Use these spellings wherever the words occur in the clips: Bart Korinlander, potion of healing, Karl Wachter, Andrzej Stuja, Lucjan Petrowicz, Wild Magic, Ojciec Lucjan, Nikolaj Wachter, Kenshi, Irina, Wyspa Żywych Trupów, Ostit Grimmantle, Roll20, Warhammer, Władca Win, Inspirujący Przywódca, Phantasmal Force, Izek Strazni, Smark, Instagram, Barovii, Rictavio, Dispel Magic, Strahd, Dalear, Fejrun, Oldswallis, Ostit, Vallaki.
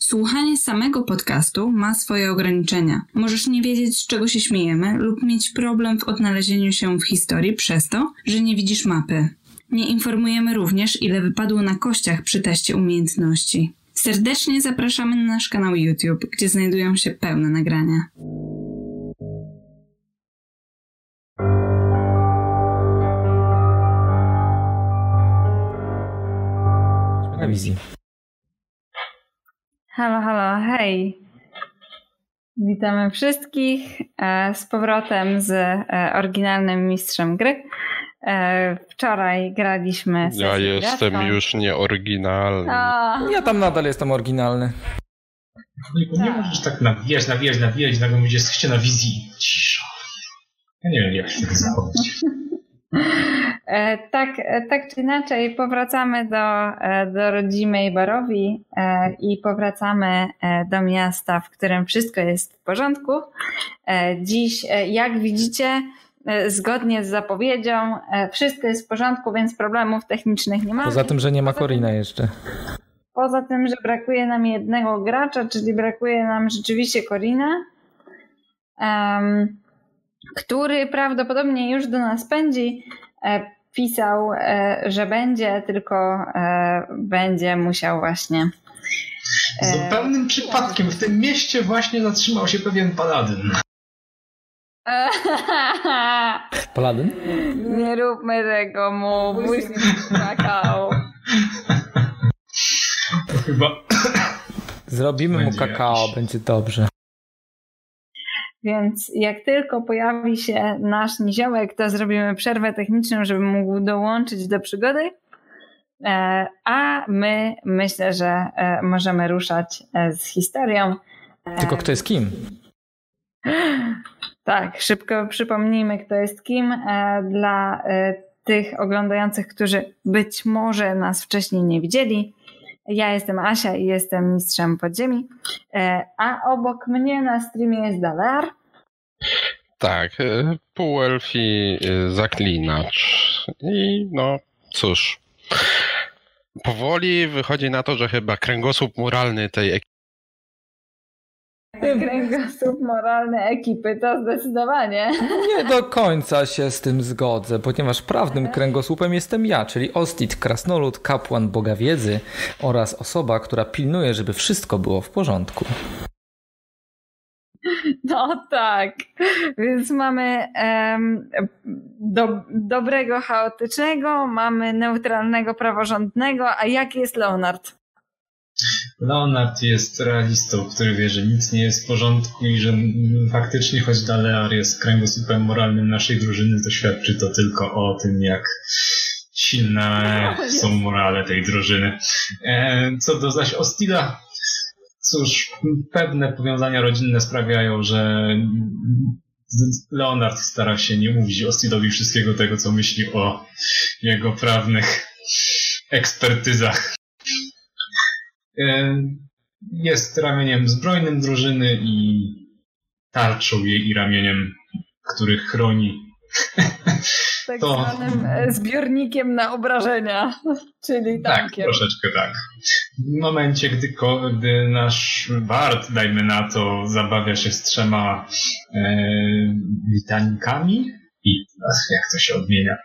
Słuchanie samego podcastu ma swoje ograniczenia. Możesz nie wiedzieć, z czego się śmiejemy lub mieć problem w odnalezieniu się w historii przez to, że nie widzisz mapy. Nie informujemy również, ile wypadło na kościach przy teście umiejętności. Serdecznie zapraszamy na nasz kanał YouTube, gdzie znajdują się pełne nagrania. Na wizji. Halo, halo, hej! Witamy wszystkich z powrotem z oryginalnym mistrzem gry. Wczoraj graliśmy z... Ja jestem gratką. Już nieoryginalny. O. Ja tam nadal jestem oryginalny. No, nie możesz tak nawijać, nagle mówić, jesteście na wizji. Cisza. Ja nie wiem, jak się tak zachować. Tak czy inaczej powracamy do rodzimej Barovii i powracamy do miasta, w którym wszystko jest w porządku. Dziś, jak widzicie, zgodnie z zapowiedzią, wszystko jest w porządku, więc problemów technicznych nie ma. Poza tym, że nie ma Corina jeszcze. Poza tym, że brakuje nam jednego gracza, czyli brakuje nam rzeczywiście Corina. Który prawdopodobnie już do nas pędzi, pisał, że będzie, tylko będzie musiał właśnie... Zupełnym przypadkiem w tym mieście właśnie zatrzymał się pewien paladyn. Paladyn? Nie róbmy tego mu, błyski kakao. To chyba... Zrobimy mu kakao, będzie dobrze. Więc jak tylko pojawi się nasz niziołek, to zrobimy przerwę techniczną, żeby mógł dołączyć do przygody, a my myślę, że możemy ruszać z historią. Tylko kto jest kim? Tak, szybko przypomnijmy, kto jest kim dla tych oglądających, którzy być może nas wcześniej nie widzieli. Ja jestem Asia i jestem mistrzem podziemi, a obok mnie na streamie jest Dalear. Tak, półelfi zaklinacz. I no cóż, powoli wychodzi na to, że chyba kręgosłup moralny tej ekipy. Kręgosłup moralny ekipy, to zdecydowanie. Nie do końca się z tym zgodzę, ponieważ prawnym kręgosłupem jestem ja, czyli Ostit, krasnolud, kapłan Boga Wiedzy oraz osoba, która pilnuje, żeby wszystko było w porządku. No tak, więc mamy dobrego, chaotycznego, mamy neutralnego, praworządnego, a jaki jest Leonard? Leonard jest realistą, który wie, że nic nie jest w porządku i że faktycznie, choć Dalear jest kręgosłupem moralnym naszej drużyny, to świadczy to tylko o tym, jak silne są morale tej drużyny. Co do zaś Ostila, cóż, pewne powiązania rodzinne sprawiają, że Leonard stara się nie mówić Ostilowi wszystkiego tego, co myśli o jego prawnych ekspertyzach. Jest ramieniem zbrojnym drużyny i tarczą jej i ramieniem, który chroni. Tak to... zwanym zbiornikiem na obrażenia, czyli tankiem. Tak, troszeczkę tak. W momencie, gdy nasz Bart, dajmy na to, zabawia się z trzema witanikami i jak to się odmienia,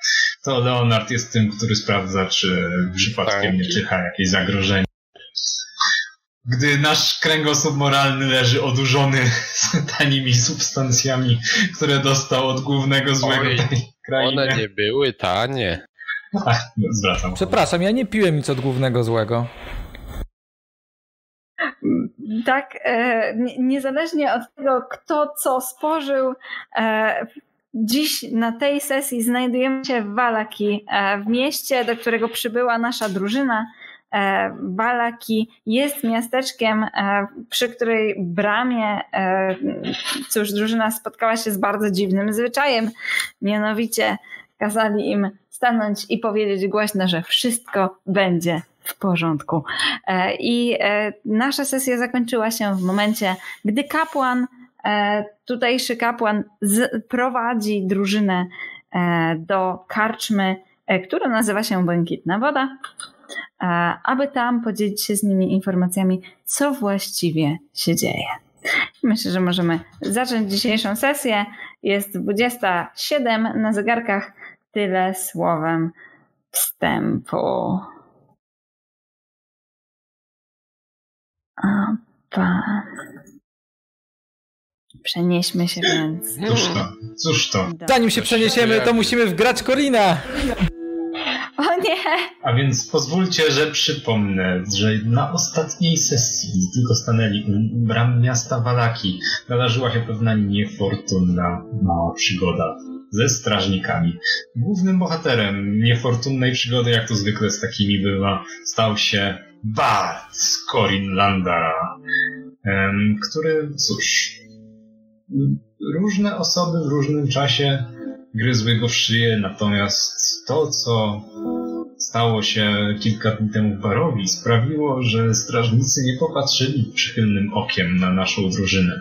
to Leonard jest tym, który sprawdza, czy przypadkiem nie czyha jakieś zagrożenie. Gdy nasz kręgosłup moralny leży odurzony tanimi substancjami, które dostał od głównego złego tej krainy. One nie były tanie. Ach, zwracam. Przepraszam, ja nie piłem nic od głównego złego. Tak, niezależnie od tego, kto co spożył, dziś na tej sesji znajdujemy się w Vallaki, w mieście, do którego przybyła nasza drużyna. Vallaki jest miasteczkiem, przy której bramie, cóż, drużyna spotkała się z bardzo dziwnym zwyczajem, mianowicie kazali im stanąć i powiedzieć głośno, że wszystko będzie w porządku. I nasza sesja zakończyła się w momencie, gdy kapłan, tutejszy kapłan prowadzi drużynę do karczmy, która nazywa się Błękitna Woda, aby tam podzielić się z nimi informacjami, co właściwie się dzieje. Myślę, że możemy zacząć dzisiejszą sesję. Jest 27 na zegarkach. Tyle słowem wstępu. Przenieśmy się więc. Cóż to? Zanim się przeniesiemy, to musimy wgrać Korina. O nie! A więc pozwólcie, że przypomnę, że na ostatniej sesji, gdy tylko stanęli u bram miasta Vallaki, nadarzyła się pewna niefortunna mała przygoda ze strażnikami. Głównym bohaterem niefortunnej przygody, jak to zwykle z takimi bywa, stał się Bart Korinlandera, który, cóż, różne osoby w różnym czasie gryzły go w szyję, natomiast to, co stało się kilka dni temu w Barovii, sprawiło, że strażnicy nie popatrzyli przychylnym okiem na naszą drużynę.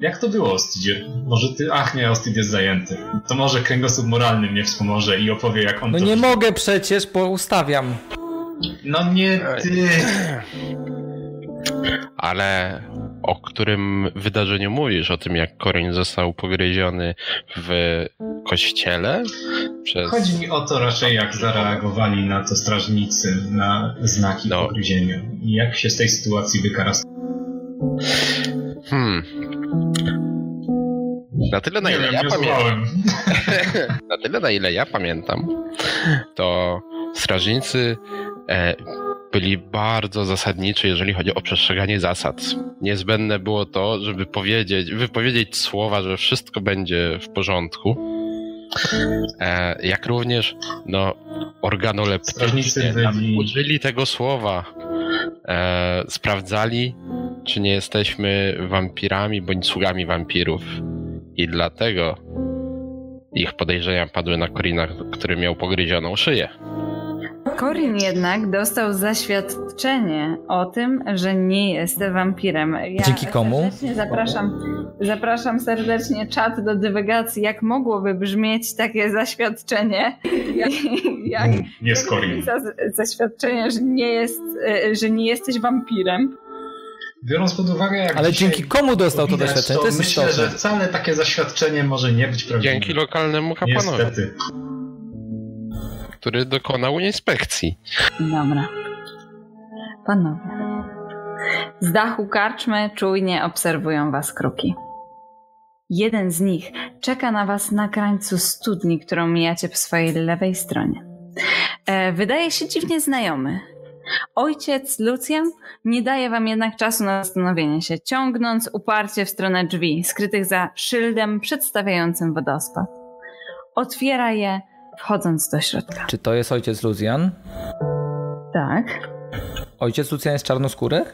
Jak to było, Ostidzie? Może ty... Ach nie, Ostit jest zajęty. To może kręgosłup moralny mnie wspomoże i opowie, jak on... No to... nie mogę przecież, bo ustawiam. No nie ty... Ale o którym wydarzeniu mówisz? O tym, jak Korin został pogryziony w kościele? Przez... Chodzi mi o to raczej, jak zareagowali na to strażnicy, na znaki pogryzienia. I jak się z tej sytuacji wykaraskali? Na tyle, na ile ja pamiętam, to strażnicy byli bardzo zasadniczy, jeżeli chodzi o przestrzeganie zasad. Niezbędne było to, żeby wypowiedzieć słowa, że wszystko będzie w porządku. Jak również organoleptycznie użyli tego słowa. Sprawdzali, czy nie jesteśmy wampirami bądź sługami wampirów. I dlatego ich podejrzenia padły na Korina, który miał pogryzioną szyję. Korin jednak dostał zaświadczenie o tym, że nie jest wampirem. Ja dzięki komu? Zapraszam serdecznie czat do dywagacji, jak mogłoby brzmieć takie zaświadczenie. Nie z Korin. Zaświadczenie, że nie jesteś wampirem. Biorąc pod uwagę, jak... Ale dzięki komu dostał to zaświadczenie? To jest myślę, że wcale takie zaświadczenie może nie być prawdziwe. Dzięki lokalnemu kapłanowi. Niestety. Który dokonał inspekcji. Dobra. Panowie. Z dachu karczmy czujnie obserwują was kruki. Jeden z nich czeka na was na krańcu studni, którą mijacie po swojej lewej stronie. Wydaje się dziwnie znajomy. Ojciec Lucjan nie daje wam jednak czasu na zastanowienie się, ciągnąc uparcie w stronę drzwi, skrytych za szyldem przedstawiającym wodospad. Otwiera je, wchodząc do środka. Czy to jest ojciec Lucjan? Tak. Ojciec Lucjan jest czarnoskóry?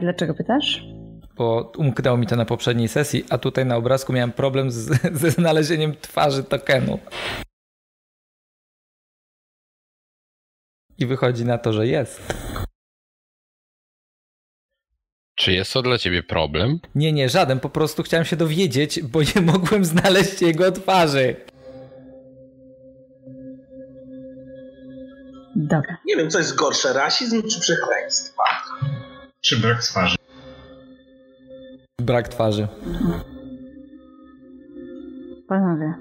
Dlaczego pytasz? Bo umknęło mi to na poprzedniej sesji, a tutaj na obrazku miałem problem ze znalezieniem twarzy tokenu. I wychodzi na to, że jest. Czy jest to dla ciebie problem? Nie, żaden. Po prostu chciałem się dowiedzieć, bo nie mogłem znaleźć jego twarzy. Dobra. Nie wiem, co jest gorsze, rasizm czy przekleństwa? Czy brak twarzy? Brak twarzy. Panowie.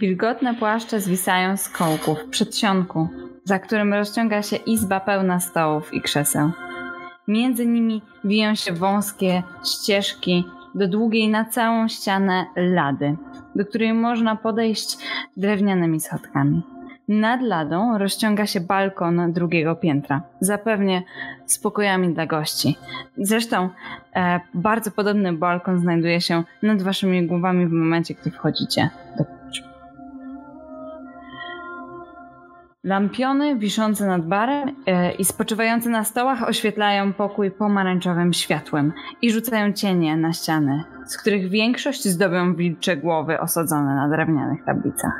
Wilgotne płaszcze zwisają z kołków w przedsionku, za którym rozciąga się izba pełna stołów i krzeseł. Między nimi wiją się wąskie ścieżki do długiej na całą ścianę lady, do której można podejść drewnianymi schodkami. Nad ladą rozciąga się balkon drugiego piętra, zapewne z pokojami dla gości. Zresztą bardzo podobny balkon znajduje się nad waszymi głowami w momencie, gdy wchodzicie do. Lampiony wiszące nad barem i spoczywające na stołach oświetlają pokój pomarańczowym światłem i rzucają cienie na ściany, z których większość zdobią wilcze głowy osadzone na drewnianych tablicach.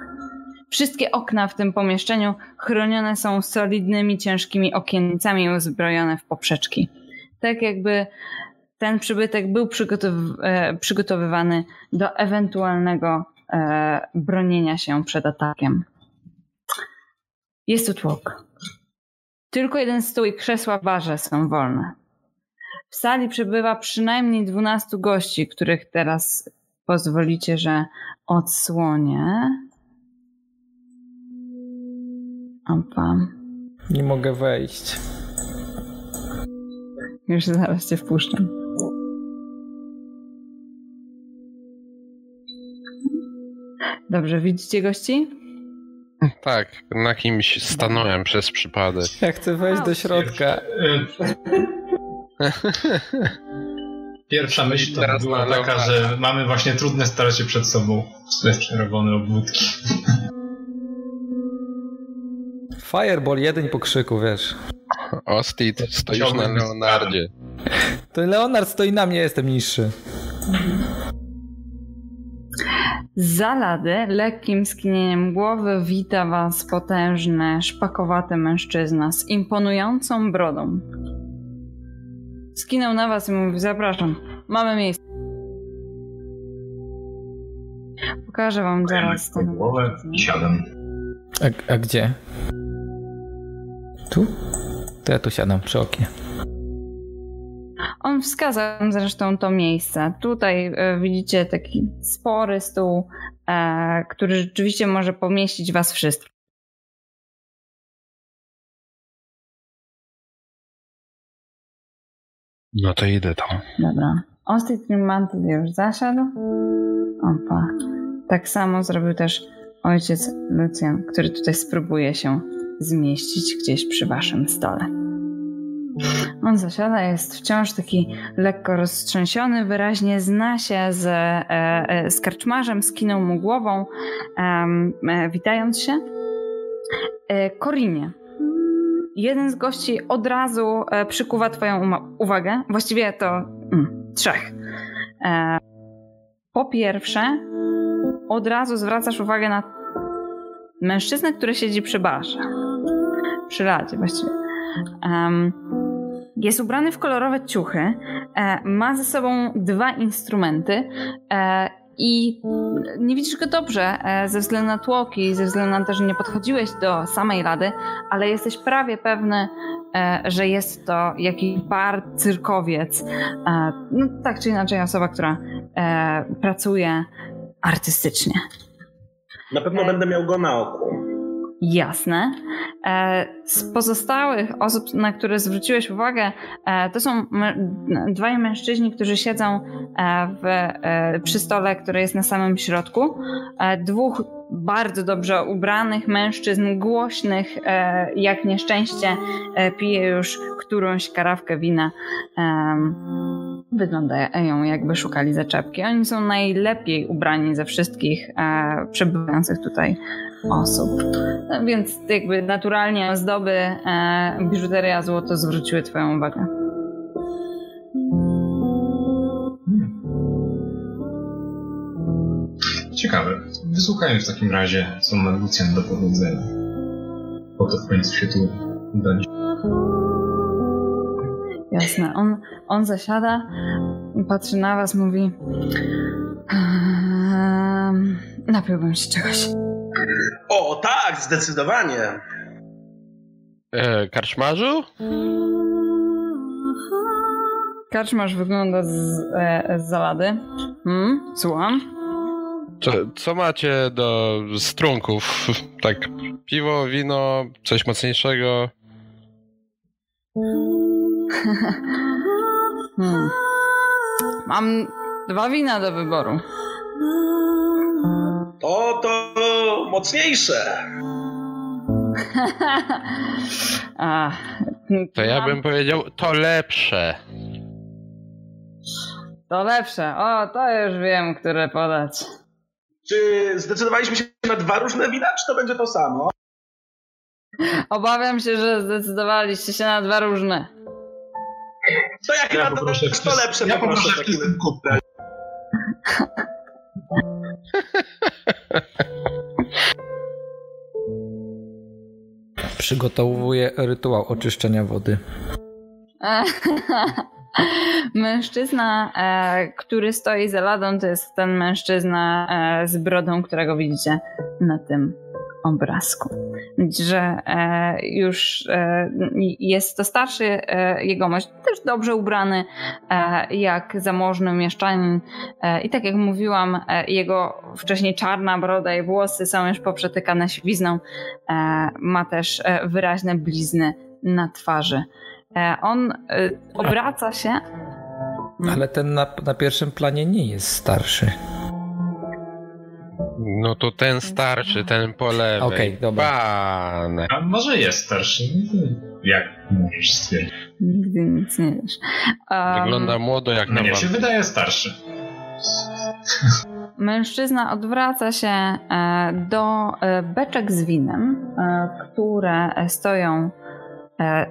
Wszystkie okna w tym pomieszczeniu chronione są solidnymi, ciężkimi okiennicami uzbrojone w poprzeczki. Tak jakby ten przybytek był przygotowywany do ewentualnego bronienia się przed atakiem. Jest tu tłok. Tylko jeden stół i krzesła w barze są wolne. W sali przebywa przynajmniej 12 gości, których teraz pozwolicie, że odsłonię. Opa. Nie mogę wejść. Już zaraz cię wpuszczam. Dobrze, widzicie gości? Tak, na kimś stanąłem przez przypadek. Ja chcę wejść do środka. Pierwsza myśl to teraz była taka, że mamy właśnie trudne starcie przed sobą. Czerwone obwódki. Fireball, jeden po krzyku, wiesz. Ostit, stoisz na Leonardzie. To Leonard stoi na mnie, jestem niższy. Za lady, lekkim skinieniem głowy wita was potężny, szpakowaty mężczyzna z imponującą brodą. Skinął na was i mówi: zapraszam, mamy miejsce. Pokażę wam zaraz tę głowę. Siadam. A gdzie? Tu? To ja tu siadam przy oknie. On wskazał zresztą to miejsce. Tutaj widzicie taki spory stół, który rzeczywiście może pomieścić was wszystkich. No to idę tam. Dobra. Ostatni mantyl już zasiadł. Opa. Tak samo zrobił też ojciec Lucjan, który tutaj spróbuje się zmieścić gdzieś przy waszym stole. On zasiada, jest wciąż taki lekko roztrzęsiony, wyraźnie zna się z karczmarzem, skinął mu głową, witając się. Korinie, jeden z gości od razu przykuwa twoją uwagę, właściwie to trzech. Po pierwsze, od razu zwracasz uwagę na mężczyznę, który siedzi przy barze, przy ladzie właściwie. Jest ubrany w kolorowe ciuchy, ma ze sobą dwa instrumenty i nie widzisz go dobrze ze względu na tłoki, ze względu na to, że nie podchodziłeś do samej lady, ale jesteś prawie pewny, że jest to jakiś bar cyrkowiec, no, tak czy inaczej osoba, która pracuje artystycznie. Na pewno będę miał go na oku. Jasne. Z pozostałych osób, na które zwróciłeś uwagę, to są dwaj mężczyźni, którzy siedzą przy stole, który jest na samym środku. Dwóch bardzo dobrze ubranych mężczyzn, głośnych, jak nieszczęście, pije już którąś karawkę wina. Wyglądają, jakby szukali zaczepki. Oni są najlepiej ubrani ze wszystkich przebywających tutaj osób. No więc jakby naturalnie ozdoby, biżuteria, złoto zwróciły twoją uwagę. Ciekawe. Wysłuchajmy w takim razie, co ma Lucjan do powiedzenia. Po to w końcu się tu udać. Jasne. On zasiada, patrzy na was, mówi: napiłbym się czegoś. O tak, zdecydowanie. Karczmarzu? Karczmarz wygląda z zalady. Słucham. Co macie do strunków? Tak, piwo, wino, coś mocniejszego. Mam dwa wina do wyboru. To mocniejsze. To ja bym powiedział, to lepsze. To lepsze. O, to już wiem, które podać. Czy zdecydowaliśmy się na dwa różne wina, czy to będzie to samo? Obawiam się, że zdecydowaliście się na dwa różne. To jak ja na to poproszę, to lepsze. Ja poproszę w kupę. Przygotowuję rytuał oczyszczenia wody. Mężczyzna, który stoi za ladą, to jest ten mężczyzna z brodą, którego widzicie na tym obrazku. Że już jest to starszy jegomość, też dobrze ubrany jak zamożny mieszczanin. I tak jak mówiłam, jego wcześniej czarna broda i włosy są już poprzetykane siwizną. Ma też wyraźne blizny na twarzy. On obraca się. Ale ten na pierwszym planie nie jest starszy. No to ten starszy, ten po lewej. Okej, dobra. Pan. A może jest starszy? Jak możesz stwierdzić? Nigdy nic nie wiesz. Wygląda młodo jak na mnie się wydaje starszy. Mężczyzna odwraca się do beczek z winem, które stoją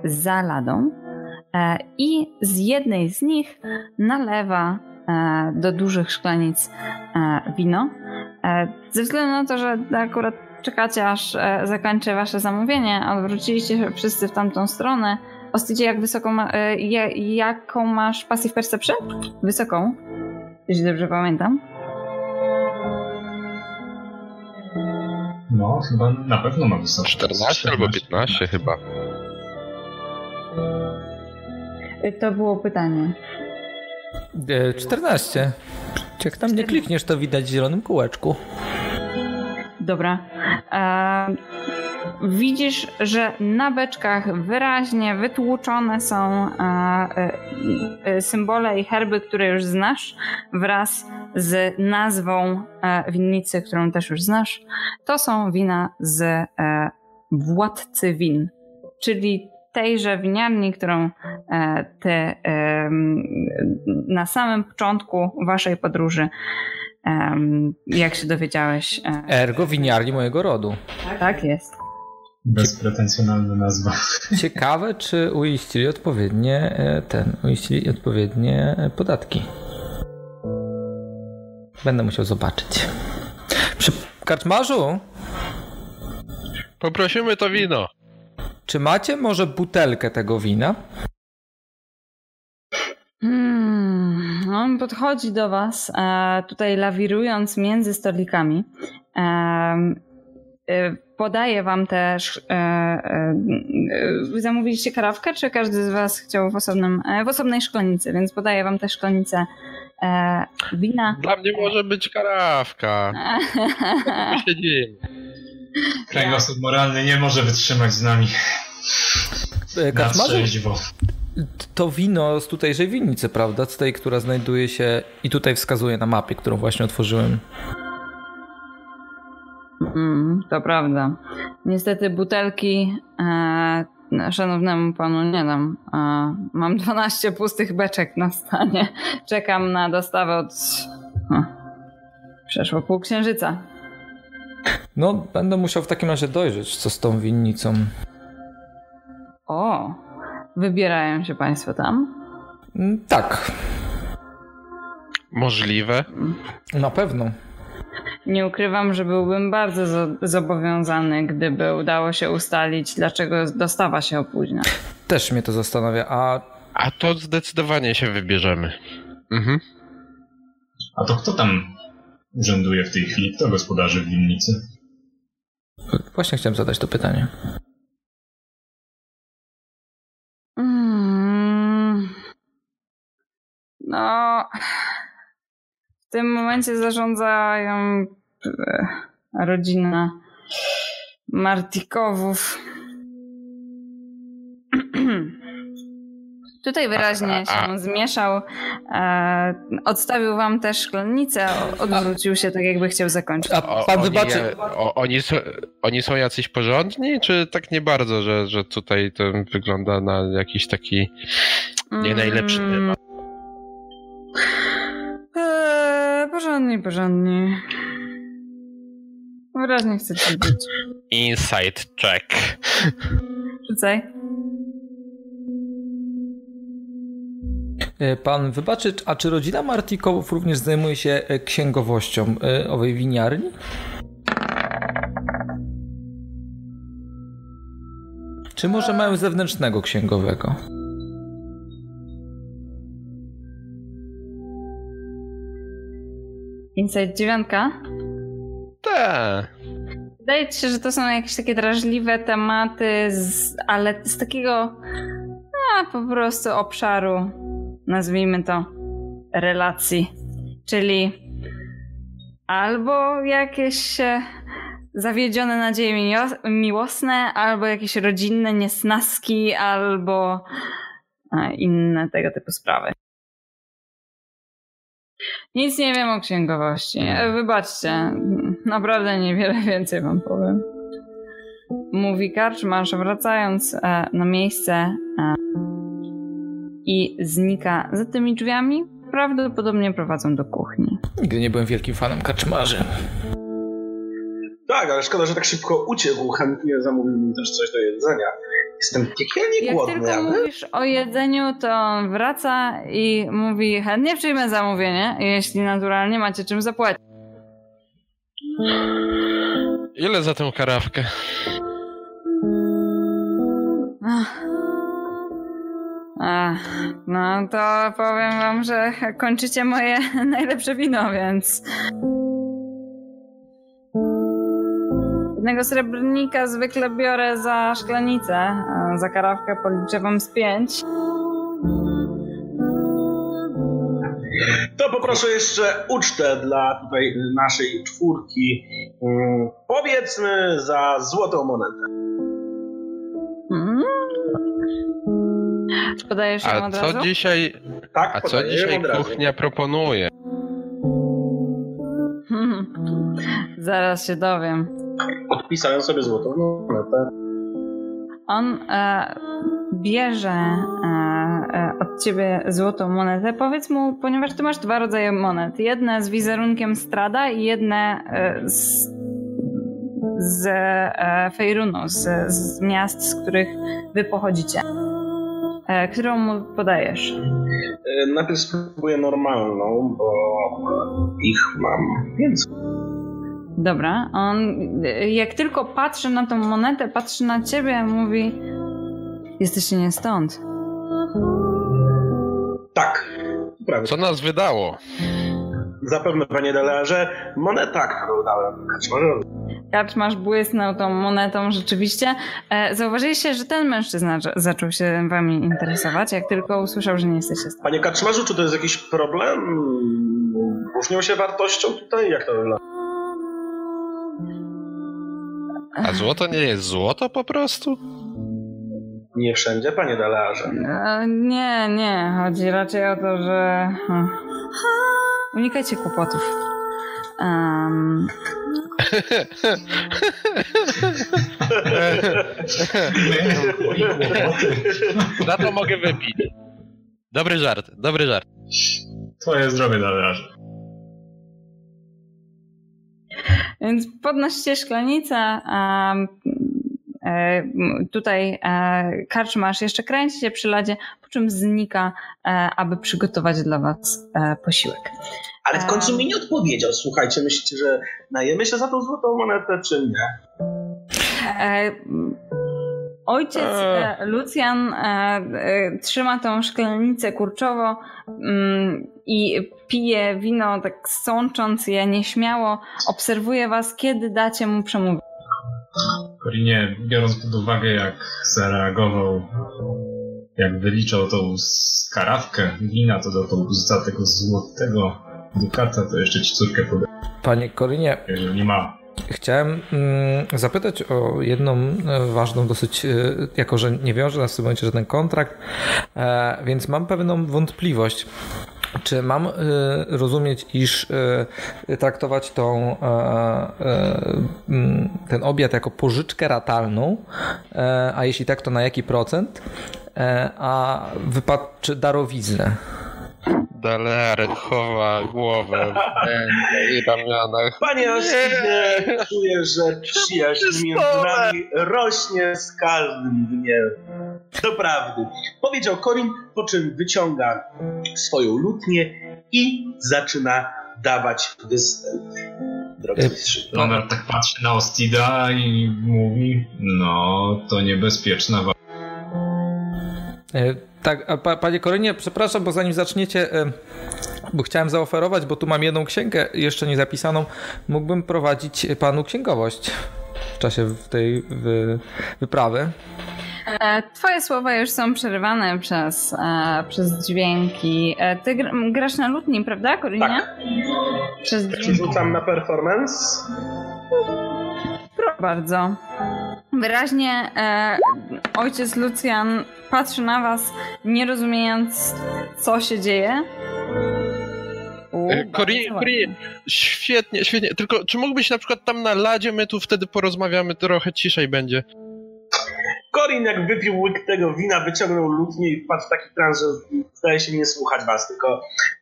za ladą i z jednej z nich nalewa do dużych szklanic wino. Ze względu na to, że akurat czekacie, aż zakończę wasze zamówienie, odwróciliście się wszyscy w tamtą stronę. Osticie, jak wysoką jaką masz passive perception? Wysoką, jeśli dobrze pamiętam. No, chyba na pewno ma wysoką. 14 albo 15 chyba. To było pytanie. 14. Jak tam nie klikniesz, to widać w zielonym kółeczku. Dobra. Widzisz, że na beczkach wyraźnie wytłuczone są symbole i herby, które już znasz, wraz z nazwą winnicy, którą też już znasz. To są wina z Władcy Win, czyli tejże winiarni, którą ty na samym początku waszej podróży, jak się dowiedziałeś... Ergo winiarni mojego rodu. Tak jest. Bezpretensjonalna nazwa. Ciekawe, czy uiścili odpowiednie podatki. Będę musiał zobaczyć. Karczmarzu! Poprosimy to wino. Czy macie może butelkę tego wina? On podchodzi do was, tutaj lawirując między stolikami. Podaje wam też... Zamówiliście karawkę, czy każdy z was chciał w osobnej szklanicy, więc podaję wam tę szklanicę wina. Dla mnie może być karawka. Siedzimy. Kręgosłup moralny nie może wytrzymać z nami. To wino z tutejżej winnicy, prawda? Z tej, która znajduje się i tutaj wskazuje na mapie, którą właśnie otworzyłem. To prawda. Niestety butelki szanownemu panu nie dam. Mam 12 pustych beczek na stanie. Czekam na dostawę od... Przeszło pół księżyca. No, będę musiał w takim razie dojrzeć, co z tą winnicą. O, wybierają się państwo tam? Tak. Możliwe? Na pewno. Nie ukrywam, że byłbym bardzo zobowiązany, gdyby udało się ustalić, dlaczego dostawa się opóźnia. Też mnie to zastanawia, a to zdecydowanie się wybierzemy. Mhm. A to kto tam urzęduje w tej chwili? Kto gospodarzy w winnicy? Właśnie chciałem zadać to pytanie. No... W tym momencie zarządzają rodzina Martikowów. Tutaj wyraźnie się zmieszał. Odstawił wam też szklanicę, odwrócił się tak, jakby chciał zakończyć. A pan wybaczy. Oni są jacyś porządni, czy tak nie bardzo, że tutaj to wygląda na jakiś taki nie najlepszy temat? Porządni. Wyraźnie chcę ci być. Inside check. Rzucaj. Pan wybaczy, a czy rodzina Martikołów również zajmuje się księgowością owej winiarni? Czy może mają zewnętrznego księgowego? Inside 9? Tak. Wydaje ci się, że to są jakieś takie drażliwe tematy, ale z takiego po prostu obszaru, nazwijmy to, relacji. Czyli albo jakieś zawiedzione nadzieje miłosne, albo jakieś rodzinne niesnaski, albo inne tego typu sprawy. Nic nie wiem o księgowości. Wybaczcie, naprawdę niewiele więcej wam powiem. Mówi karczmarz, wracając na miejsce i znika za tymi drzwiami. Prawdopodobnie prowadzą do kuchni. Nigdy nie byłem wielkim fanem karczmarzy. Tak, ale szkoda, że tak szybko uciekł. Chętnie zamówiłbym też coś do jedzenia. Jestem piekielnie głodny. Jak tylko mówisz o jedzeniu, to on wraca i mówi: chętnie przyjmę zamówienie, jeśli naturalnie macie czym zapłacić. Ile za tę karawkę? No to powiem wam, że kończycie moje najlepsze wino, więc... Jednego srebrnika zwykle biorę za szklanicę, a za karawkę policzę wam z 5. To poproszę jeszcze ucztę dla tutaj naszej czwórki. Powiedzmy za złotą monetę. Podajesz ją od razu? Dzisiaj, tak, a co dzisiaj kuchnia proponuje? Zaraz się dowiem. Odpisałem sobie złotą monetę. On bierze od ciebie złotą monetę. Powiedz mu, ponieważ ty masz dwa rodzaje monet. Jedne z wizerunkiem Strahda i jedne z Fejrunu, z miast, z których wy pochodzicie. Którą mu podajesz? Najpierw spróbuję normalną, bo ich mam więcej. Dobra, on jak tylko patrzy na tą monetę, patrzy na ciebie, mówi: jesteście nie stąd. Tak, prawie. Co nas wydało? Zapewne, panie Dalearze, moneta, którą dałem. Karczmarz błysnął tą monetą rzeczywiście. Zauważyliście, że ten mężczyzna zaczął się wami interesować, jak tylko usłyszał, że nie jesteście stąd. Panie karczmarzu, czy to jest jakiś problem? Różnią się wartością tutaj? Jak to wygląda? A złoto nie jest złoto po prostu? Nie wszędzie, panie Dalearze. Nie. Chodzi raczej o to, że... Unikajcie kłopotów. Za to mogę wypić. Dobry żart. Twoje zdrowie, Dalearze. Więc podnoście szklanicę. Tutaj karczmarz jeszcze kręci się przy ladzie, po czym znika, aby przygotować dla was posiłek. Ale w końcu mi nie odpowiedział. Słuchajcie, myślicie, że najemy się za tą złotą monetę, czy nie? Ojciec Lucjan trzyma tą szklanicę kurczowo i pije wino, tak sącząc je nieśmiało. Obserwuje was, kiedy dacie mu przemówić. Korinie, biorąc pod uwagę, jak zareagował, jak wyliczał tą karawkę wina, to za tego złotego dukata, to jeszcze ci córkę poda. Panie Korinie, nie ma. Chciałem zapytać o jedną ważną dosyć, jako że nie wiąże nas w tym momencie żaden kontrakt, więc mam pewną wątpliwość. Czy mam rozumieć, iż traktować ten obiad jako pożyczkę ratalną, a jeśli tak, to na jaki procent, a czy darowiznę? Dalear chowa głowę i na ramionach. Panie Ostinie, czuję, że przyjaźń między nami rośnie z każdym dniem. Doprawdy, powiedział Korin, po czym wyciąga swoją lutnię i zaczyna dawać dystans. Leonard tak patrzy na Ostida i mówi, no to niebezpieczna walka. Tak, a panie Korynie, przepraszam, bo zanim zaczniecie, bo chciałem zaoferować, bo tu mam jedną księgę jeszcze nie zapisaną, mógłbym prowadzić panu księgowość w czasie tej wyprawy. Twoje słowa już są przerywane przez dźwięki. Ty grasz na lutni, prawda, Korynie? Tak. Przez dźwięki. Rzucam na performance. Proszę bardzo. Wyraźnie ojciec Lucjan patrzy na was, nie rozumiejąc, co się dzieje. Korin, świetnie, świetnie. Tylko czy mógłbyś na przykład tam na ladzie, my tu wtedy porozmawiamy, trochę ciszej będzie. Korin, jak wypił łyk tego wina, wyciągnął lutnię i wpadł w taki trans, że zdaje się nie słuchać was, tylko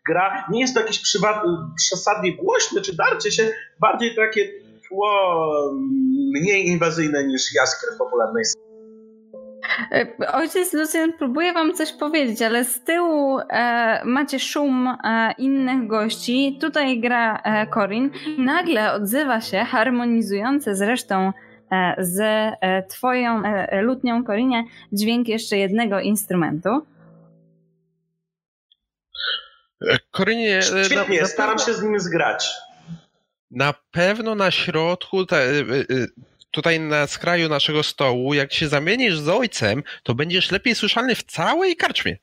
gra. Nie jest to jakieś przesadnie głośne czy darcie się, bardziej takie tło mniej inwazyjne niż jaskier w popularnej scenie. Ojciec Lucjan próbuje wam coś powiedzieć, ale z tyłu macie szum innych gości. Tutaj gra Korin. Nagle odzywa się harmonizujące zresztą z twoją lutnią, Korinie, dźwięk jeszcze jednego instrumentu. Korinie, świetnie, staram się z nim zgrać. Na pewno na środku, tutaj na skraju naszego stołu, jak się zamienisz z ojcem, to będziesz lepiej słyszalny w całej karczmie.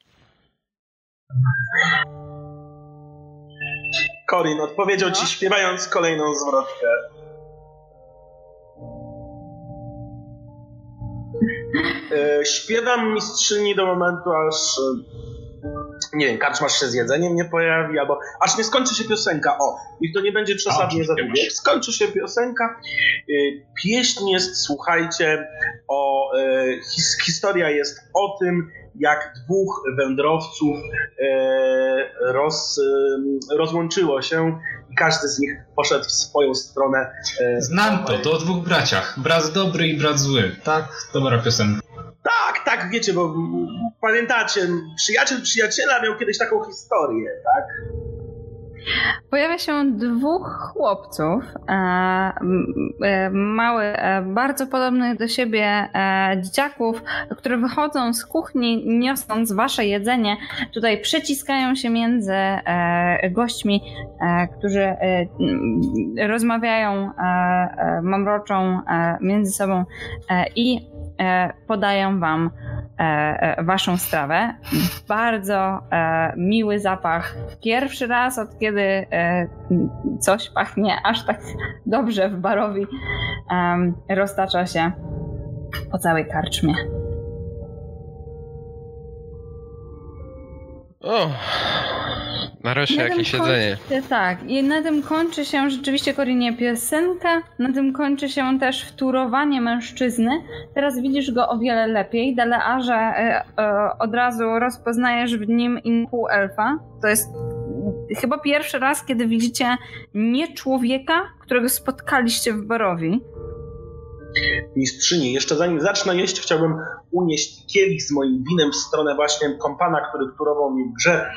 Korin odpowiedział ci, śpiewając kolejną zwrotkę. Śpiewam mistrzyni do momentu, aż nie wiem, karczmasz się z jedzeniem nie pojawi, albo aż nie skończy się piosenka. O, i to nie będzie przesadnie za długo. Skończy się piosenka. Pieśń jest, słuchajcie, historia jest o tym, jak dwóch wędrowców rozłączyło się i każdy z nich poszedł w swoją stronę. Znam to o dwóch braciach. Brat dobry i brat zły. Tak, dobra piosenka. Tak, tak, wiecie, bo pamiętacie, przyjaciel przyjaciela miał kiedyś taką historię, tak? Pojawia się dwóch chłopców, małych, bardzo podobnych do siebie dzieciaków, które wychodzą z kuchni, niosąc wasze jedzenie. Tutaj przeciskają się między gośćmi, którzy rozmawiają, mamroczą między sobą i podają wam waszą strawę. Bardzo miły zapach. Pierwszy raz od kiedy coś pachnie aż tak dobrze w Barovii, roztacza się po całej karczmie. O, nareszcie jakieś jedzenie. Tak, i na tym kończy się rzeczywiście, Korinie, piosenka, na tym kończy się też wtórowanie mężczyzny. Teraz widzisz go o wiele lepiej. Dalearze od razu rozpoznajesz w nim innego elfa. To jest chyba pierwszy raz, kiedy widzicie nie człowieka, którego spotkaliście w Barovii. Mistrzyni, jeszcze zanim zacznę jeść, chciałbym unieść kielich z moim winem w stronę właśnie kompana, który wtórował mi w grze,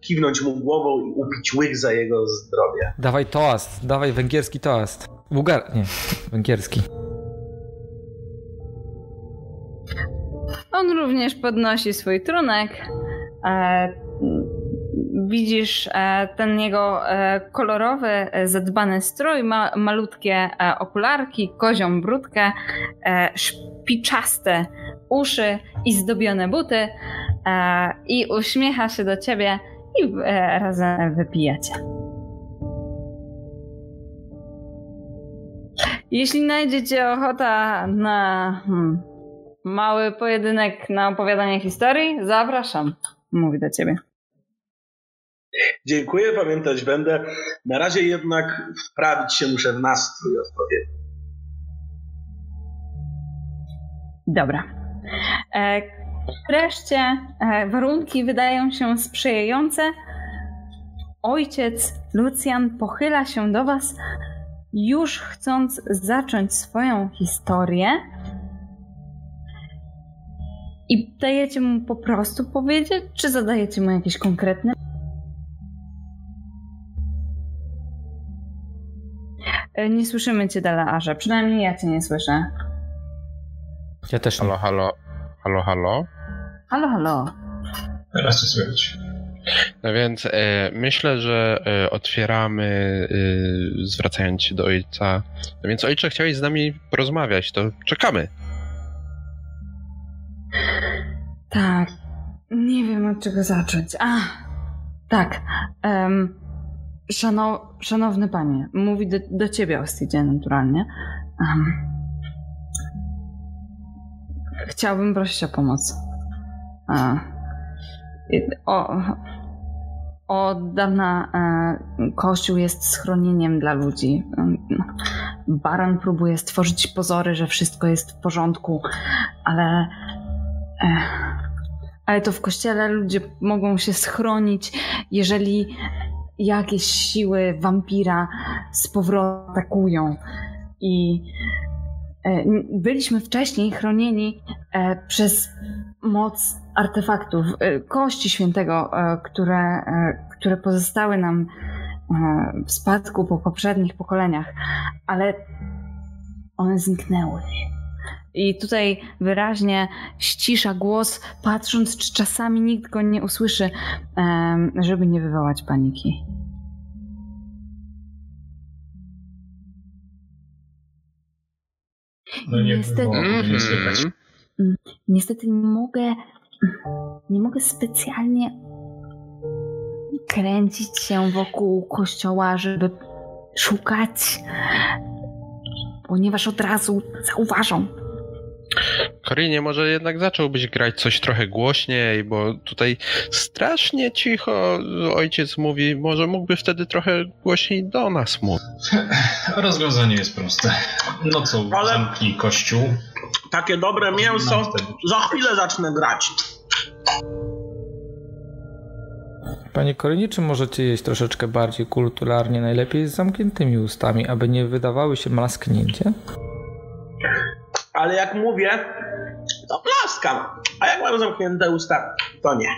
kiwnąć mu głową i upić łyk za jego zdrowie. Dawaj toast, dawaj węgierski toast. Nie, węgierski. On również podnosi swój trunek. Widzisz ten jego kolorowy, zadbany strój, malutkie okularki, kozią brudkę, szpiczaste uszy i zdobione buty i uśmiecha się do ciebie i razem wypijacie. Jeśli znajdziecie ochota na mały pojedynek na opowiadanie historii, zapraszam, mówi do ciebie. Dziękuję, pamiętać będę. Na razie jednak wprawić się muszę w nastrój odpowiedni. Dobra. Wreszcie warunki wydają się sprzyjające. Ojciec Lucjan pochyla się do was, już chcąc zacząć swoją historię i dajecie mu po prostu powiedzieć, czy zadajecie mu jakieś konkretne? Nie słyszymy cię, Dalearze, przynajmniej ja cię nie słyszę. Ja też nie. Halo. Teraz cię słychać. No więc myślę, że otwieramy, zwracając się do ojca. No więc ojcze, chciałeś z nami porozmawiać, to czekamy. Tak. Nie wiem, od czego zacząć. Tak. Szanowny panie, mówi do ciebie Osticie naturalnie. Chciałbym prosić o pomoc. Od dawna kościół jest schronieniem dla ludzi. Baron próbuje stworzyć pozory, że wszystko jest w porządku, ale to w kościele ludzie mogą się schronić, jeżeli jakieś siły wampira z powrotem atakują. I byliśmy wcześniej chronieni przez moc artefaktów, kości świętego, które pozostały nam w spadku po poprzednich pokoleniach, ale one zniknęły. I tutaj wyraźnie ścisza głos, patrząc, czy czasami nikt go nie usłyszy, żeby nie wywołać paniki. No nie Niestety nie mogę specjalnie kręcić się wokół kościoła, żeby szukać, ponieważ od razu zauważą. Korinie, może jednak zacząłbyś grać coś trochę głośniej, bo tutaj strasznie cicho ojciec mówi, może mógłby wtedy trochę głośniej do nas mówić. Rozwiązanie jest proste. No co, zamknij kościół. Takie dobre mięso, za chwilę zacznę grać. Panie Korinie, czy możecie jeść troszeczkę bardziej kulturalnie, najlepiej z zamkniętymi ustami, aby nie wydawały się mlasknięcie? Ale jak mówię, to blaskam, a jak mam zamknięte usta, to nie.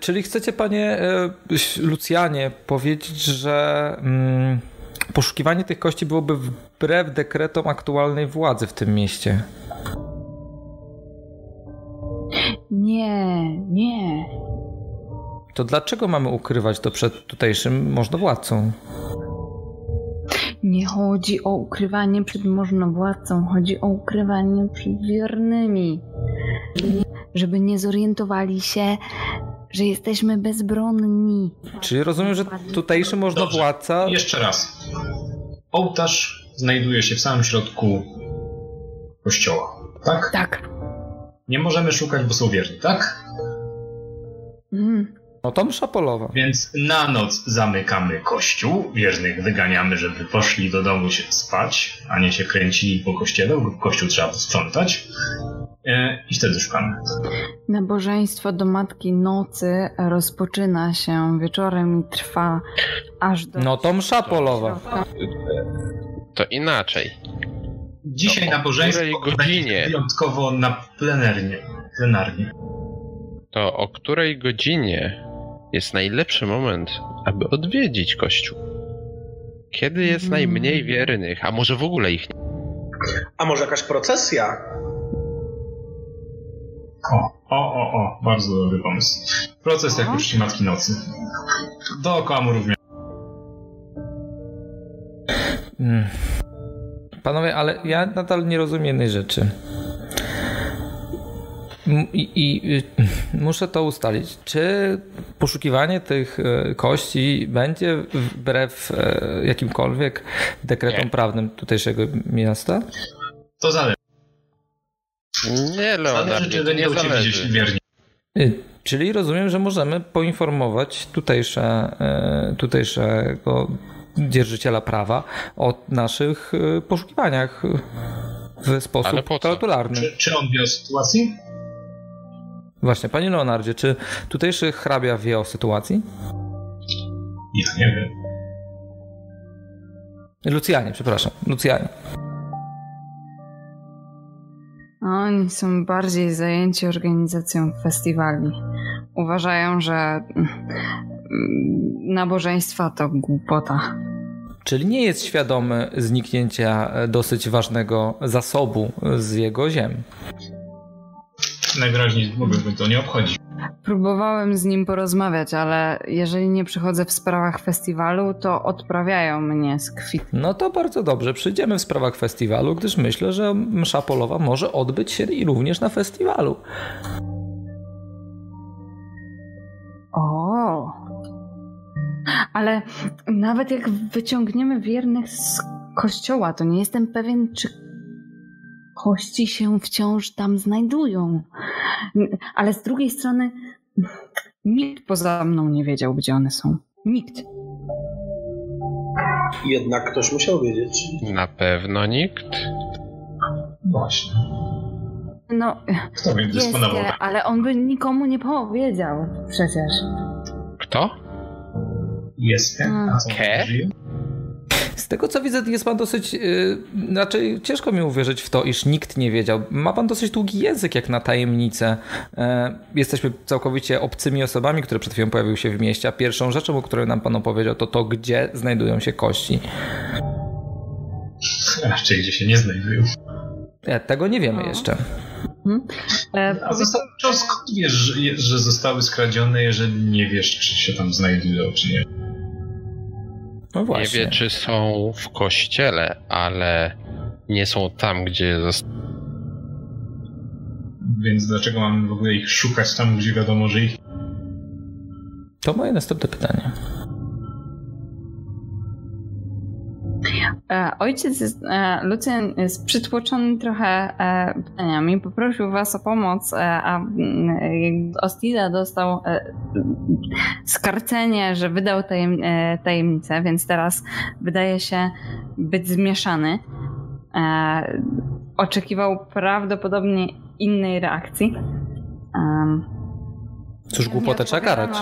Czyli chcecie, panie Lucjanie, powiedzieć, że poszukiwanie tych kości byłoby wbrew dekretom aktualnej władzy w tym mieście? Nie. To dlaczego mamy ukrywać to przed tutejszym możnowładcą? Nie chodzi o ukrywanie przed możnowładcą, chodzi o ukrywanie przed wiernymi. Żeby nie zorientowali się, że jesteśmy bezbronni. Czyli rozumiem, że tutejszy możnowładca... Dobrze. Jeszcze raz. Ołtarz znajduje się w samym środku kościoła, tak? Tak. Nie możemy szukać, bo są wierni, tak? No to msza polowa. Więc na noc zamykamy kościół, wiernych wyganiamy, żeby poszli do domu się spać, a nie się kręcili po kościele, bo kościół trzeba posprzątać. I wtedy szukamy. Nabożeństwo do Matki Nocy rozpoczyna się wieczorem i trwa aż do... No to msza polowa. To inaczej. Dzisiaj nabożeństwo godzinie wyjątkowo na plenarnie. To o której godzinie jest najlepszy moment, aby odwiedzić kościół? Kiedy jest najmniej wiernych, a może w ogóle ich nie? A może jakaś procesja? O, bardzo dobry pomysł. Procesja ku czci Matki Nocy. Dookoła murów. Panowie, ale ja nadal nie rozumiem jednej rzeczy. I muszę to ustalić. Czy poszukiwanie tych kości będzie wbrew jakimkolwiek dekretom prawnym tutejszego miasta? To zależy. Nie, Leonard, zależy, czy nie zależy. Czyli rozumiem, że możemy poinformować tutejszego dzierżyciela prawa o naszych poszukiwaniach w sposób kulturalny. Czy on wie o sytuacji? Właśnie, panie Leonardzie, czy tutejszy hrabia wie o sytuacji? Ja nie wiem. Lucjanie, przepraszam. Lucjanie. Oni są bardziej zajęci organizacją festiwali. Uważają, że nabożeństwa to głupota. Czyli nie jest świadomy zniknięcia dosyć ważnego zasobu z jego ziem. Najwyraźniej zgubił, bo to nie obchodzi. Próbowałem z nim porozmawiać, ale jeżeli nie przychodzę w sprawach festiwalu, to odprawiają mnie z kwit. No to bardzo dobrze, przyjdziemy w sprawach festiwalu, gdyż myślę, że msza polowa może odbyć się i również na festiwalu. O, ale nawet jak wyciągniemy wiernych z kościoła, to nie jestem pewien, czy kości się wciąż tam znajdują. Ale z drugiej strony nikt poza mną nie wiedział, gdzie one są. Nikt. Jednak ktoś musiał wiedzieć. Na pewno nikt. Właśnie. No, kto by dysponował? Ale on by nikomu nie powiedział przecież. Kto? Jest. Z tego co widzę, jest pan dosyć... raczej ciężko mi uwierzyć w to, iż nikt nie wiedział. Ma pan dosyć długi język jak na tajemnicę. Jesteśmy całkowicie obcymi osobami, które przed chwilą pojawiły się w mieście. A pierwszą rzeczą, o której nam pan opowiedział, to to, gdzie znajdują się kości. Raczej gdzie się nie znajdują. Tego nie wiemy jeszcze. A zasadniczo skąd wiesz, że zostały skradzione, jeżeli nie wiesz, czy się tam znajdują, czy nie? No właśnie. Nie wie, czy są w kościele, ale nie są tam, gdzie zostały. Więc dlaczego mamy w ogóle ich szukać tam, gdzie wiadomo, że ich... To moje następne pytanie. Ojciec Lucjan jest przytłoczony trochę pytaniami. Poprosił was o pomoc, a Ostida dostał skarcenie, że wydał tajemnicę, więc teraz wydaje się być zmieszany. Oczekiwał prawdopodobnie innej reakcji. Cóż, głupotę trzeba karać.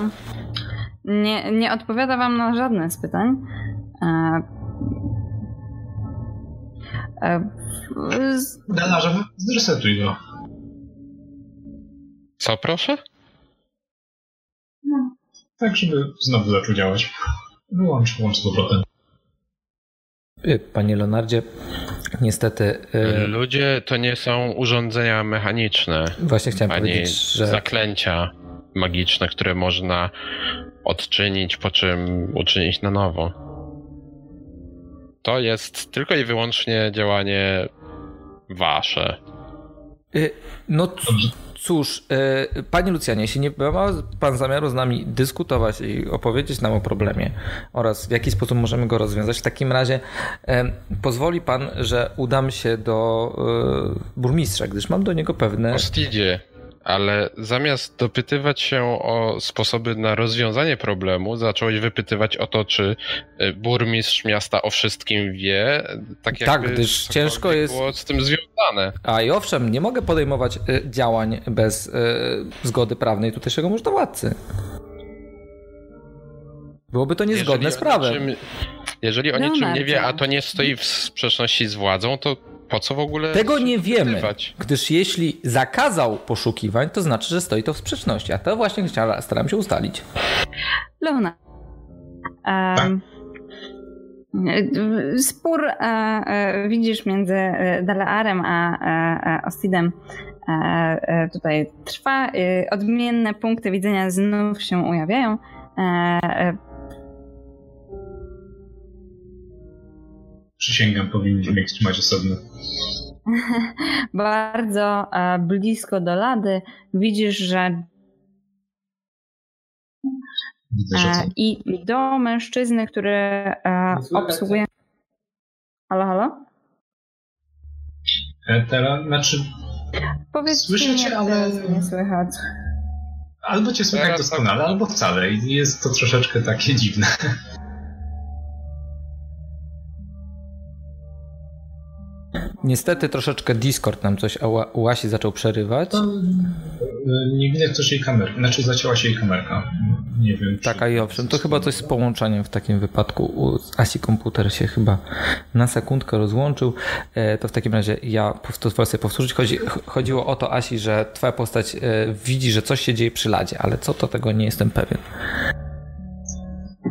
Nie odpowiada wam na żadne z pytań. Dalearze, zresetuj go. Co, proszę? No. Tak, żeby znowu zaczął działać. Wyłącz z powrotem. Panie Leonardzie, niestety... Ludzie to nie są urządzenia mechaniczne. Właśnie chciałem powiedzieć, że... zaklęcia magiczne, które można odczynić, po czym uczynić na nowo. To jest tylko i wyłącznie działanie wasze. No cóż, panie Lucjanie, jeśli nie ma pan zamiaru z nami dyskutować i opowiedzieć nam o problemie oraz w jaki sposób możemy go rozwiązać, w takim razie pozwoli pan, że udam się do burmistrza, gdyż mam do niego pewne... Ostidzie, ale zamiast dopytywać się o sposoby na rozwiązanie problemu, zacząłeś wypytywać o to, czy burmistrz miasta o wszystkim wie, tak jakby tak, gdyż ciężko jest... było z tym związane. A i owszem, nie mogę podejmować działań bez zgody prawnej tutejszego możnowładcy. Byłoby to niezgodne z prawem. Jeżeli o niczym nie wie, a to nie stoi w sprzeczności z władzą, to po co w ogóle... Tego nie wiemy, gdyż jeśli zakazał poszukiwań, to znaczy, że stoi to w sprzeczności, a to właśnie staram się ustalić. Leona, spór widzisz między Dalearem a Ostidem tutaj trwa. Odmienne punkty widzenia znów się ujawiają. Przysięgam, powinniśmy ich trzymać osobno. Bardzo blisko do lady widzisz, że... Widzę, że i do mężczyzny, który obsługuje... Halo, halo? Teraz, znaczy... Powiedz, słyszycie, nie, ale... nie słychać. Albo cię słychać doskonale, albo wcale. I jest to troszeczkę takie dziwne. Niestety troszeczkę Discord nam coś zaczął przerywać. Nie widać też jej kamerki, znaczy zacięła się jej kamerka. Nie wiem. Tak, a i owszem, to chyba coś z połączeniem w takim wypadku. ASI komputer się chyba na sekundkę rozłączył. To w takim razie ja to sobie powtórzyć. Chodziło o to, Asi, że twoja postać widzi, że coś się dzieje przy ladzie, ale co to tego nie jestem pewien.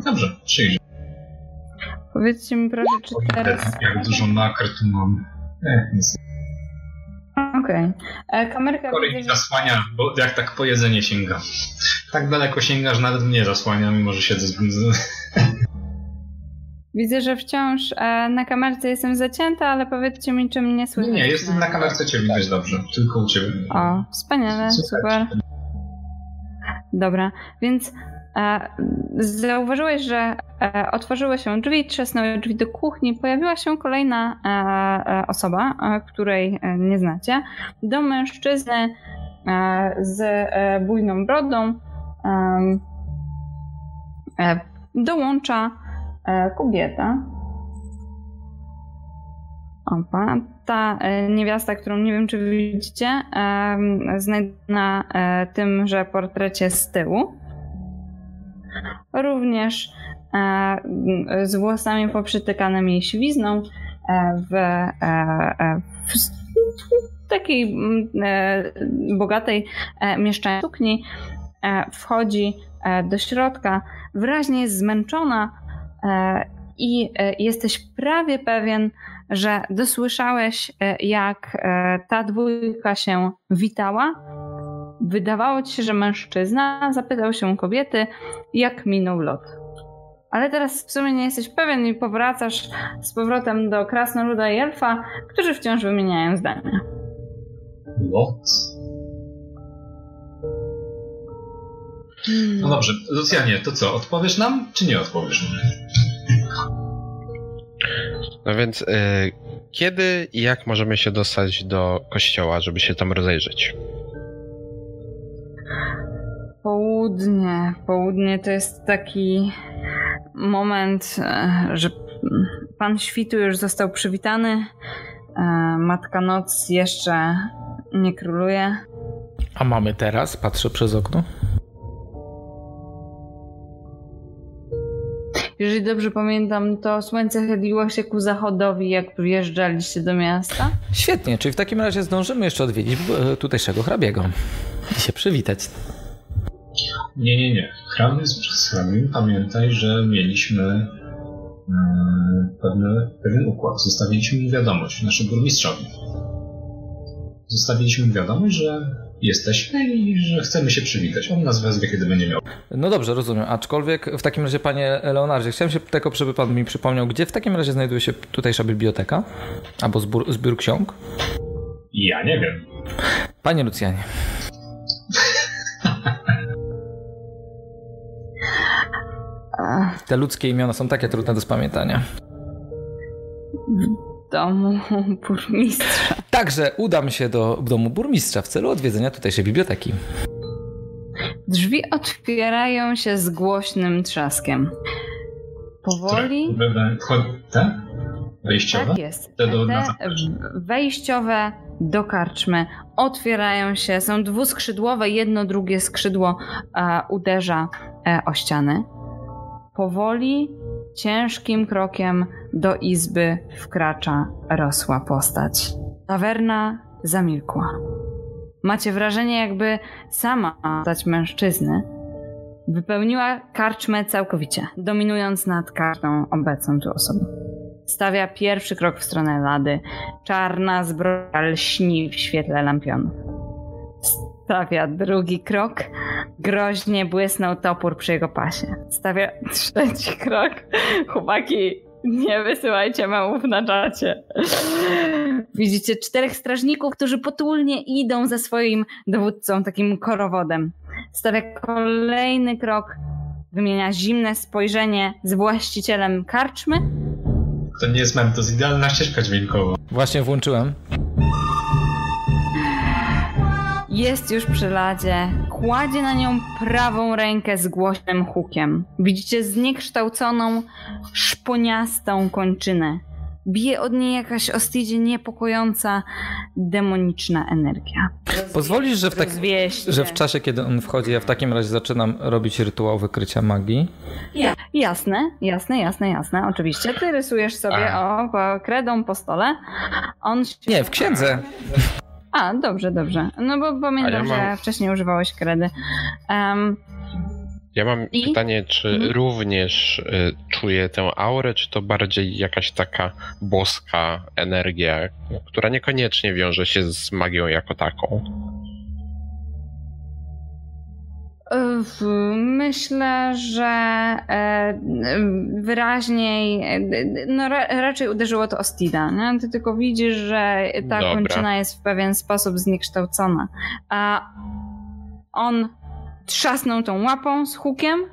Dobrze, przyjdzie. Powiedzcie mi proszę, czy teraz... Jak dużo makart mam. Okej. Okay. Kamerka... Koryk zasłania, bo jak tak po jedzenie sięga. Tak daleko sięgasz, nawet mnie zasłania, mimo że siedzę z... Widzę, że wciąż na kamerce jestem zacięta, ale powiedzcie mi, czy mnie słychać. Nie, jestem na kamerce, cię widać dobrze, tylko u ciebie. O, wspaniale, super. Dobra, więc... Zauważyłeś, że otworzyły się drzwi, trzasnęły drzwi do kuchni, pojawiła się kolejna osoba, której nie znacie. Do mężczyzny z bujną brodą dołącza kobieta. Opa, ta niewiasta, którą nie wiem, czy widzicie, znajduje na tymże portrecie z tyłu. Również z włosami poprzytykanymi siwizną w takiej bogatej mieszczanej sukni wchodzi do środka. Wyraźnie jest zmęczona i jesteś prawie pewien, że dosłyszałeś, jak ta dwójka się witała. Wydawało ci się, że mężczyzna zapytał się kobiety, jak minął lot. Ale teraz w sumie nie jesteś pewien i powracasz z powrotem do krasnoluda i elfa, którzy wciąż wymieniają zdania. Lot? No dobrze, Lucjanie, to co? Odpowiesz nam, czy nie odpowiesz nam? No więc kiedy i jak możemy się dostać do kościoła, żeby się tam rozejrzeć? Południe to jest taki moment, że pan świtu już został przywitany, matka noc jeszcze nie króluje. A mamy teraz? Patrzę przez okno. Jeżeli dobrze pamiętam, to słońce chyliło się ku zachodowi, jak wyjeżdżaliście do miasta. Świetnie, czyli w takim razie zdążymy jeszcze odwiedzić tutejszego hrabiego i się przywitać. Nie. Hrabia z przesłami. Pamiętaj, że mieliśmy pewien układ. Zostawiliśmy im wiadomość, naszym burmistrzowi. Zostawiliśmy im wiadomość, że jesteśmy i że chcemy się przywitać. On nas wezwie, kiedy będzie miał. No dobrze, rozumiem. Aczkolwiek w takim razie, panie Leonardzie, chciałem się tego, żeby pan mi przypomniał, gdzie w takim razie znajduje się tutejsza biblioteka albo zbiór ksiąg? Ja nie wiem. Panie Lucjanie. Te ludzkie imiona są takie trudne do spamiętania. W domu burmistrza. Także udam się do domu burmistrza w celu odwiedzenia tutejszej biblioteki. Drzwi otwierają się z głośnym trzaskiem. Powoli... Te? Wejściowe? Tak jest. Te wejściowe do karczmy otwierają się. Są dwuskrzydłowe. Jedno, drugie skrzydło uderza o ściany. Powoli, ciężkim krokiem do izby wkracza rosła postać. Tawerna zamilkła. Macie wrażenie, jakby sama postać mężczyzny wypełniła karczmę całkowicie, dominując nad każdą obecną tu osobą. Stawia pierwszy krok w stronę lady. Czarna zbroja lśni w świetle lampionów. Stawia drugi krok. Groźnie błysnął topór przy jego pasie. Stawia trzeci krok. Chłopaki, nie wysyłajcie memów na czacie. Widzicie czterech strażników, którzy potulnie idą za swoim dowódcą, takim korowodem. Stawia kolejny krok. Wymienia zimne spojrzenie z właścicielem karczmy. To nie jest mem, to jest idealna ścieżka dźwiękowa. Właśnie włączyłem. Jest już przy ladzie. Kładzie na nią prawą rękę z głośnym hukiem. Widzicie zniekształconą, szponiastą kończynę. Bije od niej jakaś Ostidzie niepokojąca, demoniczna energia. Pozwolisz, że w czasie, kiedy on wchodzi, ja w takim razie zaczynam robić rytuał wykrycia magii? Ja. Jasne, oczywiście. Ty rysujesz sobie kredą po stole. On się... Nie, w księdze. A, dobrze. No bo pamiętam, że wcześniej używałeś kredy. Ja mam pytanie, czy również czuję tę aurę, czy to bardziej jakaś taka boska energia, która niekoniecznie wiąże się z magią jako taką? Myślę, że wyraźniej, no raczej uderzyło to Ostida, nie? Ty tylko widzisz, że ta kończyna jest w pewien sposób zniekształcona. A on trzasnął tą łapą z hukiem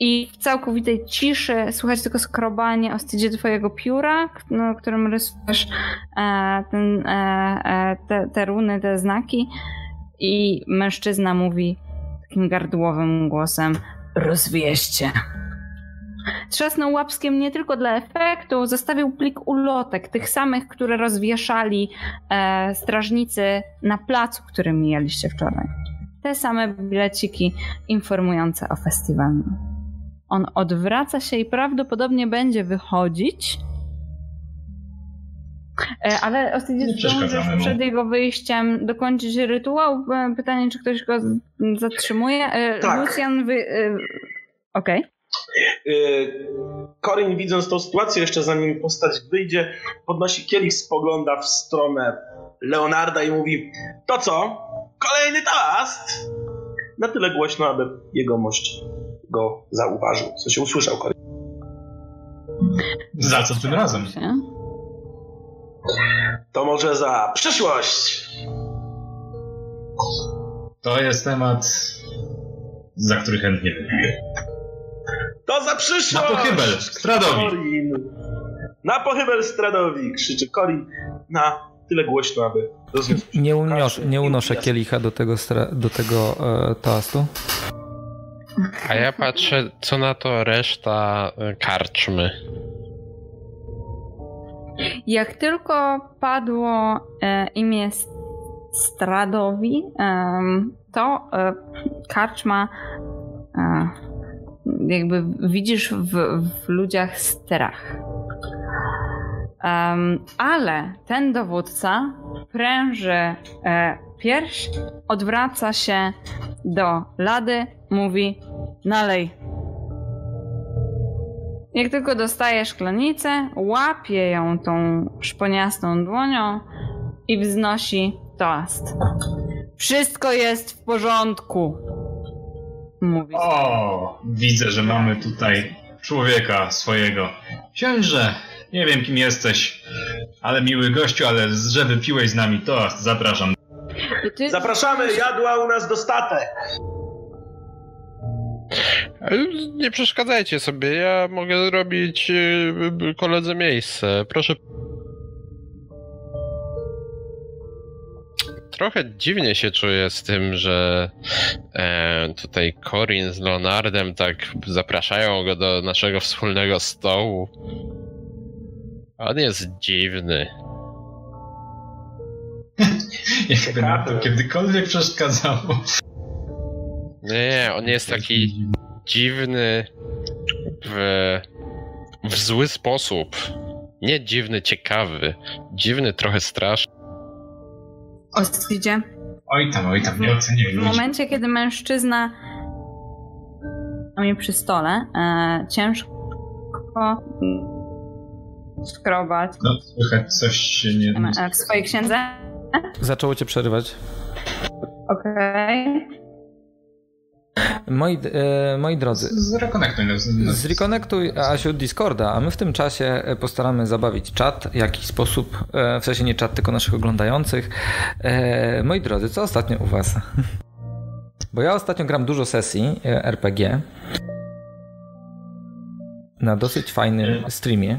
i w całkowitej ciszy słychać tylko skrobanie Ostidzie twojego pióra, na którym rysujesz te runy, te znaki. I mężczyzna mówi takim gardłowym głosem: rozwieźcie. Trzasnął łapskiem nie tylko dla efektu, zostawił plik ulotek, tych samych, które rozwieszali strażnicy na placu, który mijaliście wczoraj. Te same bileciki informujące o festiwalu. On odwraca się i prawdopodobnie będzie wychodzić, ale Ostydzie zdążysz przed jego wyjściem dokończyć rytuał. Pytanie, czy ktoś go zatrzymuje? Tak. Lucjan, okej. Okay. Korin, widząc tą sytuację, jeszcze zanim postać wyjdzie, podnosi kielich, spogląda w stronę Leonarda i mówi: to co? Kolejny toast! Na tyle głośno, aby jegomość go zauważył. W sensie usłyszał Korin. Za co tym razem? To może za przyszłość. To jest temat, za który chętnie wypiję. To za przyszłość! Na pochybel Stradowi! Korin. Na pochybel Stradowi! Krzyczy Korin na tyle głośno, aby rozwiązać. Nie unoszę kielicha do tego toastu. A ja patrzę, co na to reszta karczmy. Jak tylko padło imię Stradowi, to karczma, jakby widzisz w ludziach strach. Ale ten dowódca pręży pierś, odwraca się do Lady, mówi: nalej. Jak tylko dostaje szklanicę, łapie ją tą szponiastą dłonią i wznosi toast. Wszystko jest w porządku, mówi. O, widzę, że mamy tutaj człowieka swojego. Księże, nie wiem, kim jesteś, ale miły gościu, ale że wypiłeś z nami toast, zapraszam. Zapraszamy, jadła u nas dostatek. Nie przeszkadzajcie sobie, ja mogę zrobić koledze miejsce. Proszę. Trochę dziwnie się czuję z tym, że tutaj Korin z Leonardem tak zapraszają go do naszego wspólnego stołu. On jest dziwny. Jakby nam to kiedykolwiek przeszkadzało. Nie, on jest taki dziwny w zły sposób. Nie dziwny, ciekawy. Dziwny, trochę straszny. Ostidzie. Oj tam, nie oceniłem. W momencie, kiedy mężczyzna mnie przy stole, ciężko skrobać. No, słychać coś się nie... w swojej księdze. Zaczęło cię przerywać. Okej. Moi drodzy, zrekonektuj Asiu Discorda, a my w tym czasie postaramy zabawić czat w jakiś sposób, w sensie nie czat, tylko naszych oglądających. Moi drodzy, co ostatnio u was? Bo ja ostatnio gram dużo sesji RPG na dosyć fajnym streamie.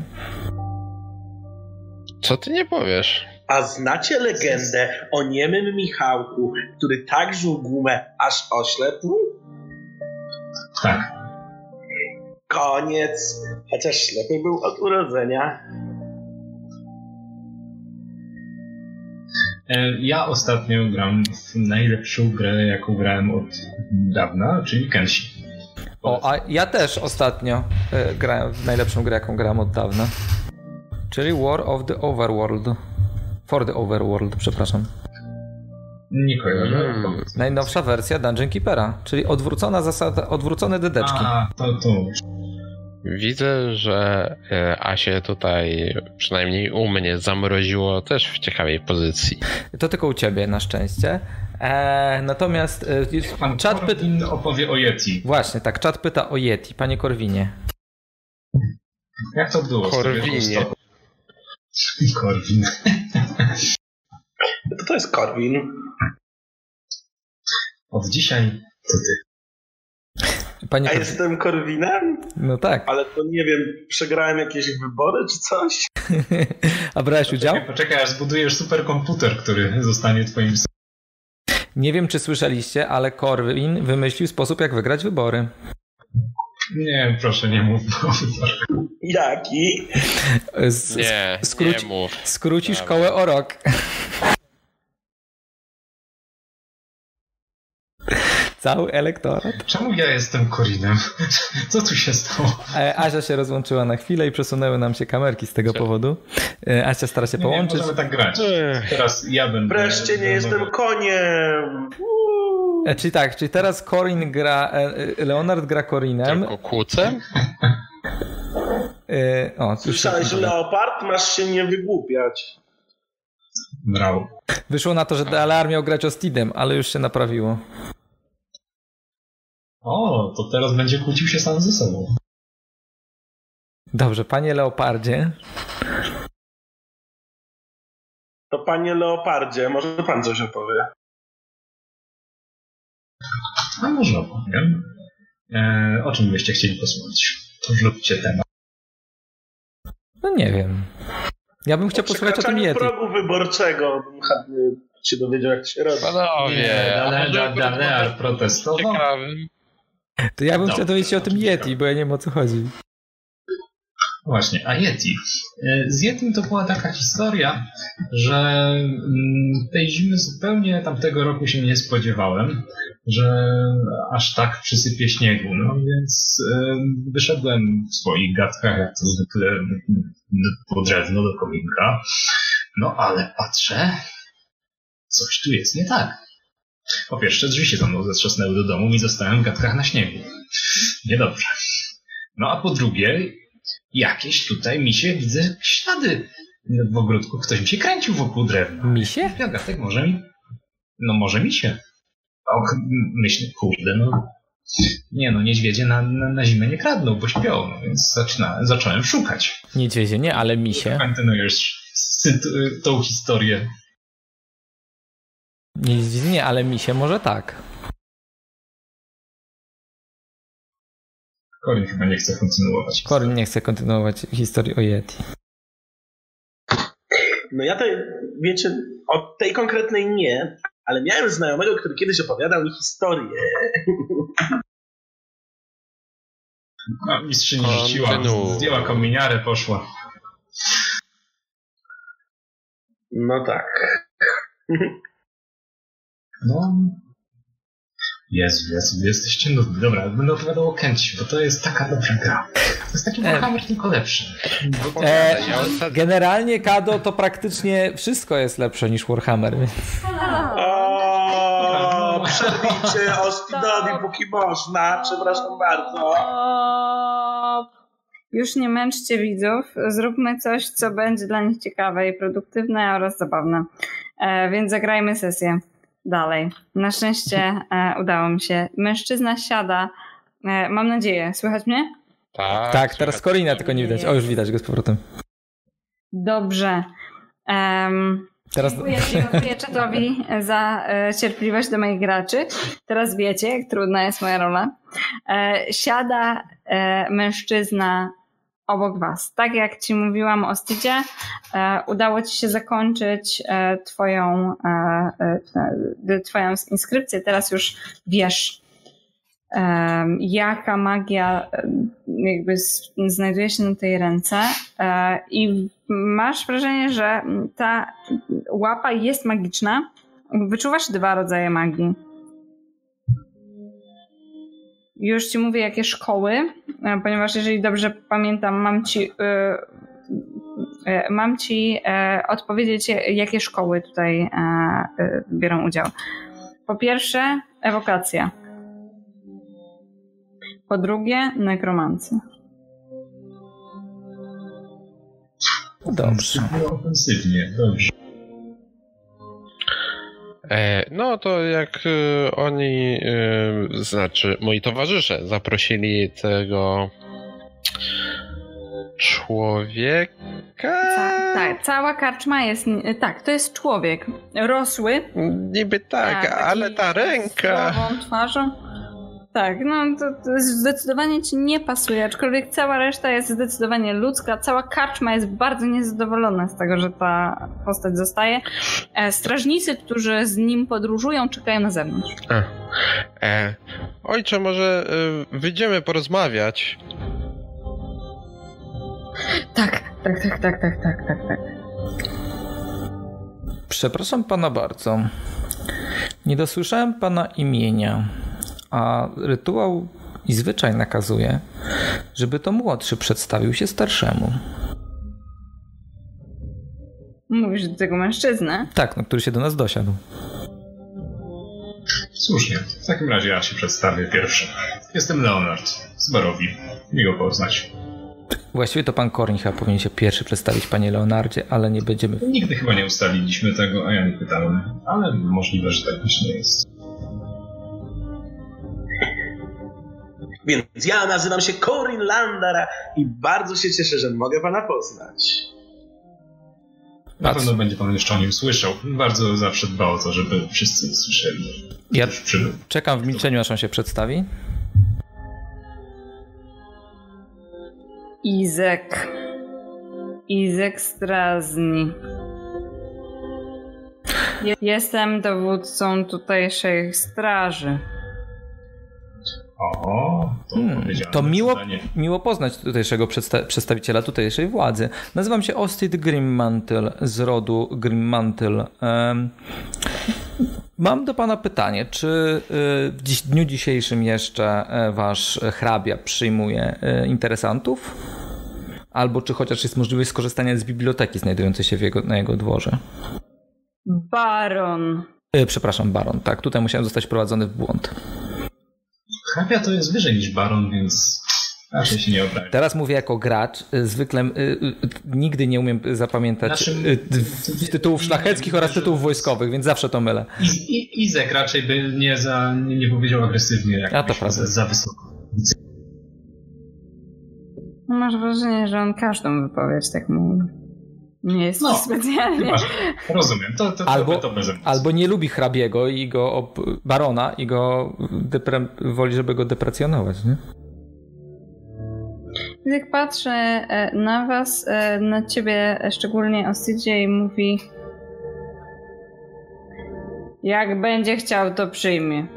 Co ty nie powiesz? A znacie legendę o niemym Michałku, który tak żuł gumę, aż oślepł? Tak. Koniec. Chociaż ślepy był od urodzenia. Ja ostatnio gram w najlepszą grę, jaką grałem od dawna, czyli Kenshi. O, a ja też ostatnio grałem w najlepszą grę, jaką grałem od dawna. Czyli War of the Overworld. For the Overworld, przepraszam. Nie kojarzę. Najnowsza wersja Dungeon Keepera, czyli odwrócona zasada, odwrócone dedeczki. A, to. Widzę, że Asie tutaj, przynajmniej u mnie, zamroziło też w ciekawej pozycji. To tylko u ciebie, na szczęście. Natomiast czat pyta... opowie o Yeti. Właśnie, tak, czat pyta o Yeti. Panie Korwinie. Jak to było? Korwinie. Korwin. Kto to jest Korwin? Od dzisiaj to ty. Panie Korwin. Jestem Korwinem? No tak. Ale to nie wiem, przegrałem jakieś wybory czy coś? A brałeś udział? Poczekaj, aż zbudujesz superkomputer, który zostanie twoim... Nie wiem, czy słyszeliście, ale Korwin wymyślił sposób, jak wygrać wybory. Nie, proszę, nie mów. Jaki? Nie mów. Skróci szkołę o rok. Cały elektorat. Czemu ja jestem Korinem? Co tu się stało? Asia się rozłączyła na chwilę i przesunęły nam się kamerki z tego powodu. Asia stara się połączyć. Nie możemy tak grać. Teraz ja będę... Wreszcie nie jestem koniem! Czyli tak, czyli teraz Korin gra... Leonard gra Korinem. Tylko kłócę? Słyszałeś, że Leopard? Masz się nie wygłupiać. Brawo. Wyszło na to, że Dalear miał grać Ostidem, ale już się naprawiło. O, to teraz będzie kłócił się sam ze sobą. Dobrze, panie Leopardzie. To panie Leopardzie, może pan coś opowie? A może opowiem. O czym byście chcieli posłuchać? Wróćcie temat. No nie wiem. Ja bym chciał posłuchać o tym Yeti. Progu wyborczego się dowiedział, jak to się robi. Panowie, Dalear protestował. To ja bym chciał dowiedzieć się o tym Yeti, bo ja nie wiem, o co chodzi. Właśnie, a Yeti. Z Yetim to była taka historia, że tej zimy zupełnie tamtego roku się nie spodziewałem, że aż tak przysypie śniegu. No więc wyszedłem w swoich gadkach, jak to zwykle, po drewno do kominka. No ale patrzę, coś tu jest nie tak. Po pierwsze, drzwi się za mną zatrzasnęły do domu i zostałem w gadkach na śniegu. Niedobrze. No a po drugie, jakieś tutaj misie, widzę ślady w ogródku. Ktoś mi się kręcił wokół drewna. Misie? Gagatek może mi... No może misie. Och, myślę, kurde, no... Nie no, niedźwiedzie na zimę nie kradną, bo śpią, no więc zacząłem szukać. Niedźwiedzie nie, ale misie. Kontynuujesz tą historię. Nie, ale misie może tak. Korin chyba nie chce kontynuować. Korin nie chce kontynuować historii o Yeti. No ja to, wiecie, o tej konkretnej nie, ale miałem znajomego, który kiedyś opowiadał mi historię. A mistrzyni rzuciła, zdjęła kominiarę, poszła. No tak. No, Jezu, jesteście nudni. Dobra, będę opowiadał o Kenshi, bo to jest taka dobra gra. To jest taki Warhammer, tylko lepszy. Generalnie Kado to praktycznie wszystko jest lepsze niż Warhammer. O, przerwijcie Ostidowi, póki można. Przepraszam bardzo. Już nie męczcie widzów. Zróbmy coś, co będzie dla nich ciekawe i produktywne oraz zabawne. Więc zagrajmy sesję. Dalej. Na szczęście udało mi się. Mężczyzna siada. Mam nadzieję. Słychać mnie? Tak, teraz Korina tylko nie widać. O, już widać go z powrotem. Dobrze. Teraz... Dziękuję Wieczetowi za cierpliwość do moich graczy. Teraz wiecie, jak trudna jest moja rola. Siada mężczyzna obok was. Tak jak ci mówiłam o Stidzie, udało ci się zakończyć twoją inskrypcję. Teraz już wiesz, jaka magia jakby znajduje się na tej ręce i masz wrażenie, że ta łapa jest magiczna. Wyczuwasz dwa rodzaje magii. Już ci mówię, jakie szkoły, ponieważ jeżeli dobrze pamiętam, mam ci odpowiedzieć, jakie szkoły tutaj biorą udział. Po pierwsze, ewokacja. Po drugie, nekromancja. Dobrze. Ofensywnie, dobrze. No to jak oni, znaczy moi towarzysze zaprosili tego człowieka? Tak, cała karczma jest, tak, to jest człowiek, rosły. Niby tak, ale ta ręka. Z nową twarzą. Tak, no to zdecydowanie ci nie pasuje, aczkolwiek cała reszta jest zdecydowanie ludzka, cała karczma jest bardzo niezadowolona z tego, że ta postać zostaje. Strażnicy, którzy z nim podróżują, czekają na zewnątrz. Ojcze, może wyjdziemy porozmawiać? Tak. Przepraszam pana bardzo. Nie dosłyszałem pana imienia. A rytuał i zwyczaj nakazuje, żeby to młodszy przedstawił się starszemu. Mówisz do tego mężczyznę? Tak, no, który się do nas dosiadł. Słusznie. W takim razie ja się przedstawię pierwszy. Jestem Leonard z Barovii. Miło poznać. Właściwie to pan Kornicha powinien się pierwszy przedstawić, panie Leonardzie, ale nie będziemy... Nigdy chyba nie ustaliliśmy tego, a ja nie pytałem. Ale możliwe, że tak już nie jest. Więc ja nazywam się Korinlandera i bardzo się cieszę, że mogę pana poznać. Na pewno będzie pan jeszcze o nim słyszał. Bardzo zawsze dba o to, żeby wszyscy słyszeli. Ja czekam w milczeniu, aż on się przedstawi. Izek Strazni. Jestem dowódcą tutejszej straży. O, to miło poznać tutejszego przedstawiciela tutejszej władzy. Nazywam się Ostit Grimmantle z rodu Grimmantle. Mam do pana pytanie, czy w dniu dzisiejszym jeszcze wasz hrabia przyjmuje interesantów? Albo czy chociaż jest możliwość skorzystania z biblioteki znajdującej się na jego dworze? Baron, tak. Tutaj musiałem zostać wprowadzony w błąd. Hrabia to jest wyżej niż baron, więc raczej się nie obrazi. Teraz mówię jako gracz. Zwykle nigdy nie umiem zapamiętać tytułów szlacheckich oraz tytułów wojskowych, więc zawsze to mylę. Izek raczej by nie powiedział agresywnie, jak to za wysoko. Masz wrażenie, że on każdą wypowiedź tak mówi. Nie jest to specjalnie. Chyba, rozumiem. To bez emocji. Albo nie lubi hrabiego i go barona i go woli, żeby go deprecjonować, nie? Jak patrzę na was, na ciebie szczególnie Ostydzie i mówi: jak będzie chciał, to przyjmie.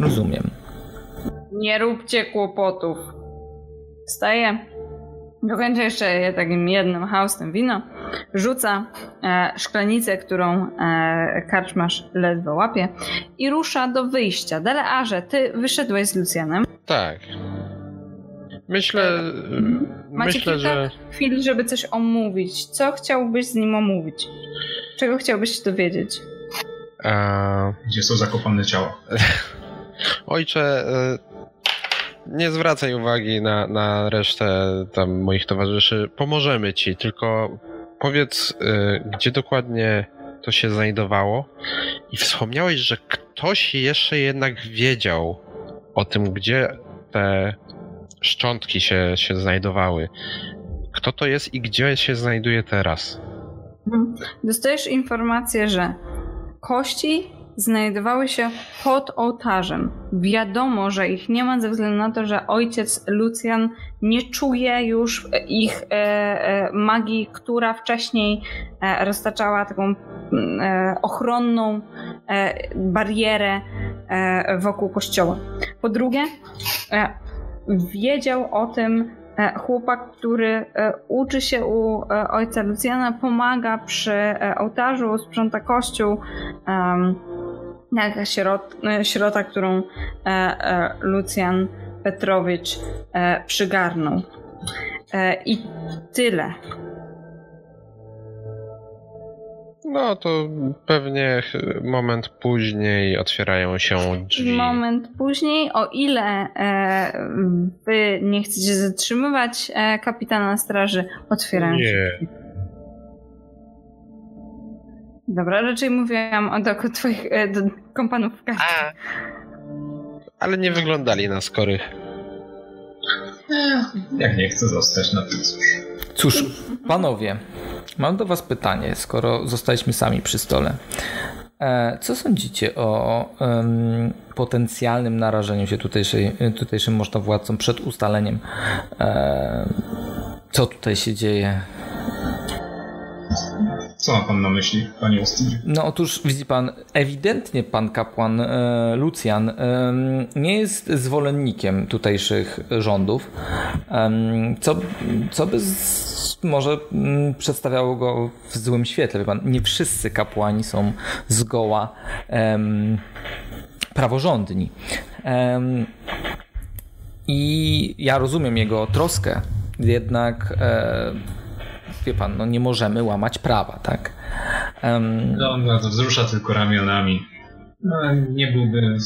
Rozumiem. Nie róbcie kłopotów. Wstaję. Dokończę jeszcze takim jednym haustem wino. Rzuca szklanicę, którą karczmarz ledwo łapie i rusza do wyjścia. Dalearze, ty wyszedłeś z Lucjanem. Tak. Macie kilka chwil, żeby coś omówić. Co chciałbyś z nim omówić? Czego chciałbyś się dowiedzieć? Gdzie są zakopane ciała? Ojcze... Nie zwracaj uwagi na resztę tam moich towarzyszy. Pomożemy ci, tylko powiedz, gdzie dokładnie to się znajdowało. I wspomniałeś, że ktoś jeszcze jednak wiedział o tym, gdzie te szczątki się znajdowały. Kto to jest i gdzie się znajduje teraz? Dostajesz informację, że kości znajdowały się pod ołtarzem. Wiadomo, że ich nie ma ze względu na to, że ojciec Lucjan nie czuje już ich magii, która wcześniej roztaczała taką ochronną barierę wokół kościoła. Po drugie, wiedział o tym chłopak, który uczy się u ojca Lucjana, pomaga przy ołtarzu, sprząta kościół. Jakaś sierota, którą Lucjan Petrowicz przygarnął. I tyle. No to pewnie moment później otwierają się drzwi. Moment później, o ile wy nie chcecie zatrzymywać kapitana straży, otwierają się drzwi. Dobra, raczej mówiłam o twoich kompanów w kaście. Ale nie wyglądali na skorych. Jak nie chcę zostać na tym, cóż. Cóż, panowie, mam do was pytanie, skoro zostaliśmy sami przy stole. Co sądzicie o potencjalnym narażeniu się tutejszym możnowładcom przed ustaleniem, co tutaj się dzieje? Co ma pan na myśli, panie Ostinie? No otóż, widzi pan, ewidentnie pan kapłan Lucjan nie jest zwolennikiem tutejszych rządów, co by może przedstawiało go w złym świetle. Wie pan, nie wszyscy kapłani są zgoła praworządni. I ja rozumiem jego troskę, jednak wie pan, no nie możemy łamać prawa, tak? No on bardzo wzrusza tylko ramionami. No, nie byłby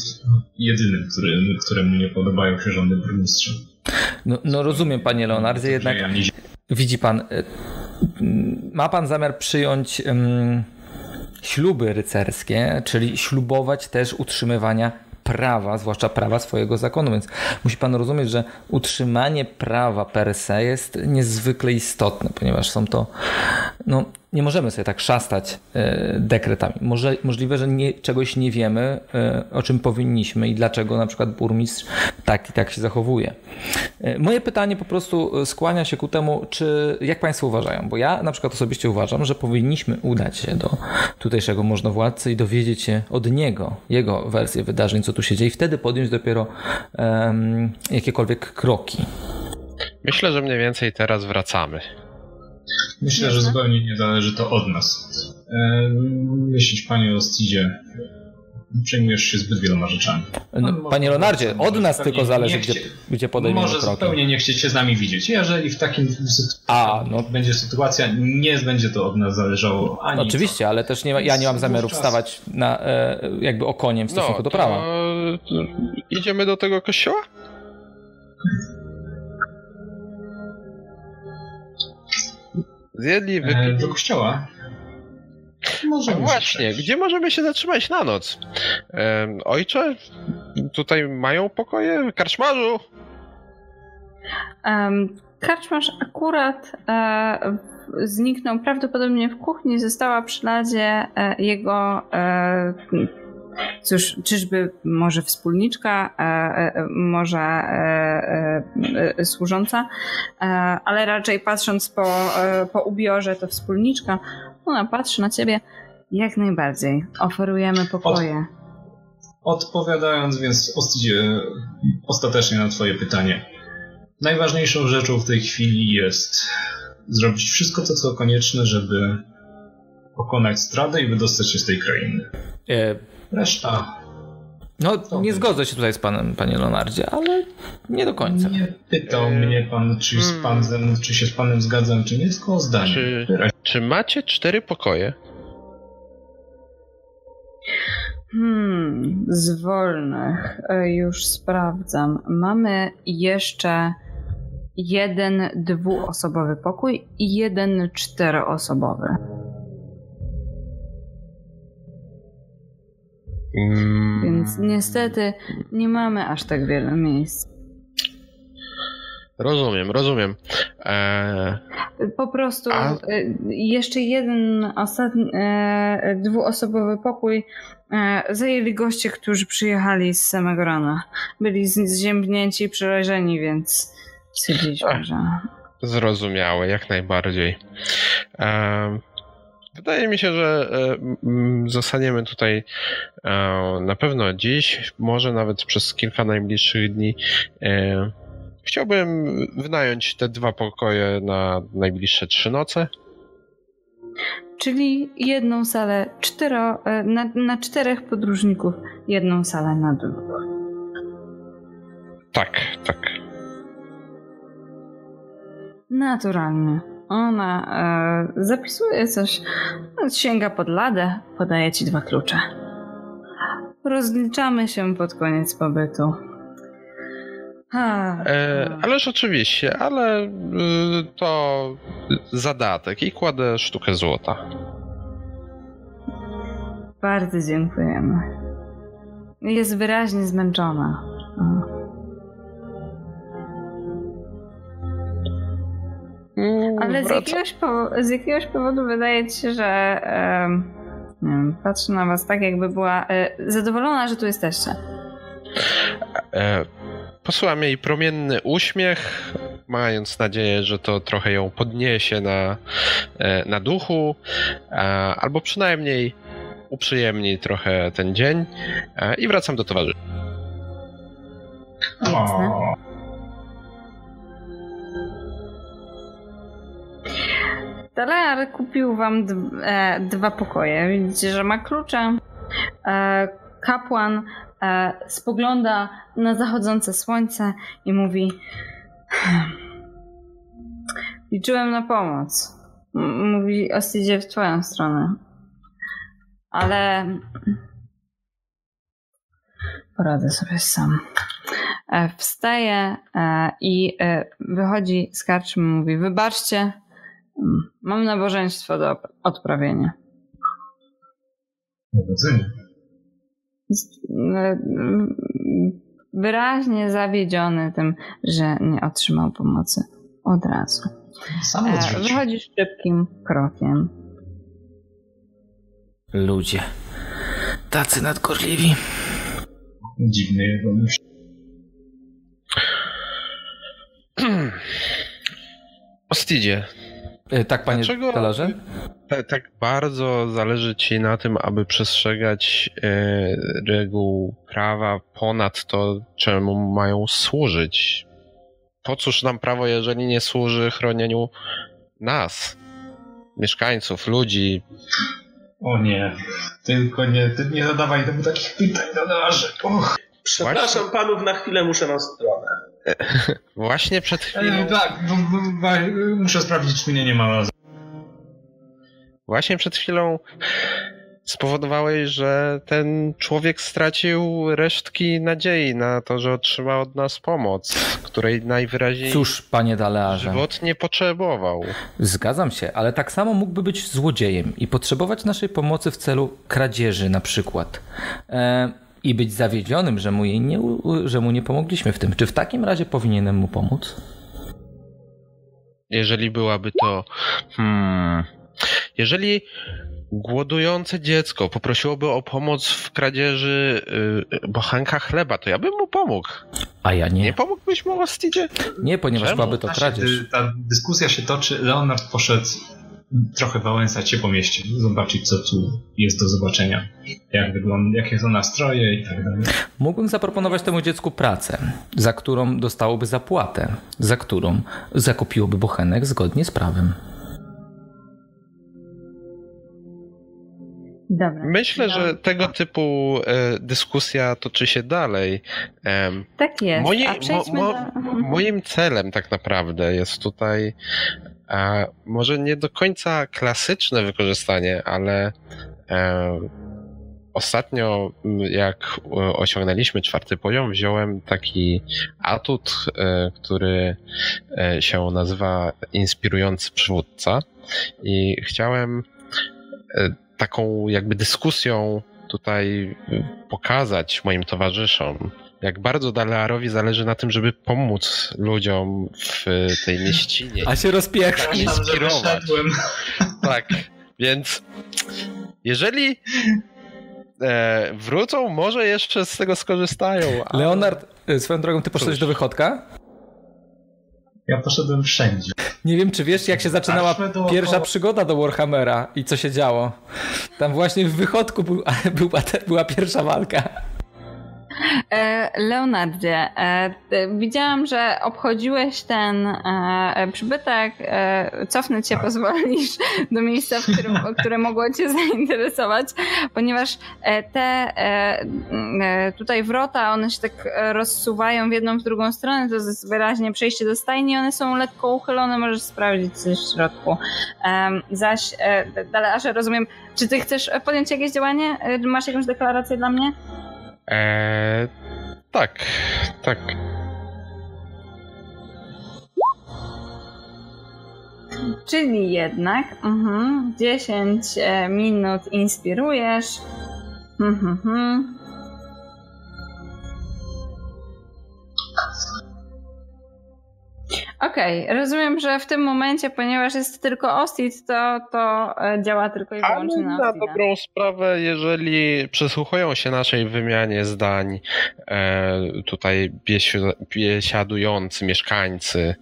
jedynym, któremu nie podobają się rządy burmistrza. No rozumiem, panie Leonardzie, jednak widzi pan, ma pan zamiar przyjąć śluby rycerskie, czyli ślubować też utrzymywania prawa, zwłaszcza prawa swojego zakonu, więc musi pan rozumieć, że utrzymanie prawa per se jest niezwykle istotne, ponieważ są to, no nie możemy sobie tak szastać dekretami. Możliwe, że czegoś nie wiemy, o czym powinniśmy i dlaczego na przykład burmistrz tak i tak się zachowuje. Moje pytanie po prostu skłania się ku temu, czy jak państwo uważają, bo ja na przykład osobiście uważam, że powinniśmy udać się do tutejszego możnowładcy i dowiedzieć się od niego, jego wersję wydarzeń, co tu się dzieje i wtedy podjąć dopiero jakiekolwiek kroki. Myślę, że mniej więcej teraz wracamy. Myślę, że zupełnie nie zależy to od nas. Myślisz, panie Ostidzie, przejmujesz się zbyt wieloma rzeczami. No, panie Leonardzie, od nas tylko zależy, gdzie podejmiemy kroki. Może zupełnie nie chcieć się z nami widzieć. Jeżeli w takim będzie sytuacja, nie będzie to od nas zależało ani oczywiście, ale też ja nie mam zamiaru wstawać na, jakby okoniem w stosunku do prawa. Idziemy do tego kościoła? Zjedli, wypili. Do kościoła? Właśnie, gdzie możemy się zatrzymać na noc? Ojcze, tutaj mają pokoje? Karczmarzu? Karczmarz akurat zniknął prawdopodobnie w kuchni, została przy ladzie jego... Cóż, czyżby może wspólniczka, może służąca, ale raczej patrząc po ubiorze, to wspólniczka, ona patrzy na ciebie. Jak najbardziej, oferujemy pokoje. Odpowiadając więc ostatecznie na twoje pytanie. Najważniejszą rzeczą w tej chwili jest zrobić wszystko to, co konieczne, żeby pokonać Strahdę i wydostać się z tej krainy. Reszta. No, nie zgodzę się tutaj z panem, panie Leonardzie, ale nie do końca. Nie pytał mnie pan, czy się z panem zgadzam, czy nie, tylko o zdanie. Czy macie 4 pokoje? Z wolnych już sprawdzam. Mamy jeszcze 1 dwuosobowy pokój i 1 czteroosobowy. Więc niestety nie mamy aż tak wiele miejsc. Rozumiem. Po prostu jeszcze jeden ostatni, dwuosobowy pokój zajęli goście, którzy przyjechali z samego rana. Byli zziębnięci i przerażeni, więc stwierdziliśmy, że... Zrozumiałe, jak najbardziej. Wydaje mi się, że zostaniemy tutaj na pewno dziś, może nawet przez kilka najbliższych dni. Chciałbym wynająć te dwa pokoje na najbliższe 3 noce. Czyli jedną salę na 4 podróżników, jedną salę na 2. Tak, tak. Naturalnie. Ona zapisuje coś, sięga pod ladę, podaje ci 2 klucze. Rozliczamy się pod koniec pobytu. Ależ oczywiście, ale to zadatek i kładę sztukę złota. Bardzo dziękujemy. Jest wyraźnie zmęczona. Ale z jakiegoś powodu wydaje ci się, że nie wiem, patrzy na was tak, jakby była zadowolona, że tu jesteście. Posłam jej promienny uśmiech, mając nadzieję, że to trochę ją podniesie na duchu, albo przynajmniej uprzyjemni trochę ten dzień, i wracam do towarzyszy. Dalear kupił wam 2 pokoje. Widzicie, że ma klucze. Kapłan spogląda na zachodzące słońce i mówi: liczyłem na pomoc. Mówi: Ostidzie, w twoją stronę. Ale poradzę sobie sam. Wstaje i wychodzi z karczmy, mówi: wybaczcie, mam nabożeństwo do odprawienia. Wyraźnie zawiedziony tym, że nie otrzymał pomocy od razu. Wychodzisz szybkim krokiem. Ludzie. Tacy nadgorliwi. Dziwny jego już. Ostidzie. Tak, panie Talarze? Tak bardzo zależy ci na tym, aby przestrzegać reguł prawa ponad to, czemu mają służyć. Po cóż nam prawo, jeżeli nie służy chronieniu nas, mieszkańców, ludzi? O nie, tylko nie, ty nie zadawaj temu takich pytań, Talarze. Przepraszam właśnie... panów, na chwilę muszę na stronę. Właśnie przed chwilą... tak, muszę sprawdzić, czy mnie nie ma. Właśnie przed chwilą spowodowałeś, że ten człowiek stracił resztki nadziei na to, że otrzyma od nas pomoc, której najwyraźniej... Cóż, panie Dalearze... żywot nie potrzebował. Zgadzam się, ale tak samo mógłby być złodziejem i potrzebować naszej pomocy w celu kradzieży na przykład. I być zawiedzionym, że mu nie pomogliśmy w tym. Czy w takim razie powinienem mu pomóc? Jeżeli byłaby to... Jeżeli głodujące dziecko poprosiłoby o pomoc w kradzieży bochanka chleba, to ja bym mu pomógł. A ja nie. Nie pomógłbyś mu, Ostidzie? Nie, ponieważ byłaby to kradzież. Ta dyskusja się toczy. Leonard poszedł trochę wałęsać się po mieście, zobaczyć, co tu jest do zobaczenia, jak wygląda, jakie są nastroje i tak dalej. Mógłbym zaproponować temu dziecku pracę, za którą dostałoby zapłatę, za którą zakupiłoby bochenek zgodnie z prawem. Dobra. Myślę, że tego typu dyskusja toczy się dalej. Tak jest. Moim celem tak naprawdę jest tutaj może nie do końca klasyczne wykorzystanie, ale ostatnio, jak osiągnęliśmy 4. poziom, wziąłem taki atut, który się nazywa Inspirujący Przywódca, i chciałem taką jakby dyskusją tutaj pokazać moim towarzyszom, jak bardzo Dalearowi zależy na tym, żeby pomóc ludziom w tej mieścinie. A się rozpiekrzać. Inspirować. Tak, więc jeżeli wrócą, może jeszcze z tego skorzystają. Ale... Leonard, swoją drogą, ty poszedłeś do Wychodka? Ja poszedłem wszędzie. Nie wiem, czy wiesz, jak się zaczynała pierwsza przygoda do Warhammera i co się działo. Tam właśnie w Wychodku była pierwsza walka. Leonardzie, widziałam, że obchodziłeś ten przybytek. Cofnąć się pozwolisz do miejsca, które mogło cię zainteresować, ponieważ te tutaj wrota, one się tak rozsuwają w jedną, w drugą stronę, to jest wyraźnie przejście do stajni, one są lekko uchylone, możesz sprawdzić coś w środku. Zaś, Dalearze, rozumiem, czy ty chcesz podjąć jakieś działanie? Masz jakąś deklarację dla mnie? Tak. Czyli jednak 10 minut inspirujesz. Okej, rozumiem, że w tym momencie, ponieważ jest tylko Ostit, to działa tylko i wyłącznie na Ostita. Na dobrą sprawę, jeżeli przysłuchują się naszej wymianie zdań tutaj biesiadujący mieszkańcy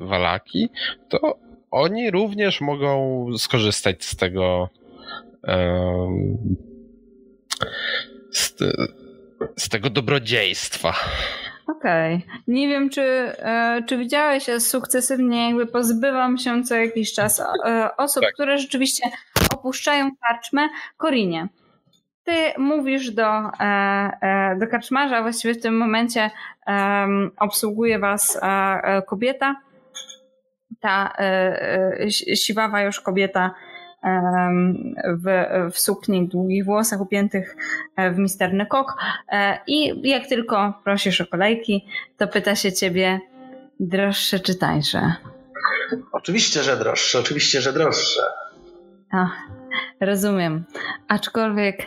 Vallaki, to oni również mogą skorzystać z tego z tego dobrodziejstwa. Okej. Nie wiem, czy widziałeś, ja sukcesywnie jakby pozbywam się co jakiś czas osób, tak, które rzeczywiście opuszczają karczmę. Korinie, ty mówisz do karczmarza, właściwie w tym momencie obsługuje was kobieta, ta siwawa już kobieta w sukni, długich włosach upiętych w misterny kok, i jak tylko prosisz o kolejki, to pyta się ciebie: droższe czy tańsze? Oczywiście, że droższe. Rozumiem, aczkolwiek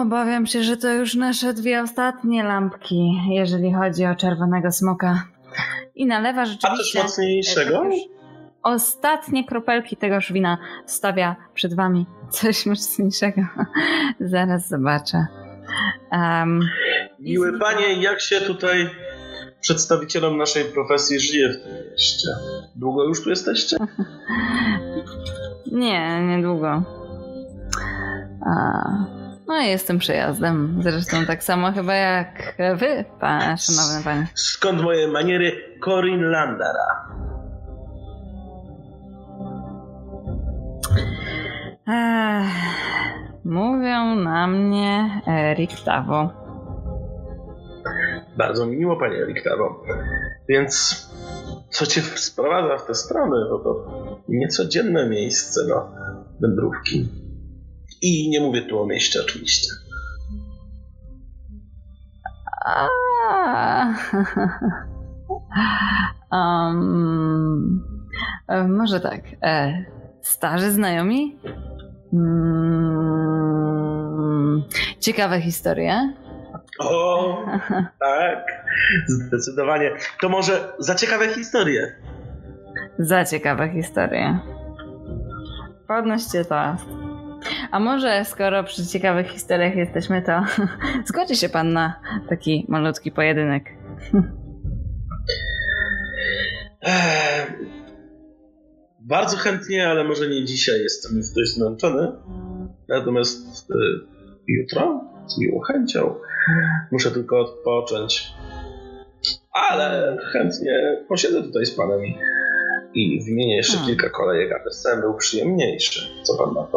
obawiam się, że to już nasze dwie ostatnie lampki, jeżeli chodzi o czerwonego smoka. I nalewa rzeczywiście... A też mocniejszego? Ostatnie kropelki tegoż wina, stawia przed wami coś mocniejszego. Zaraz zobaczę. Miły panie, jak się tutaj przedstawicielom naszej profesji żyje w tym mieście? Długo już tu jesteście? Niedługo. No i jestem przyjazdem. Zresztą tak samo chyba jak wy, szanowny panie. Skąd moje maniery Korinlandera? Mówią na mnie Rictavio. Bardzo mi miło, panie Rictavio. Więc co cię sprowadza w te strony? Bo to niecodzienne miejsce do wędrówki. I nie mówię tu o mieście oczywiście. Może tak. Starzy znajomi? Ciekawe historie. O, tak. Zdecydowanie. To może za ciekawe historie. Podnoście to. A może skoro przy ciekawych historiach jesteśmy, to zgodzi się pan na taki malutki pojedynek? Bardzo chętnie, ale może nie dzisiaj, jestem już dość zmęczony. Natomiast jutro z miłą chęcią. Muszę tylko odpocząć. Ale chętnie posiedzę tutaj z panem i wymienię jeszcze kilka kolejek, aby sen był przyjemniejszy. Co pan na to?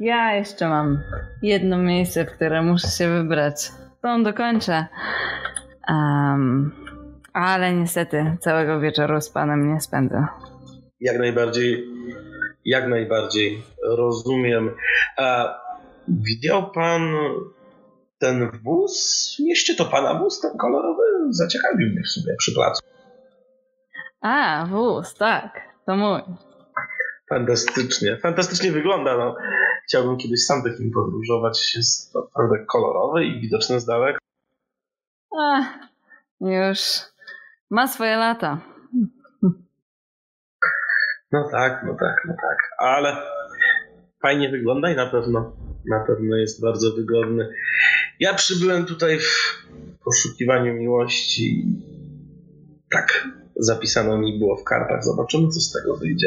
Ja jeszcze mam jedno miejsce, w które muszę się wybrać. Tą dokończę. Ale niestety całego wieczoru z panem nie spędzę. Jak najbardziej rozumiem. A widział pan ten wóz w mieście? To pana wóz, ten kolorowy? Zaciekawił mnie w sumie przy placu. Wóz, tak, to mój. Fantastycznie wygląda. No. Chciałbym kiedyś sam takim podróżować. Jest naprawdę kolorowy i widoczny z daleka. Już ma swoje lata. No tak. Ale fajnie wygląda i na pewno jest bardzo wygodny. Ja przybyłem tutaj w poszukiwaniu miłości. Tak zapisano mi było w kartach. Zobaczymy, co z tego wyjdzie.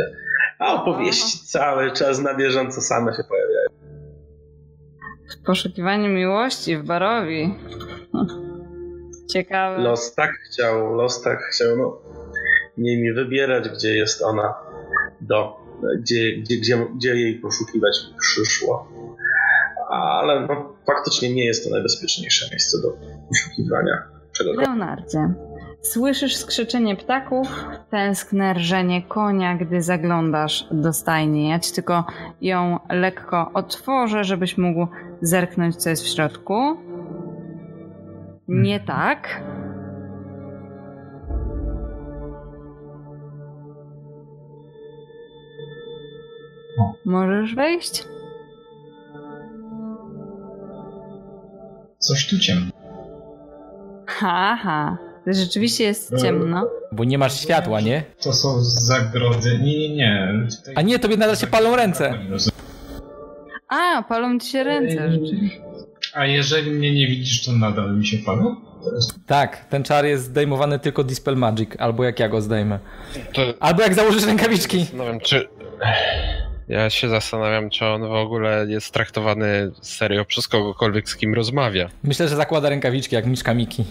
A opowieści cały czas na bieżąco same się pojawiają. W poszukiwaniu miłości w Barovii. Ciekawe. Los tak chciał. No, nie mi wybierać, gdzie jest ona, gdzie jej poszukiwać przyszło. Ale no, faktycznie nie jest to najbezpieczniejsze miejsce do poszukiwania czegokolwiek. Leonardzie, słyszysz skrzeczenie ptaków, tęskne rżenie konia, gdy zaglądasz do stajni. Ja ci tylko ją lekko otworzę, żebyś mógł zerknąć, co jest w środku. Nie tak. Możesz wejść? Coś tu ciemno. Haha, rzeczywiście jest ciemno. Bo nie masz światła, nie? To są zagrody. Nie. Tutaj... A nie, tobie nadal się palą ręce. A, palą ci się ręce rzeczywiście. A jeżeli mnie nie widzisz, to nadal mi się palą? Tak, ten czar jest zdejmowany tylko Dispel Magic, albo jak ja go zdejmę. To... Albo jak założysz rękawiczki. Nie wiem, czy... Ja się zastanawiam, czy on w ogóle jest traktowany serio przez kogokolwiek, z kim rozmawia. Myślę, że zakłada rękawiczki jak Miczka Miki.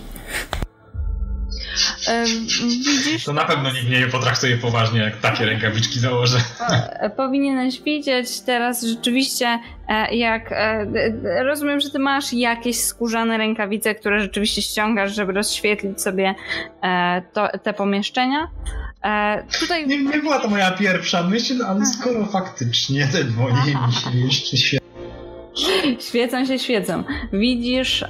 Widzisz? To na pewno nikt mnie nie potraktuje poważnie, jak takie rękawiczki założę. Powinieneś widzieć teraz rzeczywiście, jak... Rozumiem, że ty masz jakieś skórzane rękawice, które rzeczywiście ściągasz, żeby rozświetlić sobie te pomieszczenia. Tutaj... nie była to moja pierwsza myśl, ale skoro faktycznie te dłonie mi jeszcze świecą. Świecą. Widzisz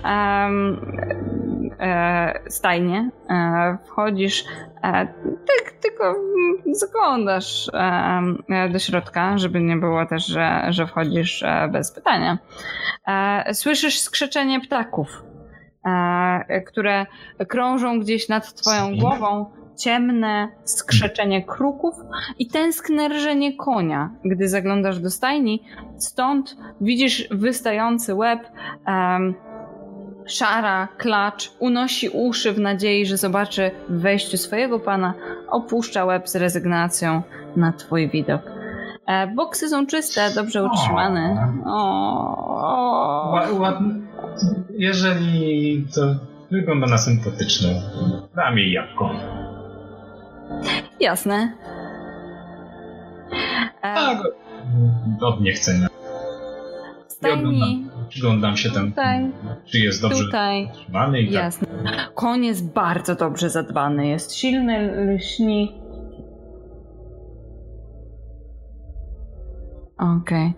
stajnie, wchodzisz, tylko zaglądasz do środka, żeby nie było też, że wchodzisz bez pytania. Słyszysz skrzeczenie ptaków, które krążą gdzieś nad twoją głową. Ciemne skrzeczenie kruków i tęskne rżenie konia, gdy zaglądasz do stajni. Stąd widzisz wystający łeb, szara klacz, unosi uszy w nadziei, że zobaczy w wejściu swojego pana, opuszcza łeb z rezygnacją na twój widok. Boksy są czyste, dobrze utrzymane. Ładne. Jeżeli to wygląda na sympatyczną, dam jej jabłko. Jasne. Tak. Godnie chcę. Oglądam się tam, tutaj, czy jest dobrze zadbany. Jasne. Tak. Koń jest bardzo dobrze zadbany. Jest silny, lśni. Okej.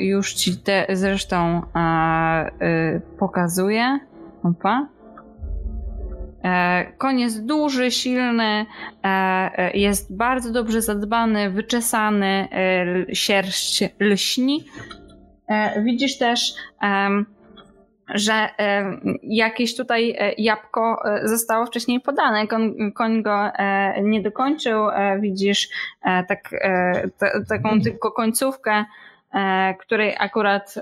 Już ci te zresztą pokazuję. Opa. Koń jest duży, silny, jest bardzo dobrze zadbany, wyczesany, sierść lśni. Widzisz też, że jakieś tutaj jabłko zostało wcześniej podane. Koń go nie dokończył. Widzisz taką tylko końcówkę, której akurat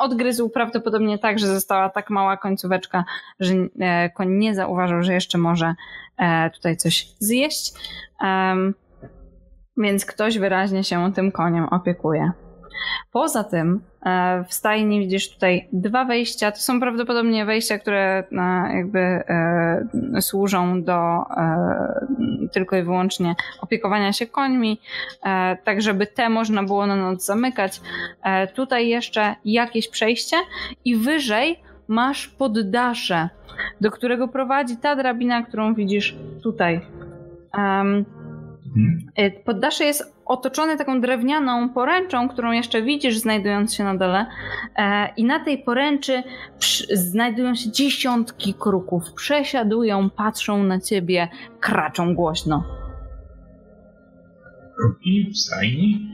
odgryzł prawdopodobnie tak, że została tak mała końcóweczka, że koń nie zauważył, że jeszcze może tutaj coś zjeść. Więc ktoś wyraźnie się tym koniem opiekuje. Poza tym w stajni widzisz tutaj 2 wejścia. To są prawdopodobnie wejścia, które jakby służą do tylko i wyłącznie opiekowania się końmi, tak żeby te można było na noc zamykać. Tutaj jeszcze jakieś przejście i wyżej masz poddasze, do którego prowadzi ta drabina, którą widzisz tutaj. Poddasze jest otoczone taką drewnianą poręczą, którą jeszcze widzisz, znajdując się na dole, i na tej poręczy znajdują się dziesiątki kruków. Przesiadują, patrzą na ciebie, kraczą głośno. Kruki w stajni?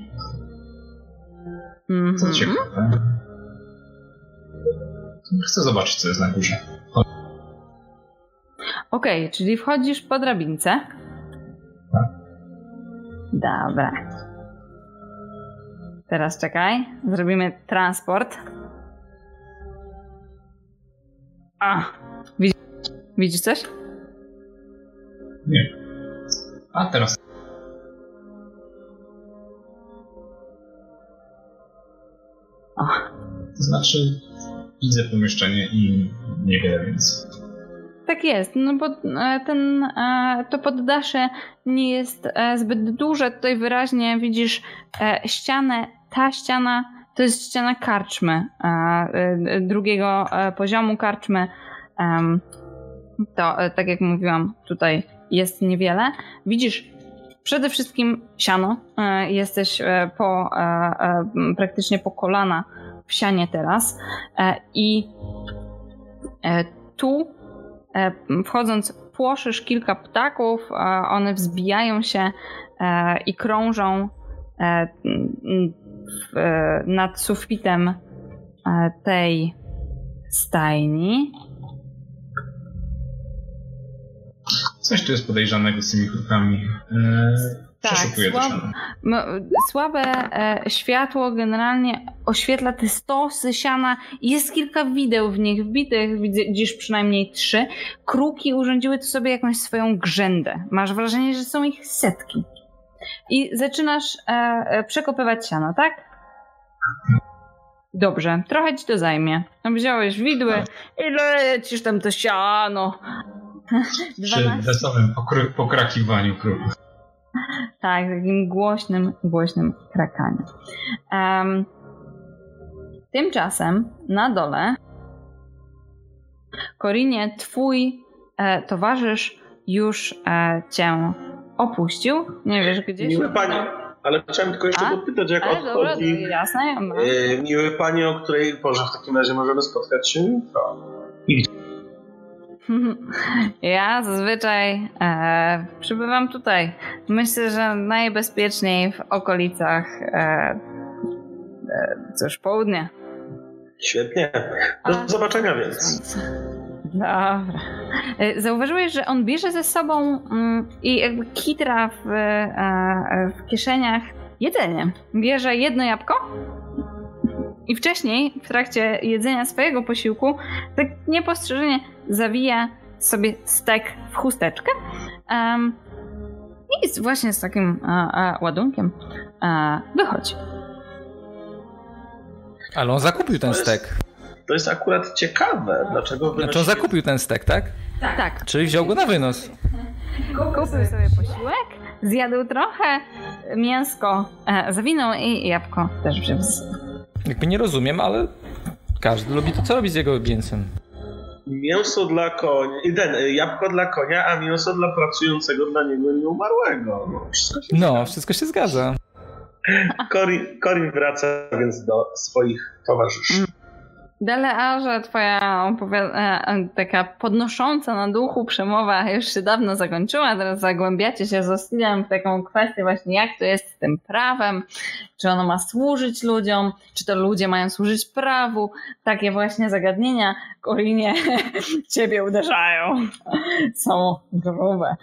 Co ciekawe. Chcę zobaczyć, co jest na górze. Okej, czyli wchodzisz po drabince. Tak. Dobra. Teraz czekaj. Zrobimy transport. A! Widzisz coś? Nie. A teraz. O. To znaczy, widzę pomieszczenie i niewiele więcej. Tak jest, no bo to poddasze nie jest zbyt duże. Tutaj wyraźnie widzisz ścianę. Ta ściana to jest ściana karczmy, drugiego poziomu karczmy. To, tak jak mówiłam, tutaj jest niewiele. Widzisz przede wszystkim siano. Jesteś praktycznie po kolana w sianie teraz. I tu wchodząc płoszysz kilka ptaków. One wzbijają się i krążą nad sufitem tej stajni. Coś tu jest podejrzanego z tymi krukami. Przeszukuję to siano. Słabe światło generalnie oświetla te stosy siana. Jest kilka wideł w nich wbitych, widzisz przynajmniej 3. Kruki urządziły tu sobie jakąś swoją grzędę. Masz wrażenie, że są ich setki. I zaczynasz przekopywać siano, tak? Dobrze, trochę ci to zajmie. Wziąłeś widły i lecisz tam to siano. 12. Przy wesołym pokrakiwaniu kruków. Tak, takim głośnym krakaniem. Tymczasem na dole, Korinie, twój towarzysz już cię opuścił. Nie wiesz gdzieś? Miły panie, ale chciałem tylko jeszcze dopytać, jak odchodzi. Dobra, jasne. Miły panie, o której porze w takim razie możemy spotkać się jutro. Ja zazwyczaj przybywam tutaj. Myślę, że najbezpieczniej w okolicach południa. Świetnie. Do zobaczenia więc. Dobra. Zauważyłeś, że on bierze ze sobą i jakby kitra w kieszeniach jedzenie. Bierze jedno jabłko. I wcześniej, w trakcie jedzenia swojego posiłku, tak niepostrzeżenie zawija sobie stek w chusteczkę i właśnie z takim ładunkiem wychodzi. Ale on zakupił ten stek. To jest akurat ciekawe, dlaczego... Znaczy on zakupił ten stek, tak? Tak. Czyli wziął go na wynos. Kupił sobie posiłek, zjadł trochę, mięsko zawinął i jabłko też wziął. Jakby nie rozumiem, ale każdy lubi to, co robi z jego mięsem. Mięso dla konia, jabłko dla konia, a mięso dla pracującego dla niego nieumarłego. Wszystko się zgadza. Corin wraca więc do swoich towarzyszy. Dalearze, twoja taka podnosząca na duchu przemowa już się dawno zakończyła. Teraz zagłębiacie się z Ostinem w taką kwestię właśnie, jak to jest z tym prawem, czy ono ma służyć ludziom, czy to ludzie mają służyć prawu. Takie właśnie zagadnienia, Korinie, ciebie uderzają. Są grube.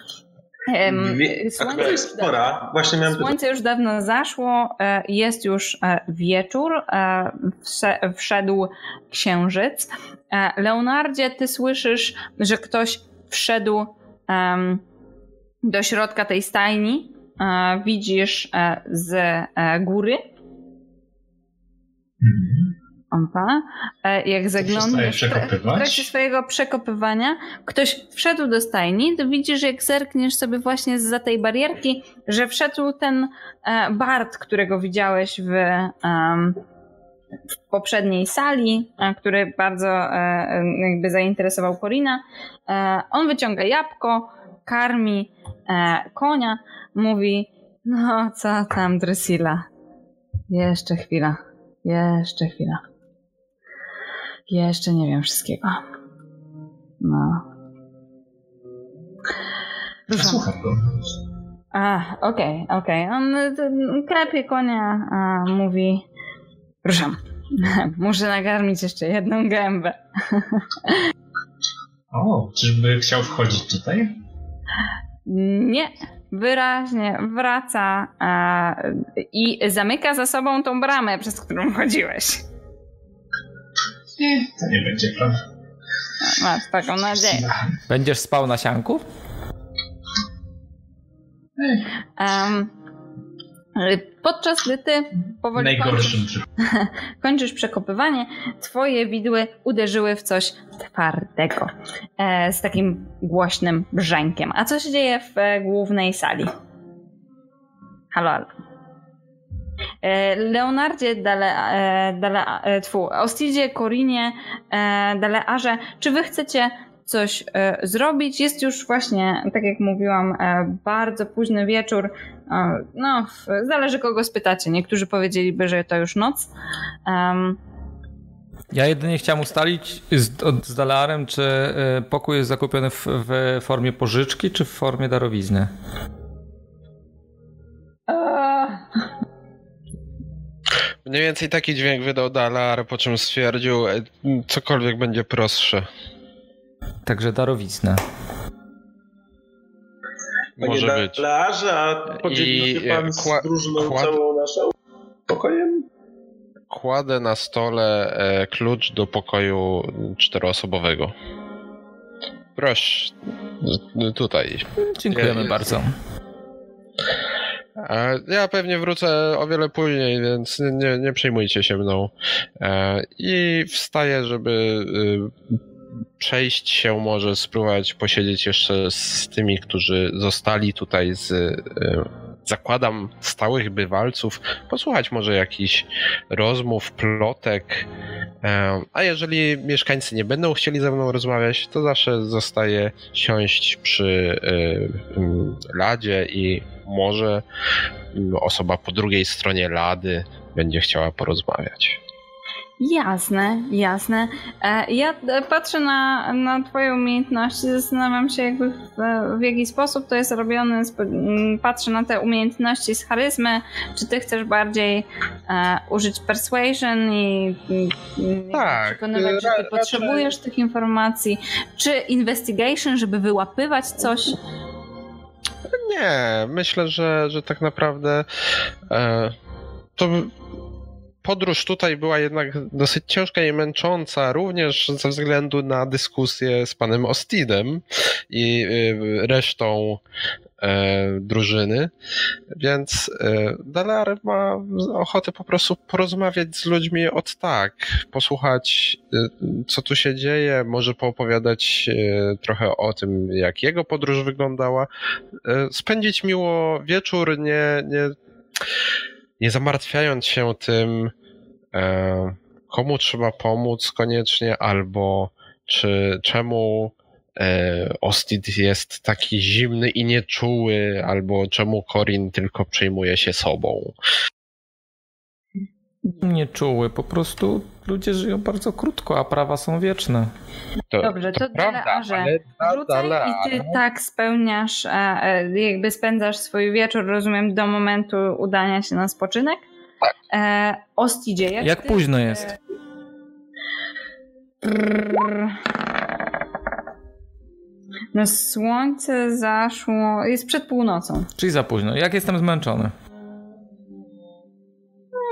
Słońce już dawno zaszło, jest już wieczór, wszedł księżyc. Leonardzie, ty słyszysz, że ktoś wszedł do środka tej stajni, widzisz z góry. Jak zaglądasz w trakcie swojego przekopywania, ktoś wszedł do stajni, to widzisz, jak zerkniesz sobie właśnie zza tej barierki, że wszedł ten Bart, którego widziałeś w poprzedniej sali, który bardzo jakby zainteresował Korina. On wyciąga jabłko, karmi konia, mówi: no co tam, Drusilla? Jeszcze chwila. Jeszcze nie wiem wszystkiego. Ruszam. Okej. On klepie konia, mówi: Ruszam. Muszę nakarmić jeszcze jedną gębę. O, czyżby chciał wchodzić tutaj? Nie. Wyraźnie wraca i zamyka za sobą tą bramę, przez którą wchodziłeś. Nie, to nie będzie prawda. Masz taką nadzieję. Będziesz spał na sianku? Podczas gdy ty powoli kończysz przekopywanie, twoje widły uderzyły w coś twardego z takim głośnym brzękiem. A co się dzieje w głównej sali? Halo, halo. Leonardzie, Ostidzie, Korinie, Dalearze, czy wy chcecie coś zrobić? Jest już właśnie, tak jak mówiłam, bardzo późny wieczór. No, zależy kogo spytacie. Niektórzy powiedzieliby, że to już noc. Ja jedynie chciałem ustalić z Dalearem, czy pokój jest zakupiony w formie pożyczki, czy w formie darowizny. Mniej więcej taki dźwięk wydał Dalear, po czym stwierdził, cokolwiek będzie prostsze. Także darowizna. Może być. A podzielił się pan z drużyną całą naszą pokojem? Kładę na stole klucz do pokoju czteroosobowego. Proszę, tutaj. Dziękujemy bardzo. Ja pewnie wrócę o wiele później, więc nie przejmujcie się mną. I wstaję, żeby przejść się może, spróbować posiedzieć jeszcze z tymi, którzy zostali tutaj z, zakładam, stałych bywalców, posłuchać może jakichś rozmów, plotek, a jeżeli mieszkańcy nie będą chcieli ze mną rozmawiać, to zawsze zostaje siąść przy ladzie i może osoba po drugiej stronie lady będzie chciała porozmawiać. Jasne, jasne. Ja patrzę na twoje umiejętności, zastanawiam się jakby w jaki sposób to jest robione, patrzę na te umiejętności z charyzmy, czy ty chcesz bardziej użyć persuasion i tak, przekonywać, że ty potrzebujesz tych informacji, czy investigation, żeby wyłapywać coś? Nie, myślę, że tak naprawdę to... Podróż tutaj była jednak dosyć ciężka i męcząca, również ze względu na dyskusję z panem Ostinem i resztą drużyny, więc Dalear ma ochotę po prostu porozmawiać z ludźmi od tak, posłuchać co tu się dzieje, może poopowiadać trochę o tym, jak jego podróż wyglądała, spędzić miło wieczór, nie zamartwiając się tym, komu trzeba pomóc koniecznie, albo czemu Ostit jest taki zimny i nieczuły, albo czemu Korin tylko przejmuje się sobą. Nieczuły, po prostu ludzie żyją bardzo krótko, a prawa są wieczne. Dobrze, to Dalearze, wrzucaj i ty tak spełniasz, jakby spędzasz swój wieczór, rozumiem, do momentu udania się na spoczynek. Tak. Ostidzie, jak ty, późno jest? No słońce zaszło, jest przed północą. Czyli za późno, jak jestem zmęczony?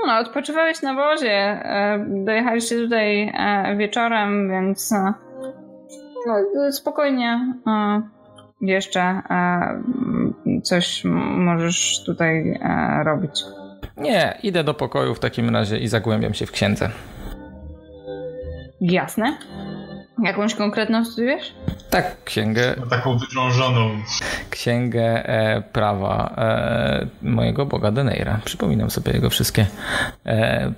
No, odpoczywałeś na wozie, dojechaliście tutaj wieczorem, więc no, spokojnie jeszcze coś możesz tutaj robić. Nie, idę do pokoju w takim razie i zagłębiam się w księdze. Jasne. Jakąś konkretną studiujesz? Tak, księgę. Taką wydrążoną. Księgę prawa mojego boga Deneira. Przypominam sobie jego wszystkie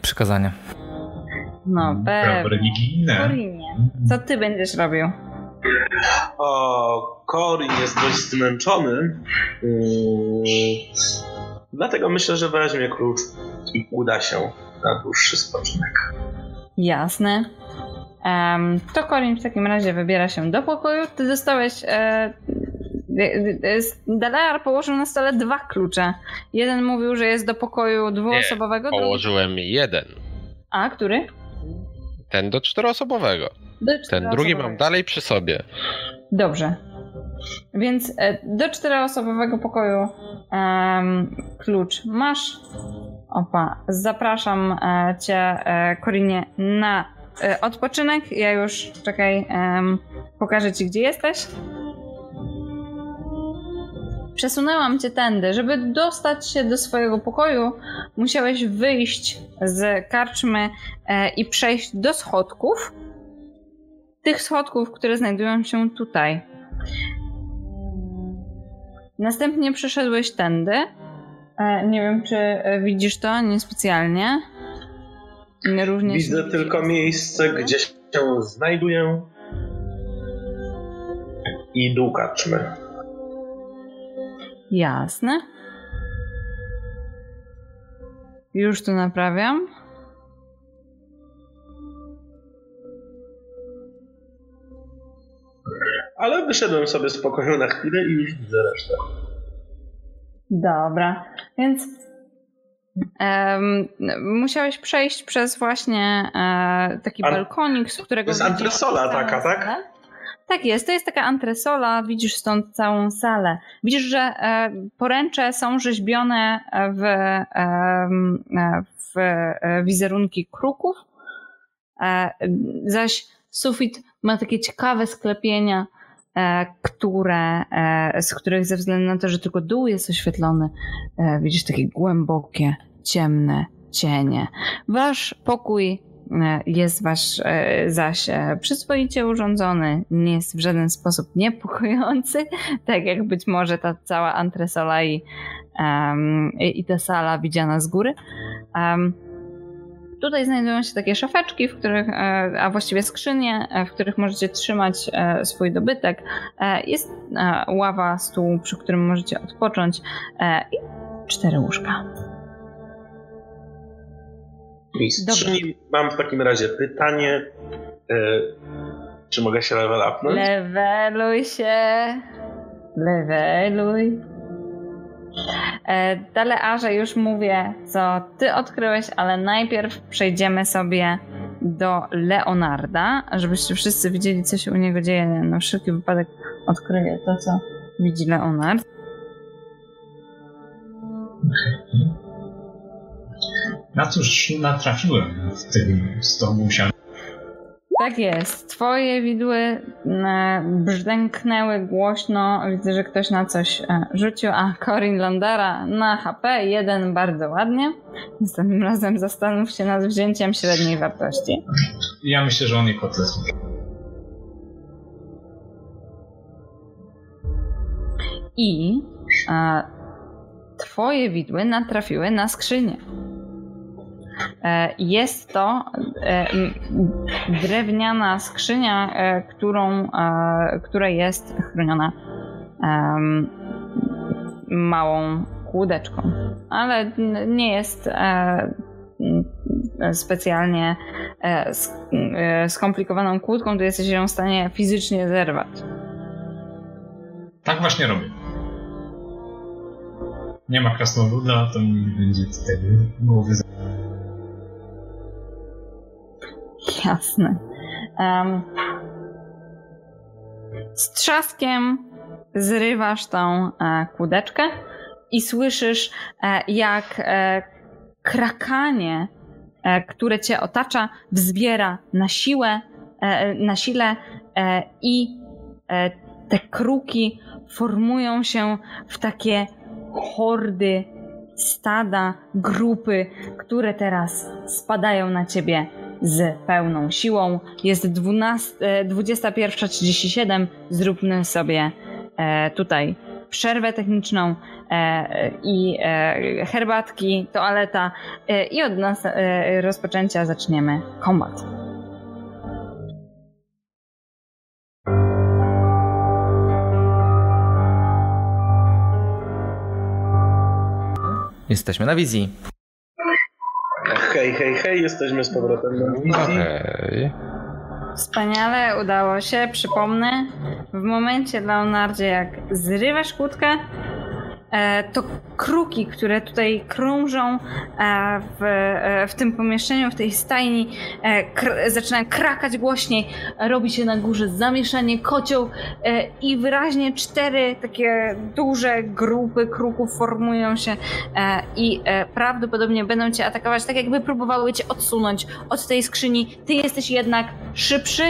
przykazania. No, prawo religijne. Co ty będziesz robił? O, Korin jest dość zmęczony. Dlatego myślę, że weźmie klucz i uda się na dłuższy spoczynek. Jasne. To Korin w takim razie wybiera się do pokoju. Ty dostałeś... Dalear położył na stole dwa klucze. Jeden mówił, że jest do pokoju dwuosobowego. Nie, położyłem jeden. A, który? Ten do czteroosobowego. Ten drugi mam dalej przy sobie. Dobrze. Więc do czteroosobowego pokoju klucz masz. Opa, zapraszam cię, Korinie, na odpoczynek. Ja już, czekaj, pokażę ci, gdzie jesteś. Przesunęłam cię tędy. Żeby dostać się do swojego pokoju, musiałeś wyjść z karczmy i przejść do schodków. Tych schodków, które znajdują się tutaj. Następnie przeszedłeś tędy. Nie wiem, czy widzisz to niespecjalnie. Również widzę tylko miejsce, gdzie się znajduję i dół karczmy. Jasne. Już to naprawiam. Ale wyszedłem sobie z pokoju na chwilę i już widzę resztę. Dobra, więc musiałeś przejść przez właśnie taki balkonik, z którego... To jest antresola taka, tak? Tak jest, to jest taka antresola, widzisz stąd całą salę. Widzisz, że poręcze są rzeźbione w wizerunki kruków, zaś sufit ma takie ciekawe sklepienia, z których ze względu na to, że tylko dół jest oświetlony, widzisz takie głębokie, ciemne cienie. Wasz pokój jest zaś przyzwoicie urządzony, nie jest w żaden sposób niepokojący, tak jak być może ta cała antresola i ta sala widziana z góry. Tutaj znajdują się takie szafeczki, a właściwie skrzynie, w których możecie trzymać swój dobytek. Jest ława, stół, przy którym możecie odpocząć i 4 łóżka. Mistrzyni, mam w takim razie pytanie, czy mogę się level upnąć? Leveluj się, leveluj. Dalearze, już mówię, co ty odkryłeś, ale najpierw przejdziemy sobie do Leonarda, żebyście wszyscy widzieli, co się u niego dzieje. Na wszelki wypadek odkryję to, co widzi Leonard. Na cóż natrafiłem w tym stołu siana? Tak jest. Twoje widły brzdęknęły głośno. Widzę, że ktoś na coś rzucił, a Korinlandera na HP 1 bardzo ładnie. Następnym razem zastanów się nad wzięciem średniej wartości. Ja myślę, że on jej podlecił. I twoje widły natrafiły na skrzynię. Jest to drewniana skrzynia, która jest chroniona małą kłódeczką, ale nie jest specjalnie skomplikowaną kłódką, to jesteś ją w stanie fizycznie zerwać. Tak właśnie robię. Nie ma krasnoluda, to mi będzie tego głowy. Jasne. Z trzaskiem zrywasz tą kłódeczkę i słyszysz, jak krakanie, które cię otacza, wzbiera na sile i te kruki formują się w takie hordy, stada, grupy, które teraz spadają na ciebie z pełną siłą. Jest 21:37. Zróbmy sobie tutaj przerwę techniczną i herbatki, toaleta i od nas rozpoczęcia zaczniemy kombat. Jesteśmy na wizji. Hej, hej, hej, jesteśmy z powrotem na wizji. Okay. Wspaniale, udało się, przypomnę. W momencie, Leonardzie, jak zrywasz kłódkę, to kruki, które tutaj krążą w tym pomieszczeniu, w tej stajni, zaczynają krakać głośniej, robi się na górze zamieszanie, kocioł i wyraźnie 4 takie duże grupy kruków formują się i prawdopodobnie będą cię atakować, tak jakby próbowały cię odsunąć od tej skrzyni. Ty jesteś jednak szybszy,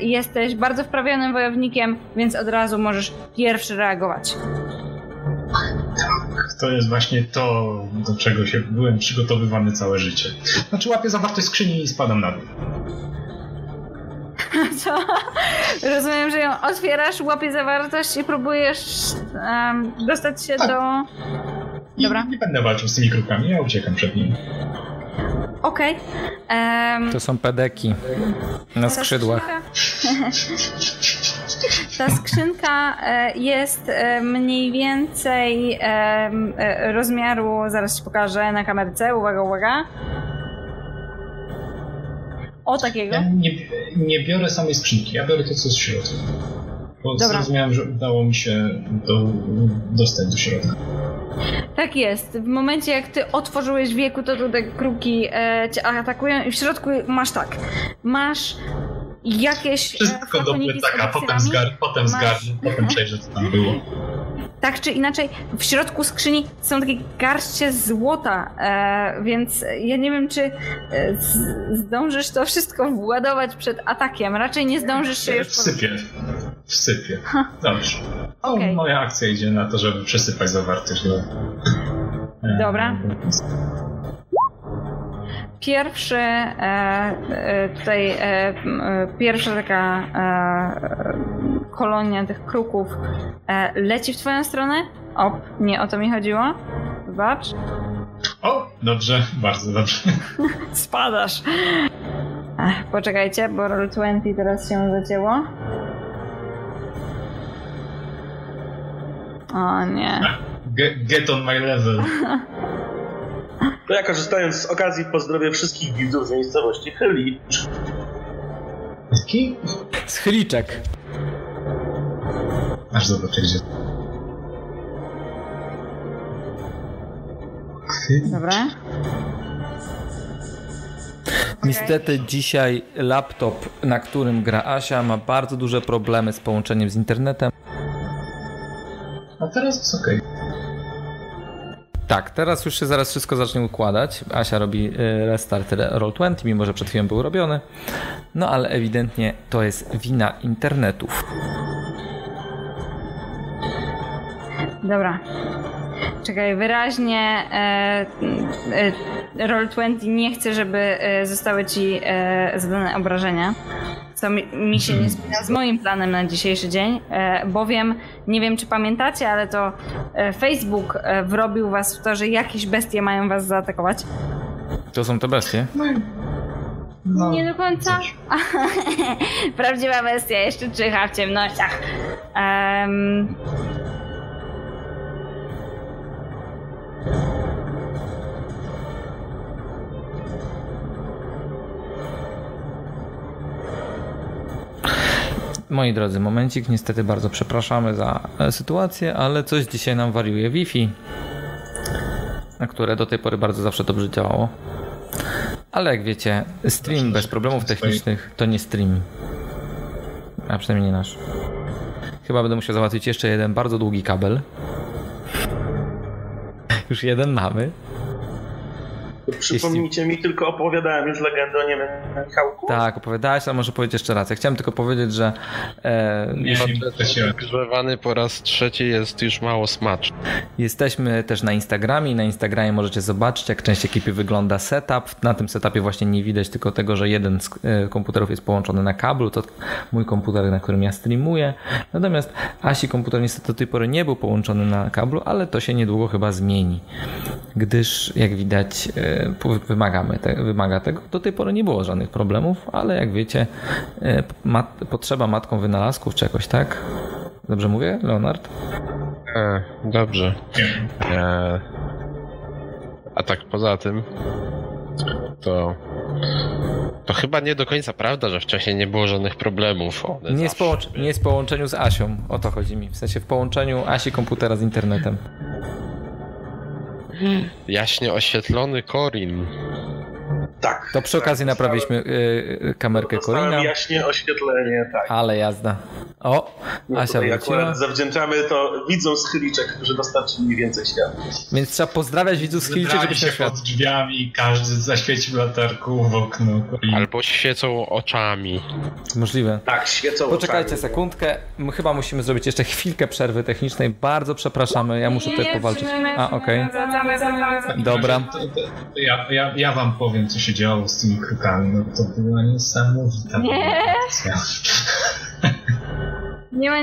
jesteś bardzo wprawionym wojownikiem, więc od razu możesz pierwszy reagować. Tak, to jest właśnie to, do czego się byłem przygotowywany całe życie. Znaczy łapię zawartość skrzyni i spadam na dół. Co? Rozumiem, że ją otwierasz, łapię zawartość i próbujesz dostać się tak do... Dobra. Nie będę walczył z tymi krukami, ja uciekam przed nimi. Okej. Okay. To są pedeki na skrzydłach. Ta skrzynka jest mniej więcej rozmiaru, zaraz ci pokażę na kamerce, uwaga, uwaga. O takiego. Ja nie biorę samej skrzynki, ja biorę to, co z środka. Bo zrozumiałem, że udało mi się dostać do środka. Tak jest. W momencie, jak ty otworzyłeś wieku, to tutaj kruki cię atakują i w środku masz tak. Masz jakieś wszystko do plecaka, potem zgarnę, potem przejrzę, co tam było. Tak czy inaczej, w środku skrzyni są takie garście złota, więc ja nie wiem, czy zdążysz to wszystko władować przed atakiem. Raczej nie zdążysz się już... Wsypię. Dobrze. Okay. Moja akcja idzie na to, żeby przesypać zawartość. Dobra. Pierwsza taka kolonia tych kruków leci w twoją stronę. Op, nie o to mi chodziło. Zobacz. O, dobrze, bardzo dobrze. Spadasz. Poczekajcie, bo Roll20 teraz się zacięło. O nie. Get on my level. To ja, korzystając z okazji, pozdrowię wszystkich widzów z miejscowości Chylicz. Z Chyliczek. Aż zobaczę, gdzie... Chylicz. Dobra. Niestety dzisiaj laptop, na którym gra Asia, ma bardzo duże problemy z połączeniem z internetem. A teraz jest okej. Tak, teraz już się zaraz wszystko zacznie układać. Asia robi restart Roll20, mimo że przed chwilą był robiony. No ale ewidentnie to jest wina internetów. Dobra. Czekaj, wyraźnie Roll20 nie chce, żeby zostały ci zadane obrażenia. Co mi się nie spina z moim planem na dzisiejszy dzień, bowiem nie wiem, czy pamiętacie, ale to Facebook wrobił was w to, że jakieś bestie mają was zaatakować. To są te bestie? No, nie do końca. Prawdziwa bestia jeszcze czyha w ciemnościach. Moi drodzy, momencik, niestety bardzo przepraszamy za sytuację, ale coś dzisiaj nam wariuje Wi-Fi, na które do tej pory bardzo zawsze dobrze działało. Ale jak wiecie, stream bez problemów technicznych to nie stream. A przynajmniej nie nasz. Chyba będę musiał załatwić jeszcze jeden bardzo długi kabel. Już jeden mamy. Przypomnijcie mi, tylko opowiadałem już legendę o Michałku. Tak, opowiadałeś, a może powiedzieć jeszcze raz. Ja chciałem tylko powiedzieć, że... Grzewany po raz trzeci jest już mało smaczny. Jesteśmy też na Instagramie i na Instagramie możecie zobaczyć, jak część ekipy wygląda setup. Na tym setupie właśnie nie widać tylko tego, że jeden z komputerów jest połączony na kablu. To mój komputer, na którym ja streamuję. Natomiast Asi komputer niestety do tej pory nie był połączony na kablu, ale to się niedługo chyba zmieni. Gdyż, jak widać... Wymaga tego. Do tej pory nie było żadnych problemów, ale jak wiecie, potrzeba matką wynalazków czegoś, tak? Dobrze mówię, Leonard? Dobrze. A tak poza tym, to To chyba nie do końca prawda, że wcześniej nie było żadnych problemów. Nie w połączeniu z Asią, o to chodzi mi. W sensie w połączeniu Asi komputera z internetem. Jaśnie oświetlony Korin. Tak. To przy okazji naprawiliśmy kamerkę Korina. Jaśnie oświetlenie, tak. Ale jazda. O, no Asia wróciła. Zawdzięczamy to widzom z chyliczek, którzy dostarczyli mi więcej światła. Więc trzeba pozdrawiać widzów z chyliczek, żeby się pod drzwiami, każdy zaświecił latarką w okno. Albo świecą oczami. Możliwe. Tak, świecą oczami. Poczekajcie sekundkę. Chyba musimy zrobić jeszcze chwilkę przerwy technicznej. Bardzo przepraszamy, ja muszę tutaj powalczyć. A, okej. Okay. Dobra. Ja wam powiem, co się działo z tymi krukami, no to była niesamowita produkcja. Nie ma.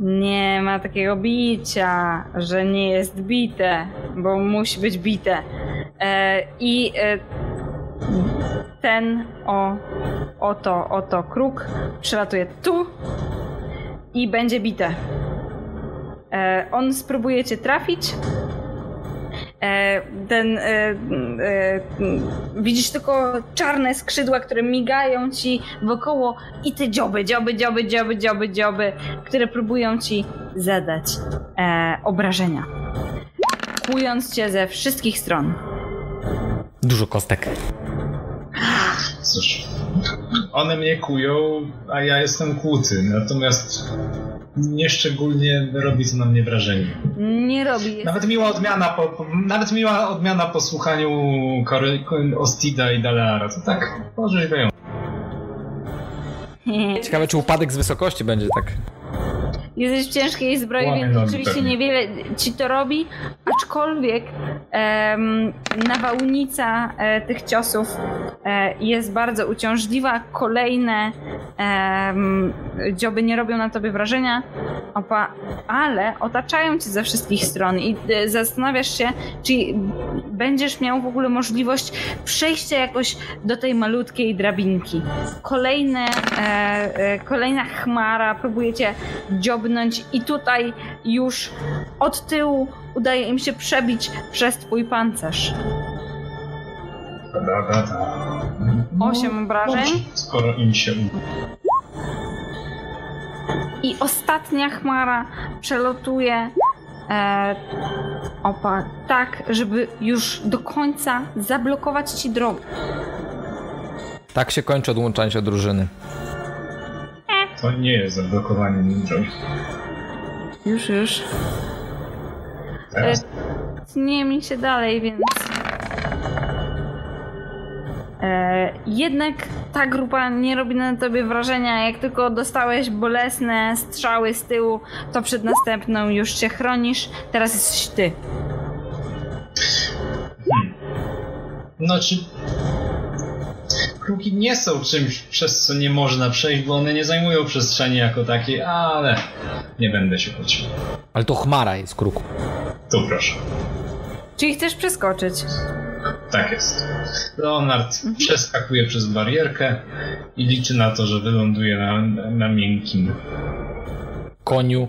Nie ma takiego bicia, że nie jest bite, bo musi być bite. Ten oto kruk przelatuje tu i będzie bite. On spróbuje cię trafić. Widzisz tylko czarne skrzydła, które migają ci wokoło i te dzioby, które próbują ci zadać obrażenia, kłując cię ze wszystkich stron. Dużo kostek. Cóż, one mnie kują, a ja jestem kłuty, natomiast nieszczególnie robi to na mnie wrażenie. Nie robi. Nawet miła odmiana po słuchaniu Ostida i Daleara. To tak porzeźbiają. Ciekawe, czy upadek z wysokości będzie tak. Jesteś w ciężkiej zbroi, więc oczywiście niewiele ci to robi, aczkolwiek nawałnica tych ciosów jest bardzo uciążliwa. Kolejne dzioby nie robią na tobie wrażenia, ale otaczają cię ze wszystkich stron i zastanawiasz się, czy będziesz miał w ogóle możliwość przejścia jakoś do tej malutkiej drabinki. Kolejna chmara próbuje cię dzioby i tutaj już od tyłu udaje im się przebić przez twój pancerz. 8 obrażeń. Skoro im się i ostatnia chmara przelotuje tak, żeby już do końca zablokować ci drogę. Tak się kończy odłączanie się od drużyny. To nie jest zablokowanie ninjów. Już. Nie mi się dalej, więc... Jednak ta grupa nie robi na tobie wrażenia. Jak tylko dostałeś bolesne strzały z tyłu, to przed następną już się chronisz. Teraz jesteś ty. Kruki nie są czymś, przez co nie można przejść, bo one nie zajmują przestrzeni jako takiej, ale nie będę się kłócił. Ale to chmara jest, kruku. Tu proszę. Czyli chcesz przeskoczyć? Tak jest. Leonard przeskakuje przez barierkę i liczy na to, że wyląduje na miękkim koniu.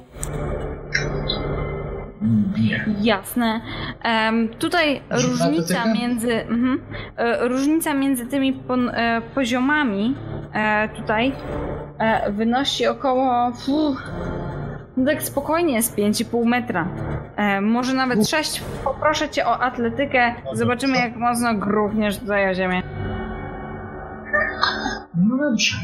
Nie. Jasne. Tutaj różnica między tymi poziomami tutaj wynosi około tak spokojnie z 5,5 metra. Może nawet 6. Poproszę cię o atletykę. Zobaczymy, jak mocno gruchniesz tutaj o ziemię. No dobrze.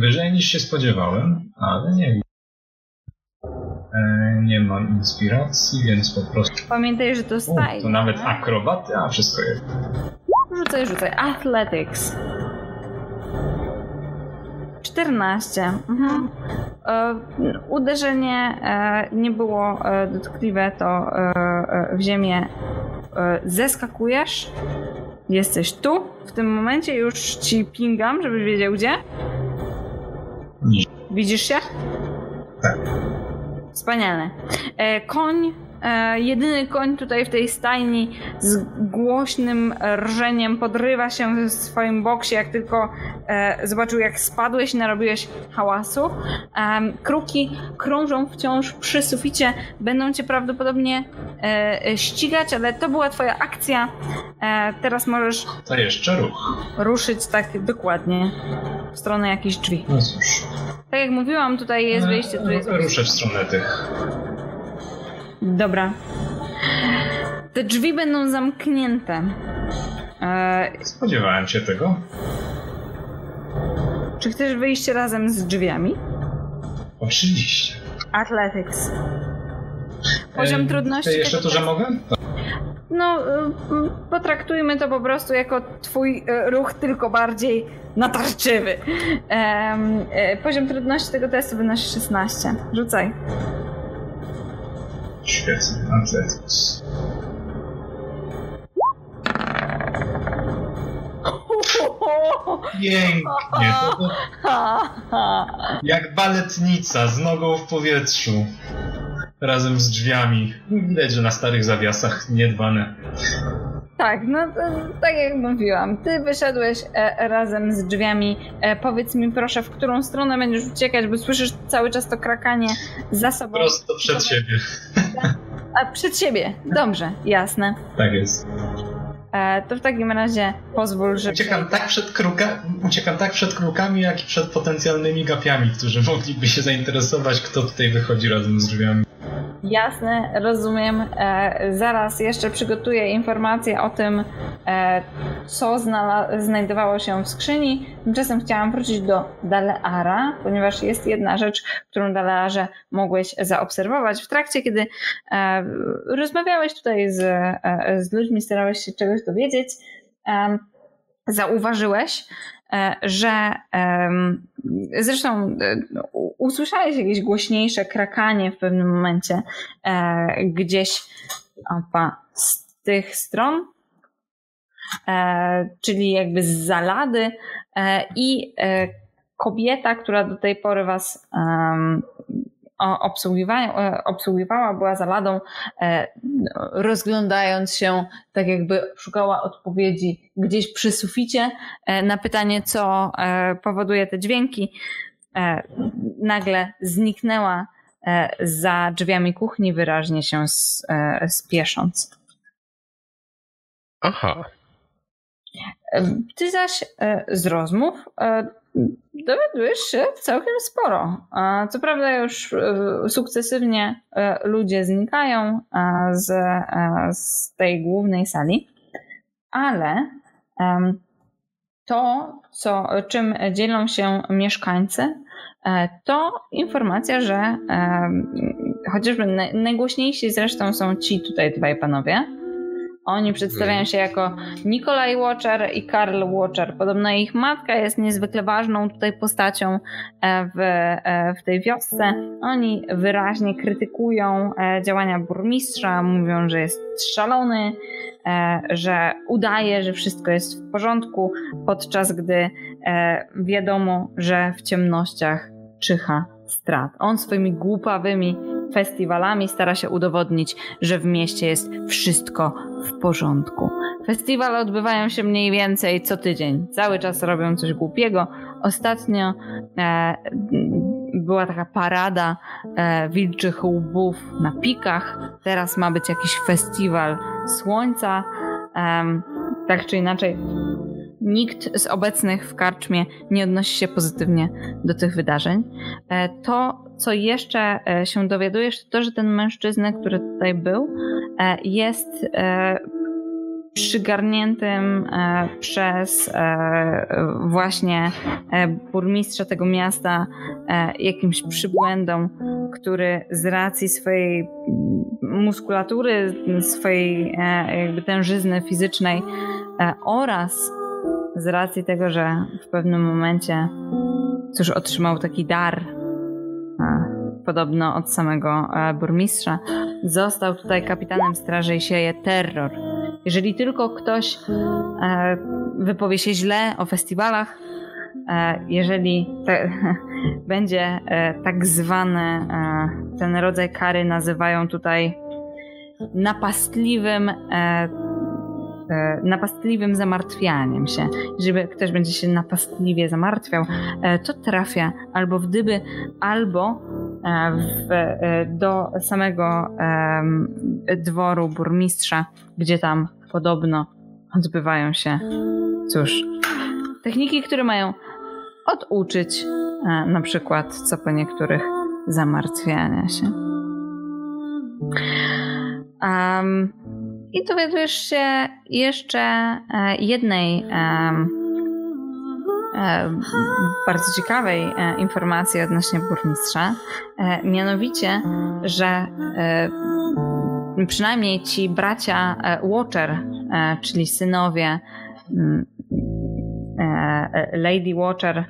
Wyżej niż się spodziewałem, ale nie. Nie mam inspiracji, więc po prostu... Pamiętaj, że to staj. To nawet akrobaty, a wszystko jest. Rzucaj. Athletics. 14. Uderzenie nie było dotkliwe, to w ziemię zeskakujesz. Jesteś tu. W tym momencie już ci pingam, żebyś wiedział gdzie. Widzisz się? Tak. Wspaniale. Koń Jedyny koń tutaj w tej stajni z głośnym rżeniem podrywa się w swoim boksie, jak tylko zobaczył, jak spadłeś, narobiłeś hałasu. Kruki krążą wciąż przy suficie, będą cię prawdopodobnie ścigać, ale to była twoja akcja. Teraz możesz... To jeszcze ruch. Ruszyć tak dokładnie w stronę jakichś drzwi. No cóż. Tak jak mówiłam, tutaj jest wyjście, tu jest... Ruszę w stronę tych... Dobra. Te drzwi będą zamknięte. Spodziewałem się tego. Czy chcesz wyjść razem z drzwiami? Oczywiście. Athletics. Poziom trudności... Ty jeszcze to, że mogę? No, potraktujmy to po prostu jako twój ruch, tylko bardziej natarczywy. Poziom trudności tego testu wynosi 16. Rzucaj. Świetnie, atletyzm. Pięknie. Jak baletnica z nogą w powietrzu. Razem z drzwiami. Widać, że na starych zawiasach niedbane. Tak, no tak jak mówiłam. Ty wyszedłeś razem z drzwiami. Powiedz mi proszę, w którą stronę będziesz uciekać, bo słyszysz cały czas to krakanie za sobą. Prosto przed siebie. A przed siebie. Dobrze, jasne. Tak jest. To w takim razie pozwól, że... Uciekam tak przed krukami, jak i przed potencjalnymi gapiami, którzy mogliby się zainteresować, kto tutaj wychodzi razem z drzwiami. Jasne, rozumiem. Zaraz jeszcze przygotuję informację o tym, co znajdowało się w skrzyni. Tymczasem chciałam wrócić do Daleara, ponieważ jest jedna rzecz, którą Dalearze mogłeś zaobserwować w trakcie, kiedy rozmawiałeś tutaj z ludźmi, starałeś się czegoś dowiedzieć. Zauważyłeś, że zresztą usłyszałeś jakieś głośniejsze krakanie w pewnym momencie gdzieś z tych stron, czyli jakby z zalady, i kobieta, która do tej pory was obsługiwała, była zaladą, rozglądając się, tak jakby szukała odpowiedzi gdzieś przy suficie na pytanie, co powoduje te dźwięki. Nagle zniknęła za drzwiami kuchni, wyraźnie się spiesząc. Aha. Ty zaś z rozmów dowiadujesz się całkiem sporo. Co prawda już sukcesywnie ludzie znikają z tej głównej sali, ale to, czym dzielą się mieszkańcy, to informacja, że chociażby najgłośniejsi zresztą są ci tutaj dwaj panowie. Oni przedstawiają się jako Nikolaj Wachter i Karl Wachter. Podobno ich matka jest niezwykle ważną tutaj postacią w tej wiosce. Oni wyraźnie krytykują działania burmistrza, mówią, że jest szalony, że udaje, że wszystko jest w porządku, podczas gdy wiadomo, że w ciemnościach czyha strat. On swoimi głupawymi festiwalami stara się udowodnić, że w mieście jest wszystko w porządku. Festiwale odbywają się mniej więcej co tydzień. Cały czas robią coś głupiego. Ostatnio była taka parada wilczych łbów na pikach. Teraz ma być jakiś festiwal słońca. Tak czy inaczej, nikt z obecnych w karczmie nie odnosi się pozytywnie do tych wydarzeń. To, co jeszcze się dowiadujesz, to, że ten mężczyzna, który tutaj był, jest przygarniętym przez właśnie burmistrza tego miasta jakimś przybłędą, który z racji swojej muskulatury, swojej jakby tężyzny fizycznej oraz z racji tego, że w pewnym momencie cóż, otrzymał taki dar podobno od samego burmistrza, został tutaj kapitanem straży i sieje terror. Jeżeli tylko ktoś wypowie się źle o festiwalach, jeżeli będzie tak zwany ten rodzaj kary, nazywają tutaj napastliwym zamartwianiem się. Jeżeli ktoś będzie się napastliwie zamartwiał, to trafia albo w dyby, albo do samego dworu burmistrza, gdzie tam podobno odbywają się, cóż, techniki, które mają oduczyć na przykład, co po niektórych, zamartwiania się. I dowiadujesz się jeszcze jednej bardzo ciekawej informacji odnośnie burmistrza, mianowicie, że przynajmniej ci bracia Wachter, czyli synowie Lady Wachter,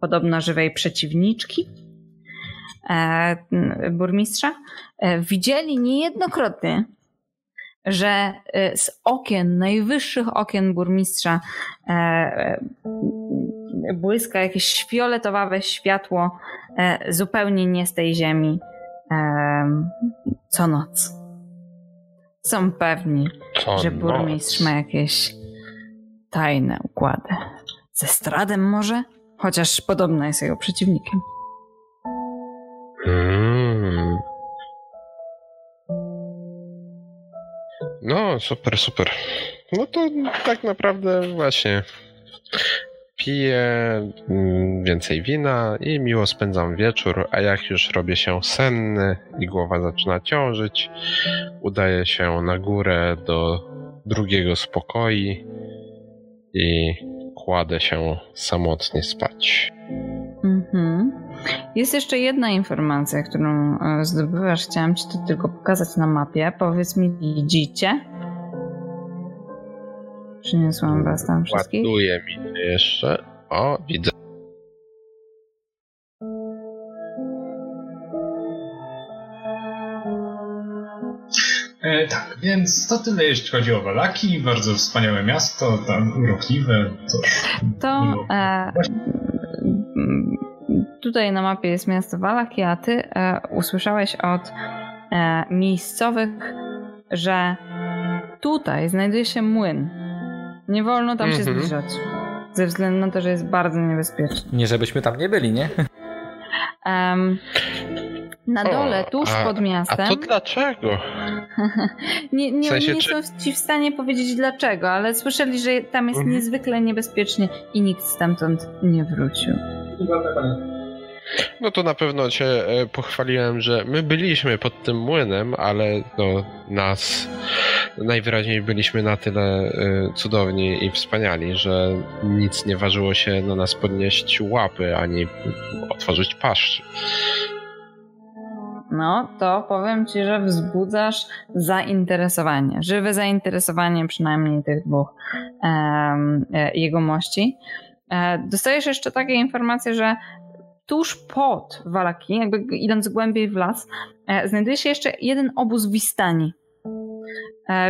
podobno żywej przeciwniczki burmistrza, widzieli niejednokrotnie, że z okien, najwyższych okien burmistrza błyska jakieś fioletowawe światło zupełnie nie z tej ziemi co noc. Są pewni, że burmistrz ma jakieś tajne układy. Ze Strahdem może? Chociaż podobno jest jego przeciwnikiem. No, super, super. No to tak naprawdę właśnie piję więcej wina i miło spędzam wieczór, a jak już robię się senny i głowa zaczyna ciążyć, udaję się na górę do drugiego z pokoi i kładę się samotnie spać. Jest jeszcze jedna informacja, którą zdobywasz. Chciałam ci to tylko pokazać na mapie. Powiedz mi, widzicie? Przyniosłam was tam wszystkich. Ładuje mi to jeszcze. O, widzę. Tak, więc to tyle, jeśli chodzi o Vallaki. Bardzo wspaniałe miasto, tam urokliwe. Tutaj na mapie jest miasto Vallaki, a ty usłyszałeś od miejscowych, że tutaj znajduje się młyn. Nie wolno tam się zbliżać. Ze względu na to, że jest bardzo niebezpieczny. Nie żebyśmy tam nie byli, nie? Na dole, tuż pod miastem... A to dlaczego? nie są ci w stanie powiedzieć dlaczego, ale słyszeli, że tam jest niezwykle niebezpiecznie i nikt stamtąd nie wrócił. No to na pewno cię pochwaliłem, że my byliśmy pod tym młynem, ale no nas najwyraźniej byliśmy na tyle cudowni i wspaniali, że nic nie ważyło się na nas podnieść łapy, ani otworzyć paszczy. No to powiem ci, że wzbudzasz zainteresowanie, żywe zainteresowanie przynajmniej tych dwóch jegomości. Dostajesz jeszcze takie informacje, że tuż pod Vallaki, jakby idąc głębiej w las, znajduje się jeszcze jeden obóz Wistani.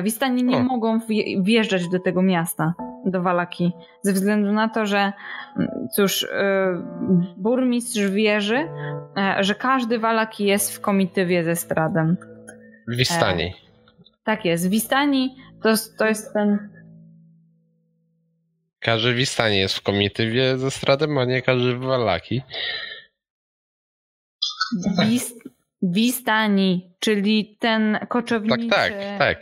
Wistani nie mogą wjeżdżać do tego miasta, do Vallaki, ze względu na to, że cóż, burmistrz wierzy, że każdy Vallaki jest w komitywie ze Strahdem. Wistani. Tak jest. Wistani to jest ten... Każdy Wistani jest w komitywie ze Strahdem, a nie każdy w Vallaki. Wistani, czyli ten koczowniczy... Tak.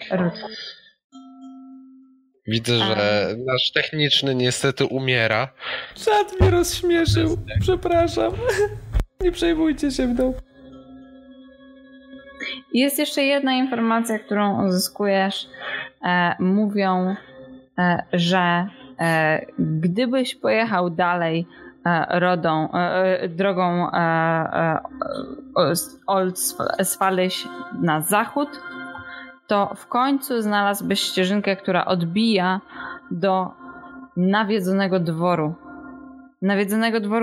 Widzę, że nasz techniczny niestety umiera. Czad mnie rozśmieszył. Przepraszam. Nie przejmujcie się mną. Jest jeszcze jedna informacja, którą uzyskujesz. Mówią, że gdybyś pojechał dalej drogą Oldswallis na zachód, to w końcu znalazłbyś ścieżynkę, która odbija do nawiedzonego dworu,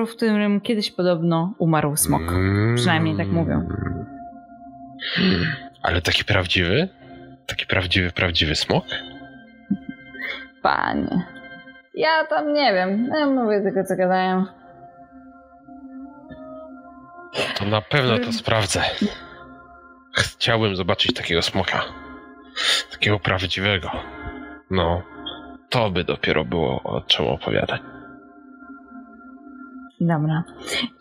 w którym kiedyś podobno umarł smok. Przynajmniej tak mówią. Ale taki prawdziwy? Taki prawdziwy smok? Panie... Ja tam nie wiem. Ja mówię tylko, co gadają. To na pewno to sprawdzę. Chciałbym zobaczyć takiego smoka. takiego prawdziwego. No, to by dopiero było o czym opowiadać. Dobra.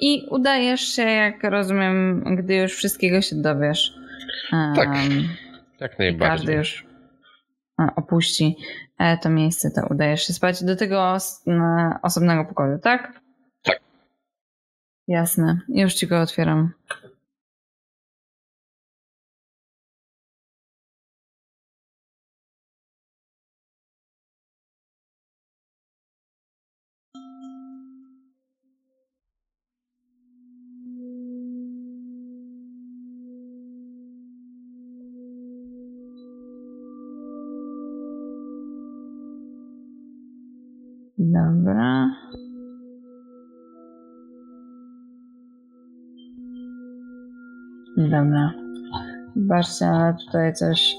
I udajesz się, jak rozumiem, gdy już wszystkiego się dowiesz. Tak, jak najbardziej. Każdy już opuści to miejsce, to udajesz się spać do tego osobnego pokoju, tak? Tak. Jasne. Już ci go otwieram. Dobra. Dobra. Basia tutaj coś...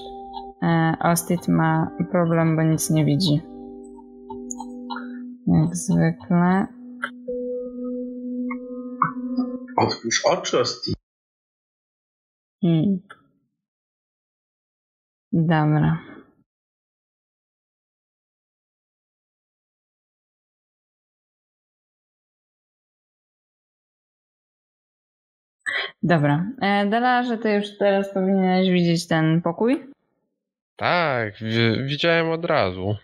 Ostit ma problem, bo nic nie widzi. Jak zwykle. Otwórz oczy, Ostit. Dobra. Dobra. Dalearze, ty już teraz powinieneś widzieć ten pokój? Tak, widziałem od razu.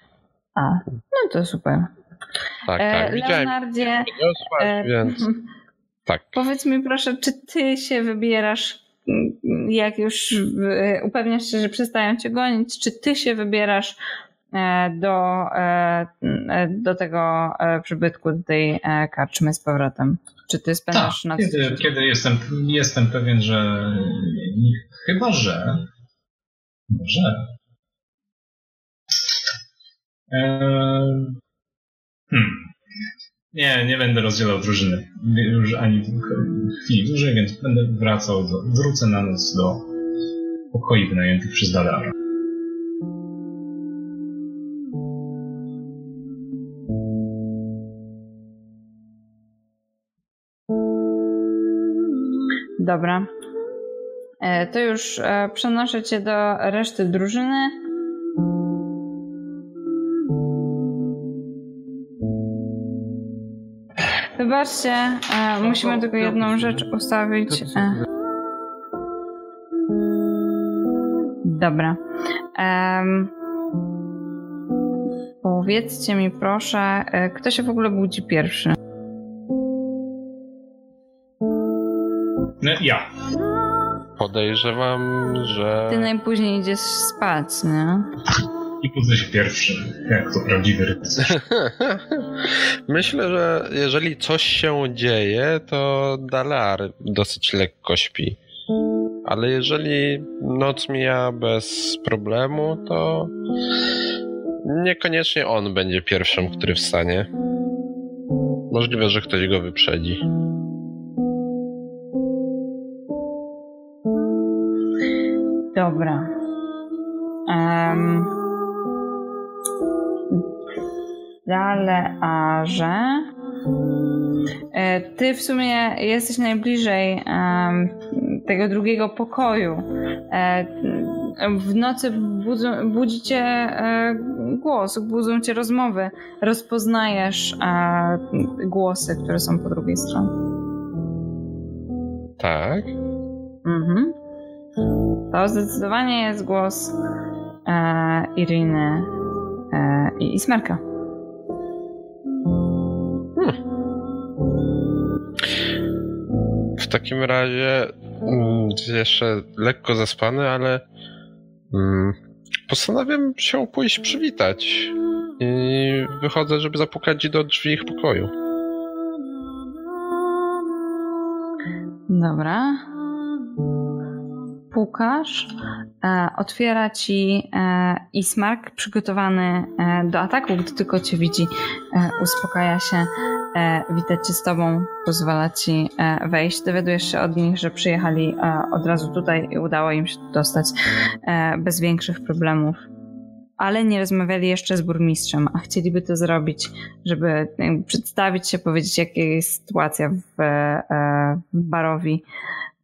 A, no to super. Tak, tak, widziałem. Leonardzie, więc... tak. Powiedz mi proszę, czy ty się wybierasz, jak już upewniasz się, że przestają cię gonić, czy ty się wybierasz do tego przybytku, do tej karczmy z powrotem? Czy ty spędzasz noc? Kiedy jestem pewien, że chyba, że może. Nie będę rozdzielał drużyny już ani chwili dłużej, więc będę wrócę na noc do pokoi wynajętych przez Daleara. Dobra, to już przenoszę cię do reszty drużyny. Wybaczcie, musimy tylko jedną rzecz ustawić. Dobra. Powiedzcie mi proszę, kto się w ogóle budzi pierwszy? Ja. Podejrzewam, że... Ty najpóźniej idziesz spać, nie? I budzę się pierwszy, jak to prawdziwy rycerz. Myślę, że jeżeli coś się dzieje, to Dalear dosyć lekko śpi. Ale jeżeli noc mija bez problemu, to niekoniecznie on będzie pierwszym, który wstanie. Możliwe, że ktoś go wyprzedzi. Dobra. Dalearze. Ty w sumie jesteś najbliżej tego drugiego pokoju. W nocy budzi cię głos, budzą cię rozmowy. Rozpoznajesz głosy, które są po drugiej stronie. Tak? Mhm. To zdecydowanie jest głos Iriny i Smarka. W takim razie jeszcze lekko zaspany, ale postanawiam się pójść przywitać i wychodzę, żeby zapukać do drzwi ich pokoju. Dobra. Pukasz, otwiera ci Ismark, przygotowany do ataku, gdy tylko cię widzi, uspokaja się, wita cię z tobą, pozwala ci wejść. Dowiadujesz się od nich, że przyjechali od razu tutaj i udało im się dostać bez większych problemów. Ale nie rozmawiali jeszcze z burmistrzem, a chcieliby to zrobić, żeby przedstawić się, powiedzieć, jaka jest sytuacja w Barovii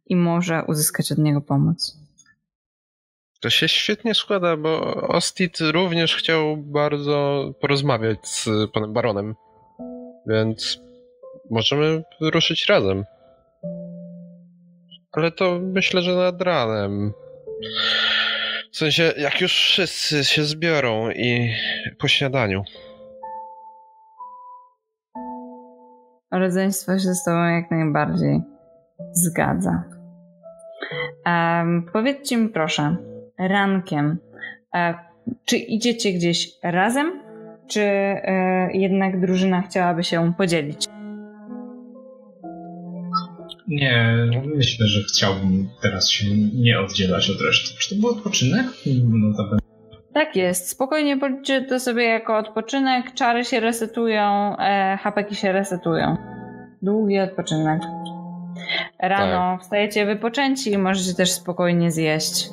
i może uzyskać od niego pomoc. To się świetnie składa, bo Ostit również chciał bardzo porozmawiać z panem baronem, więc możemy ruszyć razem. Ale to myślę, że nad ranem. W sensie, jak już wszyscy się zbiorą i po śniadaniu. Rodzeństwo się z tobą jak najbardziej zgadza. Powiedzcie mi proszę, rankiem, czy idziecie gdzieś razem, czy jednak drużyna chciałaby się podzielić? Nie, myślę, że chciałbym teraz się nie oddzielać od reszty. Czy to był odpoczynek? No, tak jest. Spokojnie policzcie to sobie jako odpoczynek. Czary się resetują, hapeki się resetują. Długi odpoczynek. Rano tak. Wstajecie wypoczęci i możecie też spokojnie zjeść.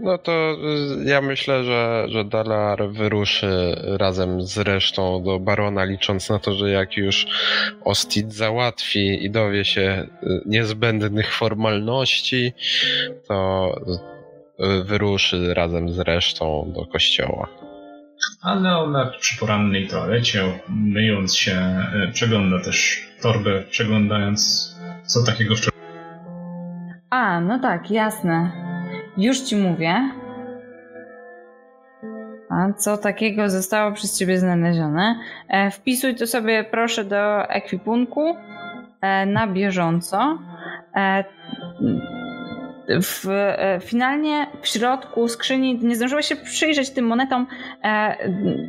No to ja myślę, że Dalear wyruszy razem z resztą do barona, licząc na to, że jak już Ostit załatwi i dowie się niezbędnych formalności, to wyruszy razem z resztą do kościoła. A Leonard przy porannej toalecie, myjąc się, przegląda też torbę, przeglądając co takiego wczoraj. A, no tak, jasne. Już ci mówię. A co takiego zostało przez ciebie znalezione? Wpisuj to sobie proszę do ekwipunku na bieżąco. Finalnie w środku skrzyni nie zdążyłeś się przyjrzeć tym monetom.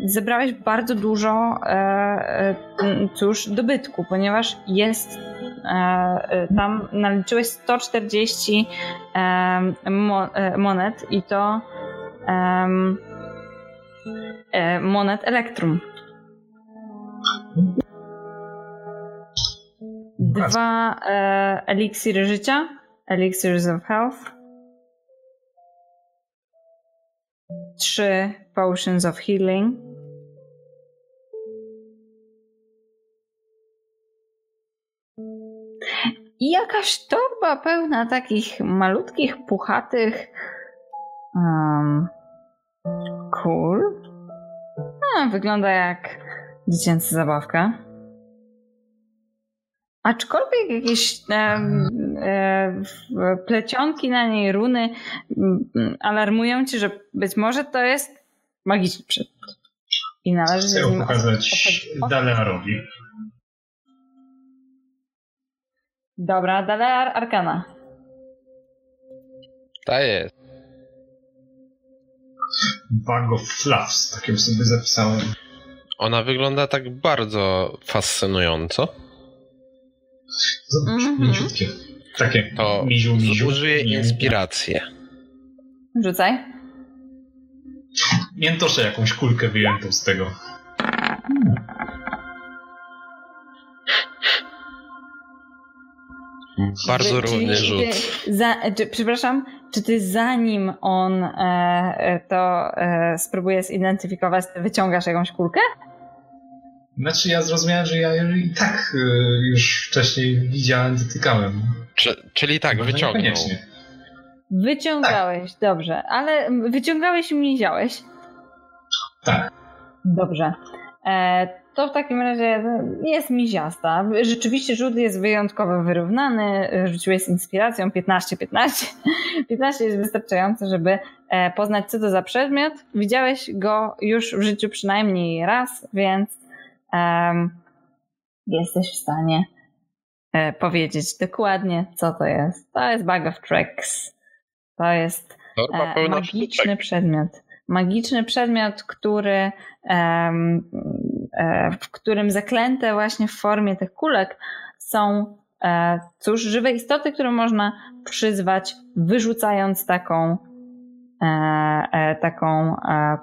Zebrałeś bardzo dużo cóż, dobytku, ponieważ jest tam naliczyłeś 140 monet i to monet Elektrum. Dwa eliksiry życia, Elixir of health, 3 potions of healing, 1 jakaś torba pełna takich malutkich, puchatych kul. Wygląda jak dziecięca zabawka. Aczkolwiek jakieś plecionki na niej, runy alarmują cię, że być może to jest magiczny przedmiot. I należy się z nim pokazać Dalearowi. Dobra, Dalear Arkana. Ta jest. Bag of Fluffs, takie sobie zapisałem. Ona wygląda tak bardzo fascynująco. Zobacz, miziutkie. Takie to miziu. Użyję inspirację. Rzucaj. Miętoszę jakąś kulkę wyjętą z tego. Bardzo równy rzut. Przepraszam, czy ty zanim on spróbuje zidentyfikować, wyciągasz jakąś kulkę? Znaczy ja zrozumiałem, że ja i tak już wcześniej widziałem, dotykałem. Czyli tak, wyciągnął. Wyciągałeś, tak. Dobrze. Ale wyciągałeś i mniziałeś? Tak. Dobrze. To w takim razie jest miziasta. Rzeczywiście rzut jest wyjątkowo wyrównany. Rzuciłeś z inspiracją 15-15. 15 jest wystarczające, żeby poznać, co to za przedmiot. Widziałeś go już w życiu przynajmniej raz, więc jesteś w stanie powiedzieć dokładnie, co to jest. To jest Bag of Tricks. To jest magiczny przedmiot. Magiczny przedmiot, który, w którym zaklęte właśnie w formie tych kulek są żywe istoty, które można przyzwać, wyrzucając taką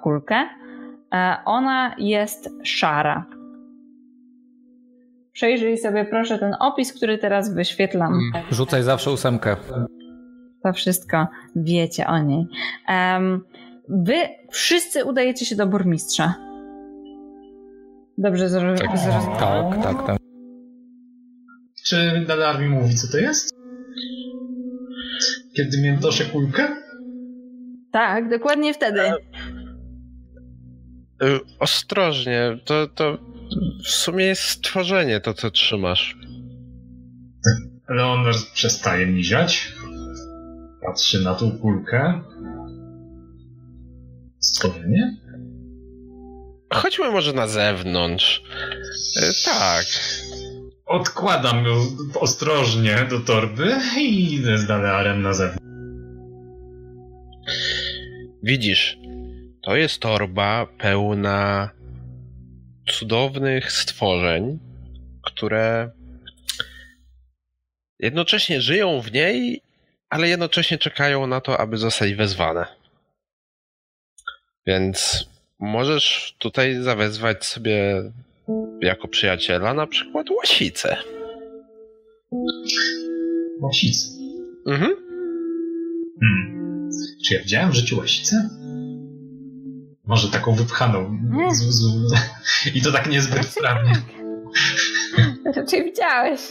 kulkę. Ona jest szara. Przejrzyj sobie proszę ten opis, który teraz wyświetlam. Rzucaj zawsze 8. To wszystko wiecie o niej. Wy wszyscy udajecie się do burmistrza. Dobrze zrozumiałem. Tak. Czy Dalear mi mówi, co to jest? Kiedy miętoszę kulkę? Tak, dokładnie wtedy. Ostrożnie, to w sumie jest stworzenie to, co trzymasz. Leonard przestaje miziać. Patrzy na tą kulkę. Stworzenie? Chodźmy może na zewnątrz. Tak. Odkładam ją ostrożnie do torby i idę z Dalearem na zewnątrz. Widzisz, to jest torba pełna cudownych stworzeń, które jednocześnie żyją w niej, ale jednocześnie czekają na to, aby zostać wezwane. Więc możesz tutaj zawezwać sobie jako przyjaciela na przykład łasicę. Łasicę? Mhm. Czy ja widziałem w życiu łasicę? Może taką wypchaną. I to tak niezbyt sprawnie. Raczej widziałeś.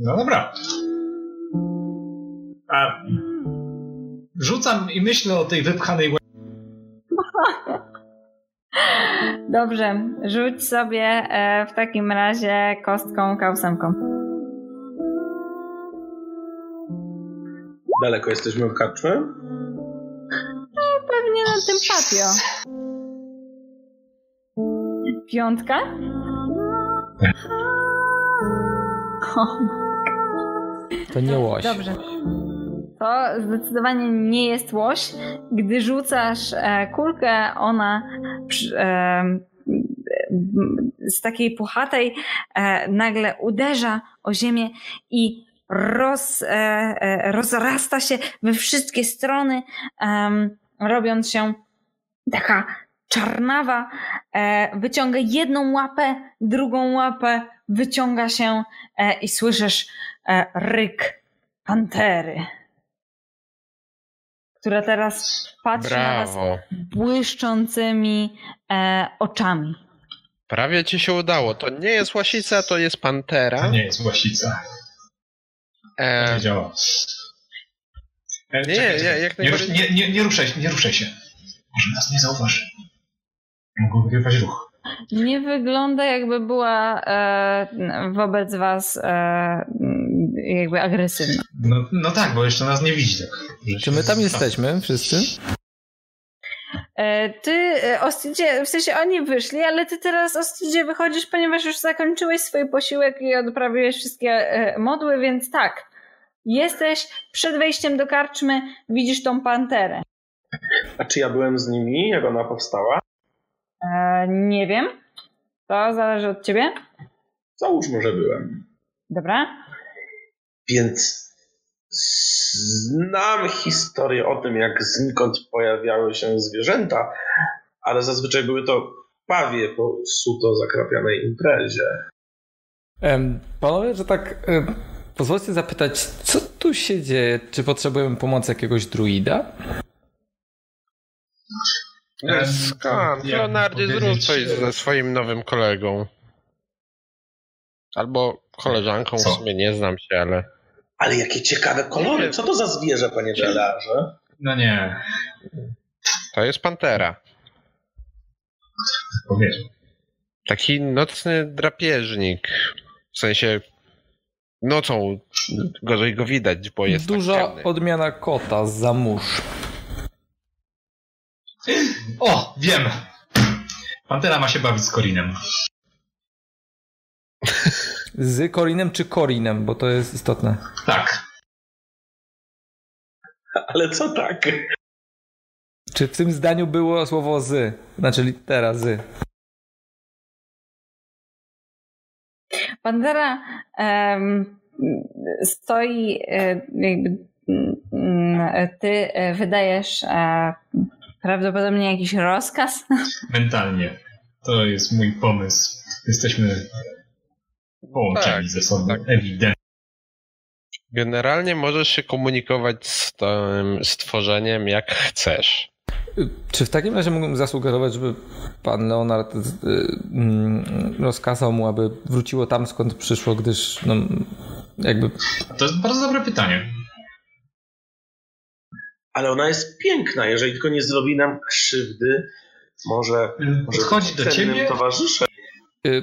No dobra. A rzucam i myślę o tej wypchanej łasicy. Dobrze, rzuć sobie w takim razie kostką K8. Daleko jesteśmy w karczmie? No, pewnie na tym patio. 5? To nie łoś. Dobrze. To zdecydowanie nie jest łoś. Gdy rzucasz kulkę, ona z takiej puchatej nagle uderza o ziemię i rozrasta się we wszystkie strony, robiąc się taka czarnawa. Wyciąga jedną łapę, drugą łapę, wyciąga się i słyszysz ryk pantery, która teraz patrzy na was błyszczącymi oczami. Prawie ci się udało. To nie jest łasica, to jest pantera. To nie jest łasica. Nie działa. Nie ruszaj się. Może nas nie zauważy. Mogą wykrywać ruch. Nie wygląda, jakby była wobec was jakby agresywna. No tak, bo jeszcze nas nie widzi. Tak. Czy my tam jesteśmy wszyscy? Ty, Ostidzie, w sensie oni wyszli, ale ty teraz, Ostidzie, wychodzisz, ponieważ już zakończyłeś swój posiłek i odprawiłeś wszystkie modły, więc tak. Jesteś przed wejściem do karczmy, widzisz tą panterę. A czy ja byłem z nimi, jak ona powstała? Nie wiem. To zależy od ciebie. Załóżmy, że byłem. Dobra. Więc znam historię o tym, jak znikąd pojawiały się zwierzęta, ale zazwyczaj były to pawie po suto zakrapianej imprezie. Panowie, że tak pozwólcie zapytać, co tu się dzieje? Czy potrzebujemy pomocy jakiegoś druida? Leonardzie, zrób coś ze swoim nowym kolegą. Albo koleżanką, w sumie nie znam się, ale... Ale jakie ciekawe kolory, co to za zwierzę, panie Dalearze? No nie. To jest pantera. Taki nocny drapieżnik. W sensie nocą gorzej go widać, bo jest duża tak odmiana kota z zamórz. O, wiem. Pantera ma się bawić z Korinem. Z Korinem czy Korinem, bo to jest istotne. Tak. Ale co tak? Czy w tym zdaniu było słowo z? Znaczy litera z. Pantera stoi jakby ty wydajesz prawdopodobnie jakiś rozkaz? Mentalnie. To jest mój pomysł. Jesteśmy połączeni ze sobą. Tak. Ewidentnie. Generalnie możesz się komunikować z tym stworzeniem jak chcesz. Czy w takim razie mógłbym zasugerować, żeby pan Leonard rozkazał mu, aby wróciło tam, skąd przyszło, gdyż no, jakby... To jest bardzo dobre pytanie. Ale ona jest piękna, jeżeli tylko nie zrobi nam krzywdy. Może podchodzi do ciebie, towarzysze.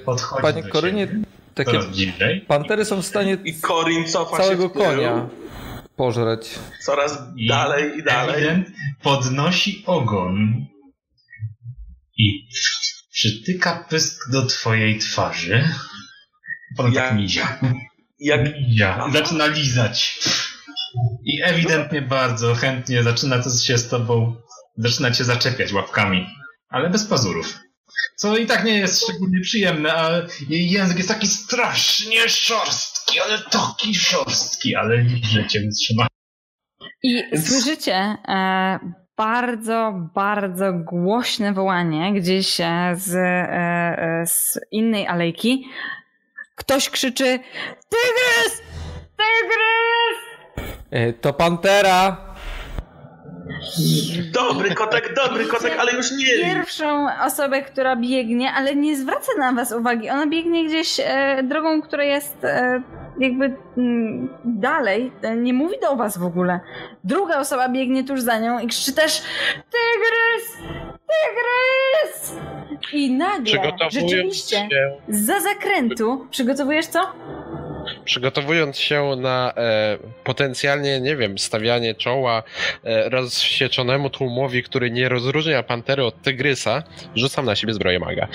Podchodzi Panie do Korynie, ciebie. Takie pantery są w stanie całego konia pożreć. Coraz dalej i dalej. Ewident podnosi ogon i przytyka pysk do twojej twarzy. Pan jak, tak mizia. Zaczyna lizać. I ewidentnie bardzo chętnie zaczyna się z tobą, zaczyna cię zaczepiać łapkami, ale bez pazurów. Co i tak nie jest szczególnie przyjemne, ale jej język jest taki strasznie szorstki, ale taki szorstki, ale liże cię trzyma. I słyszycie bardzo, bardzo głośne wołanie gdzieś z innej alejki. Ktoś krzyczy: Tygrys! Tygrys! To pantera! Dobry kotek, ale już nie! Pierwszą osobę, która biegnie, ale nie zwraca na was uwagi. Ona biegnie gdzieś drogą, która jest jakby dalej. Nie mówi do was w ogóle. Druga osoba biegnie tuż za nią i krzyczy też: Tygrys! Tygrys! I nagle rzeczywiście za zakrętu przygotowujesz co? Przygotowując się na potencjalnie, nie wiem, stawianie czoła rozsieczonemu tłumowi, który nie rozróżnia pantery od tygrysa, rzucam na siebie zbroję maga.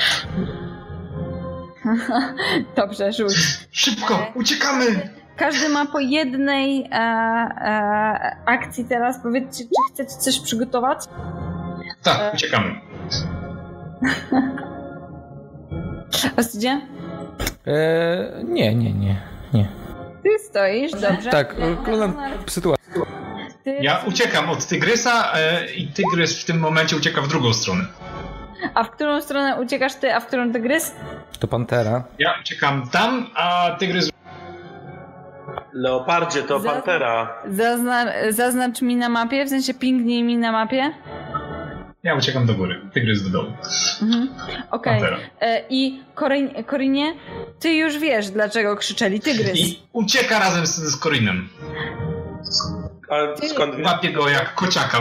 Dobrze, rzuć. Szybko, uciekamy! Każdy ma po jednej akcji teraz. Powiedzcie, czy chcecie coś przygotować? Tak, uciekamy. Ostydzie? Nie. Ty stoisz, dobrze? Tak, oglądam sytuację. Ja uciekam od tygrysa i tygrys w tym momencie ucieka w drugą stronę. A w którą stronę uciekasz ty, a w którą tygrys? To pantera. Ja uciekam tam, a tygrys... Leopardzie, to pantera. Zaznacz mi na mapie, w sensie pingnij mi na mapie. Ja uciekam do góry, tygrys do dołu. Okej. I Korinie, ty już wiesz, dlaczego krzyczeli tygrys. I ucieka razem z Korinem. Skąd łapie go jak kociaka.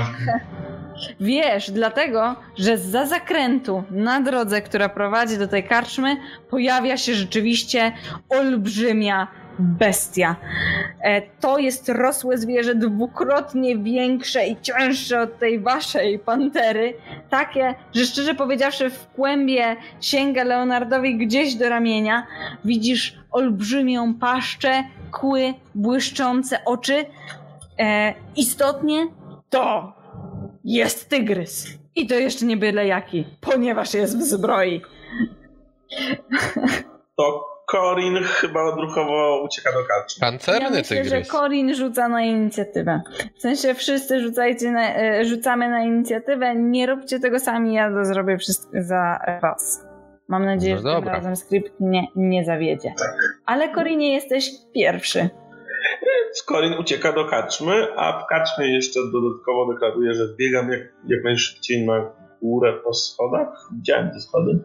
Wiesz, dlatego, że zza zakrętu na drodze, która prowadzi do tej karczmy, pojawia się rzeczywiście olbrzymia bestia. To jest rosłe zwierzę, dwukrotnie większe i cięższe od tej waszej pantery. Takie, że szczerze powiedziawszy w kłębie sięga Leonardowi gdzieś do ramienia. Widzisz olbrzymią paszczę, kły, błyszczące oczy. Istotnie to jest tygrys. I to jeszcze nie byle jaki, ponieważ jest w zbroi. To Korin chyba odruchowo ucieka do karczmy. Pancerny ja myślę, tygrys. Że Korin rzuca na inicjatywę. W sensie wszyscy rzucamy na inicjatywę. Nie róbcie tego sami, ja to zrobię za was. Mam nadzieję, że tym razem skrypt nie zawiedzie. Tak. Ale Korinie, jesteś pierwszy. Korin ucieka do karczmy, a w karczmie jeszcze dodatkowo deklaruje, że biegam jak najszybciej na górę po schodach. Widziałem te schody.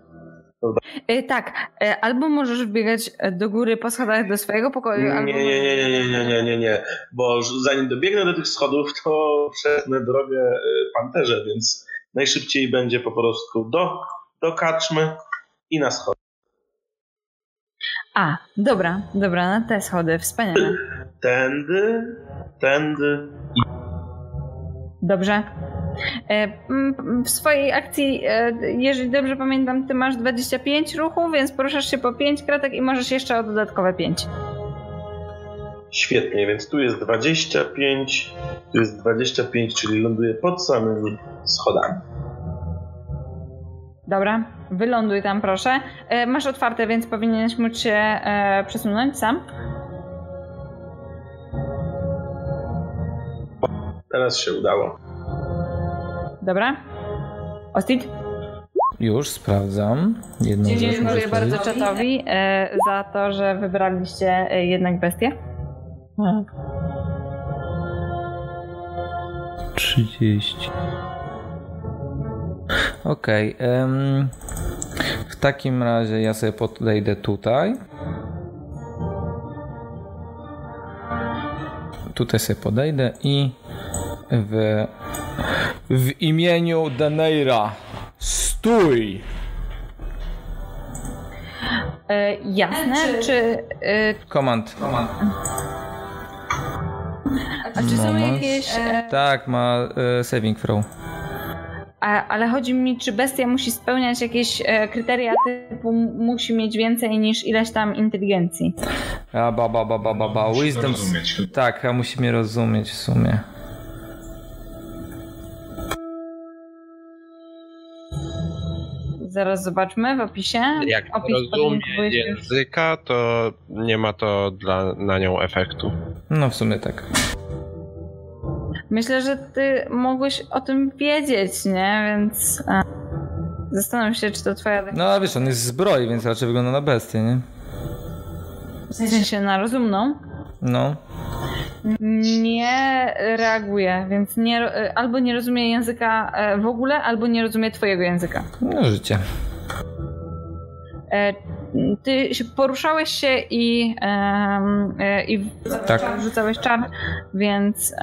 Tak, albo możesz wbiegać do góry po schodach do swojego pokoju, albo... Nie, bo zanim dobiegnę do tych schodów, to przetnę drogę panterze, więc najszybciej będzie po prostu do karczmy i na schody. A, dobra, na te schody, wspaniale. Tędy. Dobrze. W swojej akcji, jeżeli dobrze pamiętam, ty masz 25 ruchu, więc poruszasz się po 5 kratek i możesz jeszcze o dodatkowe 5. Świetnie, więc tu jest 25, czyli ląduję pod samymi schodami. Dobra, wyląduj tam proszę. Masz otwarte, więc powinieneś móc się przesunąć sam. Teraz się udało. Dobra. Ostit? Już sprawdzam. Dziękuję bardzo czatowi za to, że wybraliście jednak bestię. 30. Okej. W takim razie ja sobie podejdę tutaj. tutaj sobie podejdę i w imieniu Deneira stój! Jasne, czy... Komand. Komand. A czy są jakieś... Tak, ma saving throw. Ale chodzi mi, czy bestia musi spełniać jakieś kryteria typu musi mieć więcej niż ileś tam inteligencji. Wisdom... Tak, a musi mnie rozumieć w sumie. Zaraz zobaczmy w opisie. Jak rozumie języka, to nie ma to na nią efektu. No w sumie tak. Myślę, że ty mogłeś o tym wiedzieć, nie? Więc zastanawiam się, czy to twoja... No ale wiesz, on jest zbroi, więc raczej wygląda na bestię, nie? W sensie na rozumną? No. Nie reaguje, więc albo nie rozumie języka w ogóle, albo nie rozumie twojego języka. No życie. Ty się poruszałeś się i tak. Rzucałeś czar, więc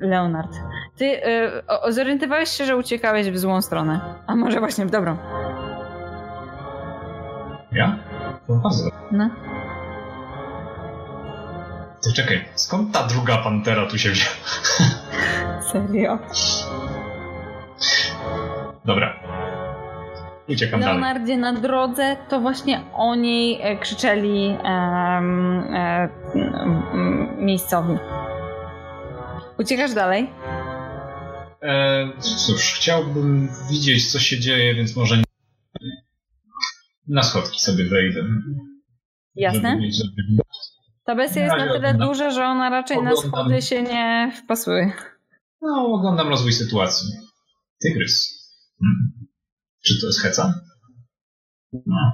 Leonard. Ty zorientowałeś się, że uciekałeś w złą stronę. A może właśnie w dobrą? Ja? No. Ty czekaj, skąd ta druga pantera tu się wzięła? Serio? Dobra. Uciekam dalej. Leonardzie, na drodze to właśnie o niej krzyczeli miejscowi. Uciekasz dalej? Cóż, chciałbym widzieć, co się dzieje, więc może na schodki sobie wejdę. Jasne. Żeby... Ta bestia jest na tyle duża, że ona raczej na schody się nie wpasuje. No, oglądam rozwój sytuacji. Tygrys. Czy to jest heca? No.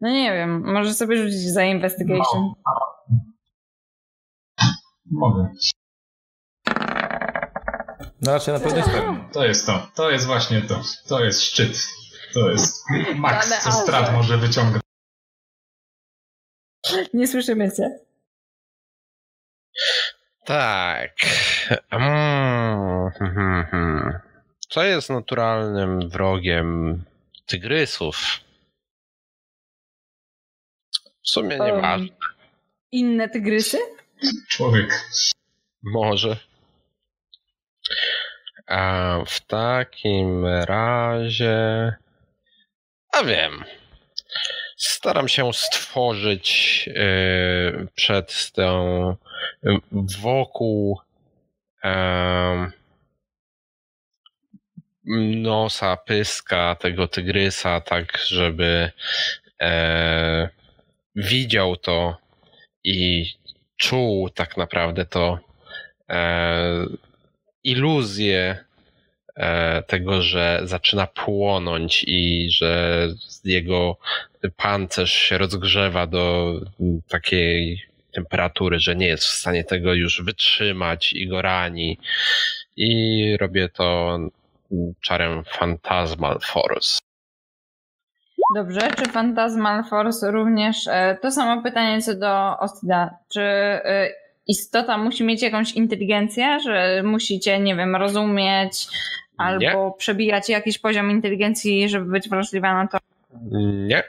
No nie wiem, może sobie rzucić za investigation. Mogę. No raczej na pewno jest pewnie. To jest to, to jest właśnie to. To jest szczyt. To jest maks, co Strahd może wyciągnąć. Nie słyszymy cię. Tak. Co jest naturalnym wrogiem tygrysów? W sumie nie ma. Inne tygrysy? Człowiek. Może. A w takim razie... A wiem. Staram się stworzyć przed tą... wokół... nosa, pyska tego tygrysa, tak żeby widział to i czuł tak naprawdę to iluzję tego, że zaczyna płonąć i że jego pancerz się rozgrzewa do takiej temperatury, że nie jest w stanie tego już wytrzymać i go rani. I robię to czarem Phantasmal Force. Dobrze, czy Phantasmal Force również... To samo pytanie co do Ostida. Czy istota musi mieć jakąś inteligencję, że musicie, nie wiem, rozumieć albo nie. Przebijać jakiś poziom inteligencji, żeby być wrażliwa na to? Nie.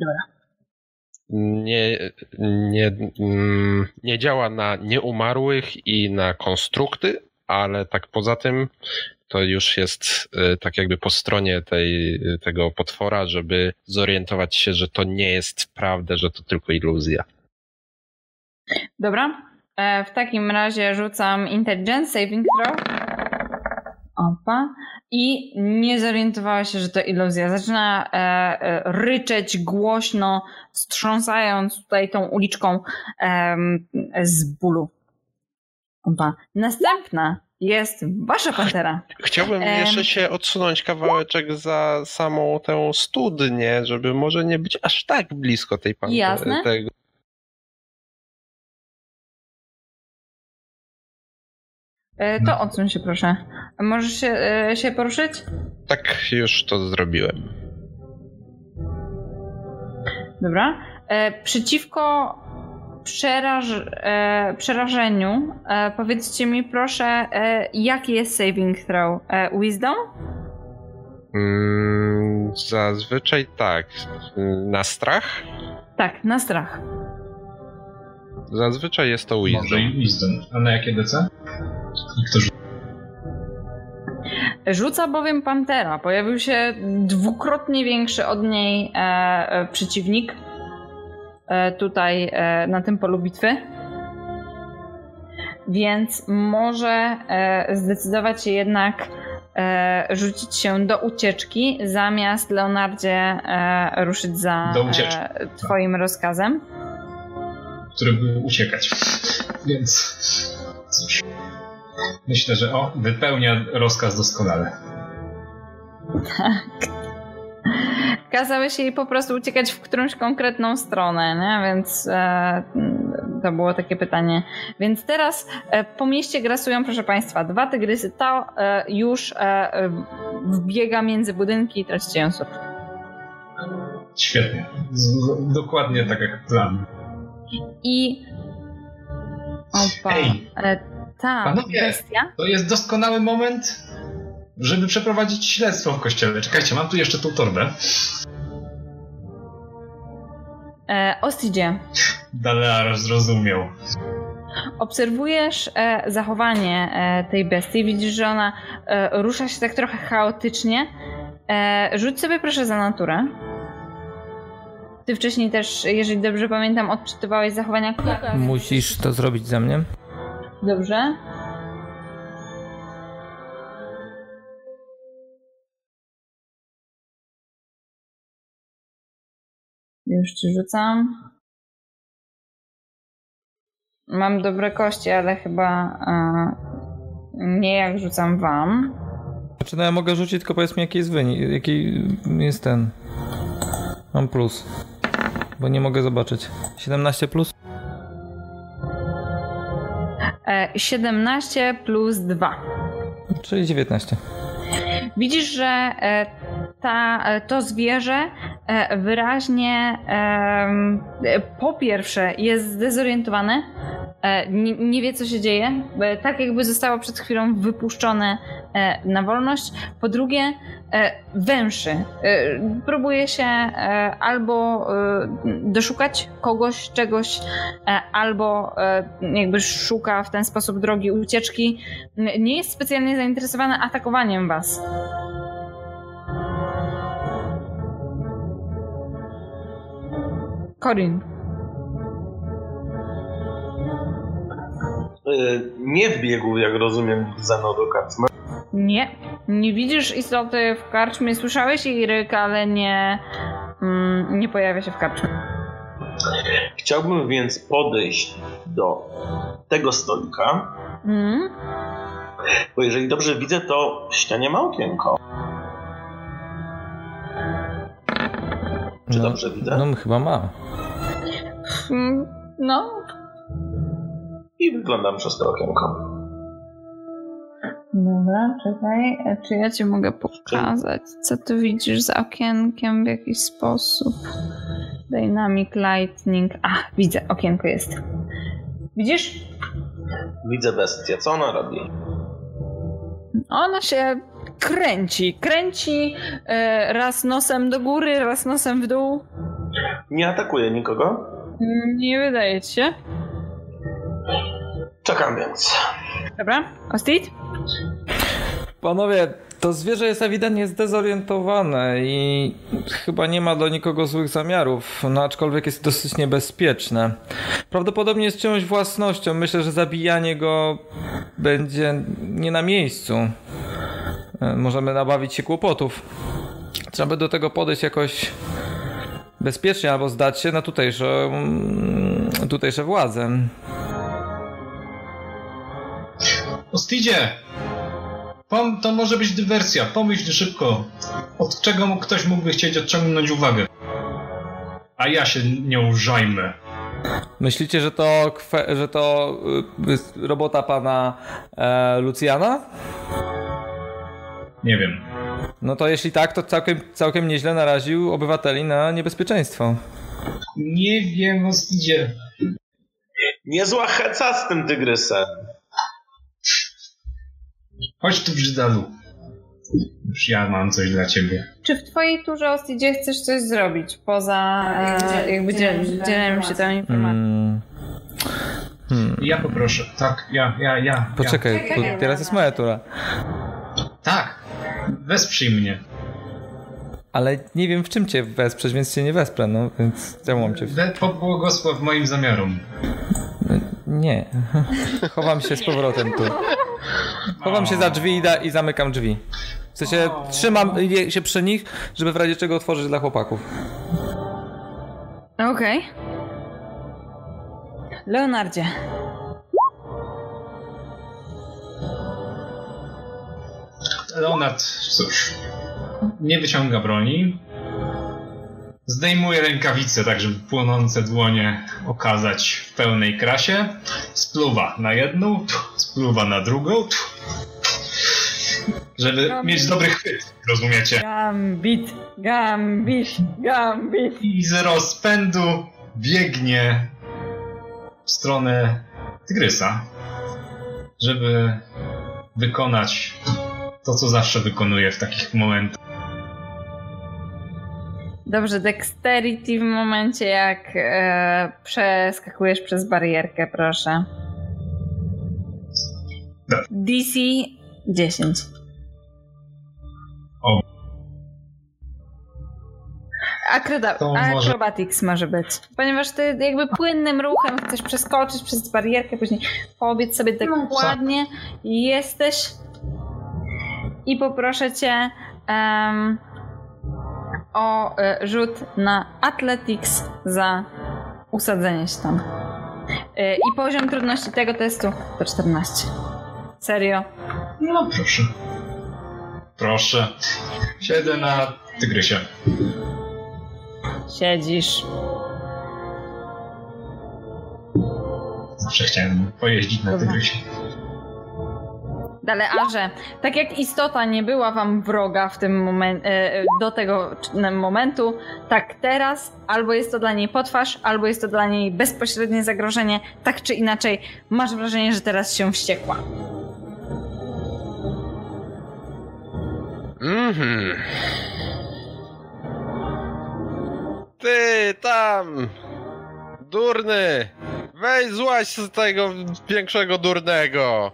Dobra. Nie działa na nieumarłych i na konstrukty, ale tak poza tym to już jest tak jakby po stronie tego potwora, żeby zorientować się, że to nie jest prawda, że to tylko iluzja. Dobra, w takim razie rzucam Intelligence Saving Throw. Opa. I nie zorientowała się, że to iluzja. Zaczyna ryczeć głośno, wstrząsając tutaj tą uliczką z bólu. Opa. Następna jest wasza pantera. Chciałbym jeszcze się odsunąć kawałeczek za samą tę studnię, żeby może nie być aż tak blisko tej pantery. Jasne. To odsuń się proszę. Możesz się poruszyć? Tak, już to zrobiłem. Dobra. Przeciwko przerażeniu, powiedzcie mi proszę, jaki jest saving throw? Wisdom? Zazwyczaj tak. Na strach? Tak, na strach. Zazwyczaj jest to wisdom. Może i wisdom. A na jakie DC? Rzuca bowiem pantera. Pojawił się dwukrotnie większy od niej przeciwnik tutaj na tym polu bitwy. Więc może zdecydować się jednak rzucić się do ucieczki, zamiast Leonardzie ruszyć za twoim rozkazem. Który był uciekać. Więc cóż. Myślę, że wypełnia rozkaz doskonale. Tak. Kazałeś jej po prostu uciekać w którąś konkretną stronę, nie? Więc to było takie pytanie. Więc teraz po mieście grasują, proszę państwa, dwa tygrysy. Ta już wbiega między budynki i tracicie ją sobie. Świetnie. Dokładnie tak jak plan. I... Opa. Ta panowie, bestia? To jest doskonały moment, żeby przeprowadzić śledztwo w kościele. Czekajcie, mam tu jeszcze tą torbę. Ostidzie. Dalear zrozumiał. Obserwujesz zachowanie tej bestii. Widzisz, że ona rusza się tak trochę chaotycznie. Rzuć sobie proszę za naturę. Ty wcześniej też, jeżeli dobrze pamiętam, odczytywałeś zachowania kruka. Musisz to zrobić za mnie. Dobrze. Już ci rzucam. Mam dobre kości, ale chyba nie jak rzucam wam. Znaczy no ja mogę rzucić, tylko powiedz mi jaki jest wynik, jaki jest ten. Mam plus, bo nie mogę zobaczyć. 17 plus? 17 plus 2. Czyli 19. Widzisz, że to zwierzę wyraźnie po pierwsze jest zdezorientowane, nie wie co się dzieje, tak jakby zostało przed chwilą wypuszczone na wolność. Po drugie węszy. Próbuje się albo doszukać kogoś, czegoś, albo jakby szuka w ten sposób drogi ucieczki. Nie jest specjalnie zainteresowana atakowaniem was. Korin. Nie wbiegł, jak rozumiem, za no do karczmy. Nie. Nie widzisz istoty w karczmie. Słyszałeś jej ryk, ale nie pojawia się w karczmie. Chciałbym więc podejść do tego stolika. Bo jeżeli dobrze widzę, to w ścianie ma okienko. Czy dobrze widzę? No chyba ma. No. I wyglądam przez to okienko. Dobra, czekaj. Czy ja ci mogę pokazać, co ty widzisz za okienkiem w jakiś sposób? Dynamic Lightning. Widzę, okienko jest. Widzisz? Widzę bestię. Co ona robi? Ona się kręci raz nosem do góry, raz nosem w dół. Nie atakuje nikogo? Nie wydaje ci się. Czekam więc. Dobra, Ostit? Panowie, to zwierzę jest ewidentnie zdezorientowane i chyba nie ma do nikogo złych zamiarów, no aczkolwiek jest dosyć niebezpieczne. Prawdopodobnie jest czyjąś własnością, myślę, że zabijanie go będzie nie na miejscu. Możemy nabawić się kłopotów. Trzeba by do tego podejść jakoś bezpiecznie albo zdać się na tutejsze władze. Ostidzie! To może być dywersja. Pomyśl szybko, od czego ktoś mógłby chcieć odciągnąć uwagę. A ja się nią zajmę. Myślicie, że to robota pana Lucjana? Nie wiem. No to jeśli tak, to całkiem nieźle naraził obywateli na niebezpieczeństwo. Nie wiem, Ostidzie. Niezła heca z tym tygrysem. Chodź tu, brzydalu. Już ja mam coś dla ciebie. Czy w twojej turze, Ostidzie, chcesz coś zrobić? Poza jakby dzieleniem się tą informacją. Ja poproszę. Tak, ja. Poczekaj, teraz jest moja tura. Tak, wesprzyj mnie. Ale nie wiem w czym cię wesprzeć, więc cię nie wesprę, no więc działam cię. Pobłogosław moim zamiarom. Nie. Chowam się z powrotem tu. Chowam się za drzwi i zamykam drzwi. W sensie trzymam się przy nich, żeby w razie czego otworzyć dla chłopaków. Okej. Leonardzie. Leonard, cóż, nie wyciąga broni. Zdejmuje rękawice, tak żeby płonące dłonie okazać w pełnej krasie. Spluwa na jedną, spluwa na drugą. Żeby mieć dobry chwyt, rozumiecie? Gambit, gambit, gambit. I z rozpędu biegnie w stronę tygrysa, żeby wykonać to, co zawsze wykonuje w takich momentach. Dobrze, dexterity w momencie, jak przeskakujesz przez barierkę, proszę. Dobrze. DC 10. O. Acrobatics może być. Ponieważ ty jakby płynnym ruchem chcesz przeskoczyć przez barierkę, później pobiec sobie tak ładnie i jesteś. I poproszę cię o rzut na Athletics za usadzenie się tam. I poziom trudności tego testu to 14. Serio? No proszę. Proszę. Siedzę na tygrysie. Siedzisz. Zawsze chciałem pojeździć na tygrysie. Dalearze, tak jak istota nie była wam wroga w tym do tego momentu, tak teraz albo jest to dla niej potwarz, albo jest to dla niej bezpośrednie zagrożenie, tak czy inaczej masz wrażenie, że teraz się wściekła. Mhm. Ty tam, durny, weź złaź z tego większego durnego.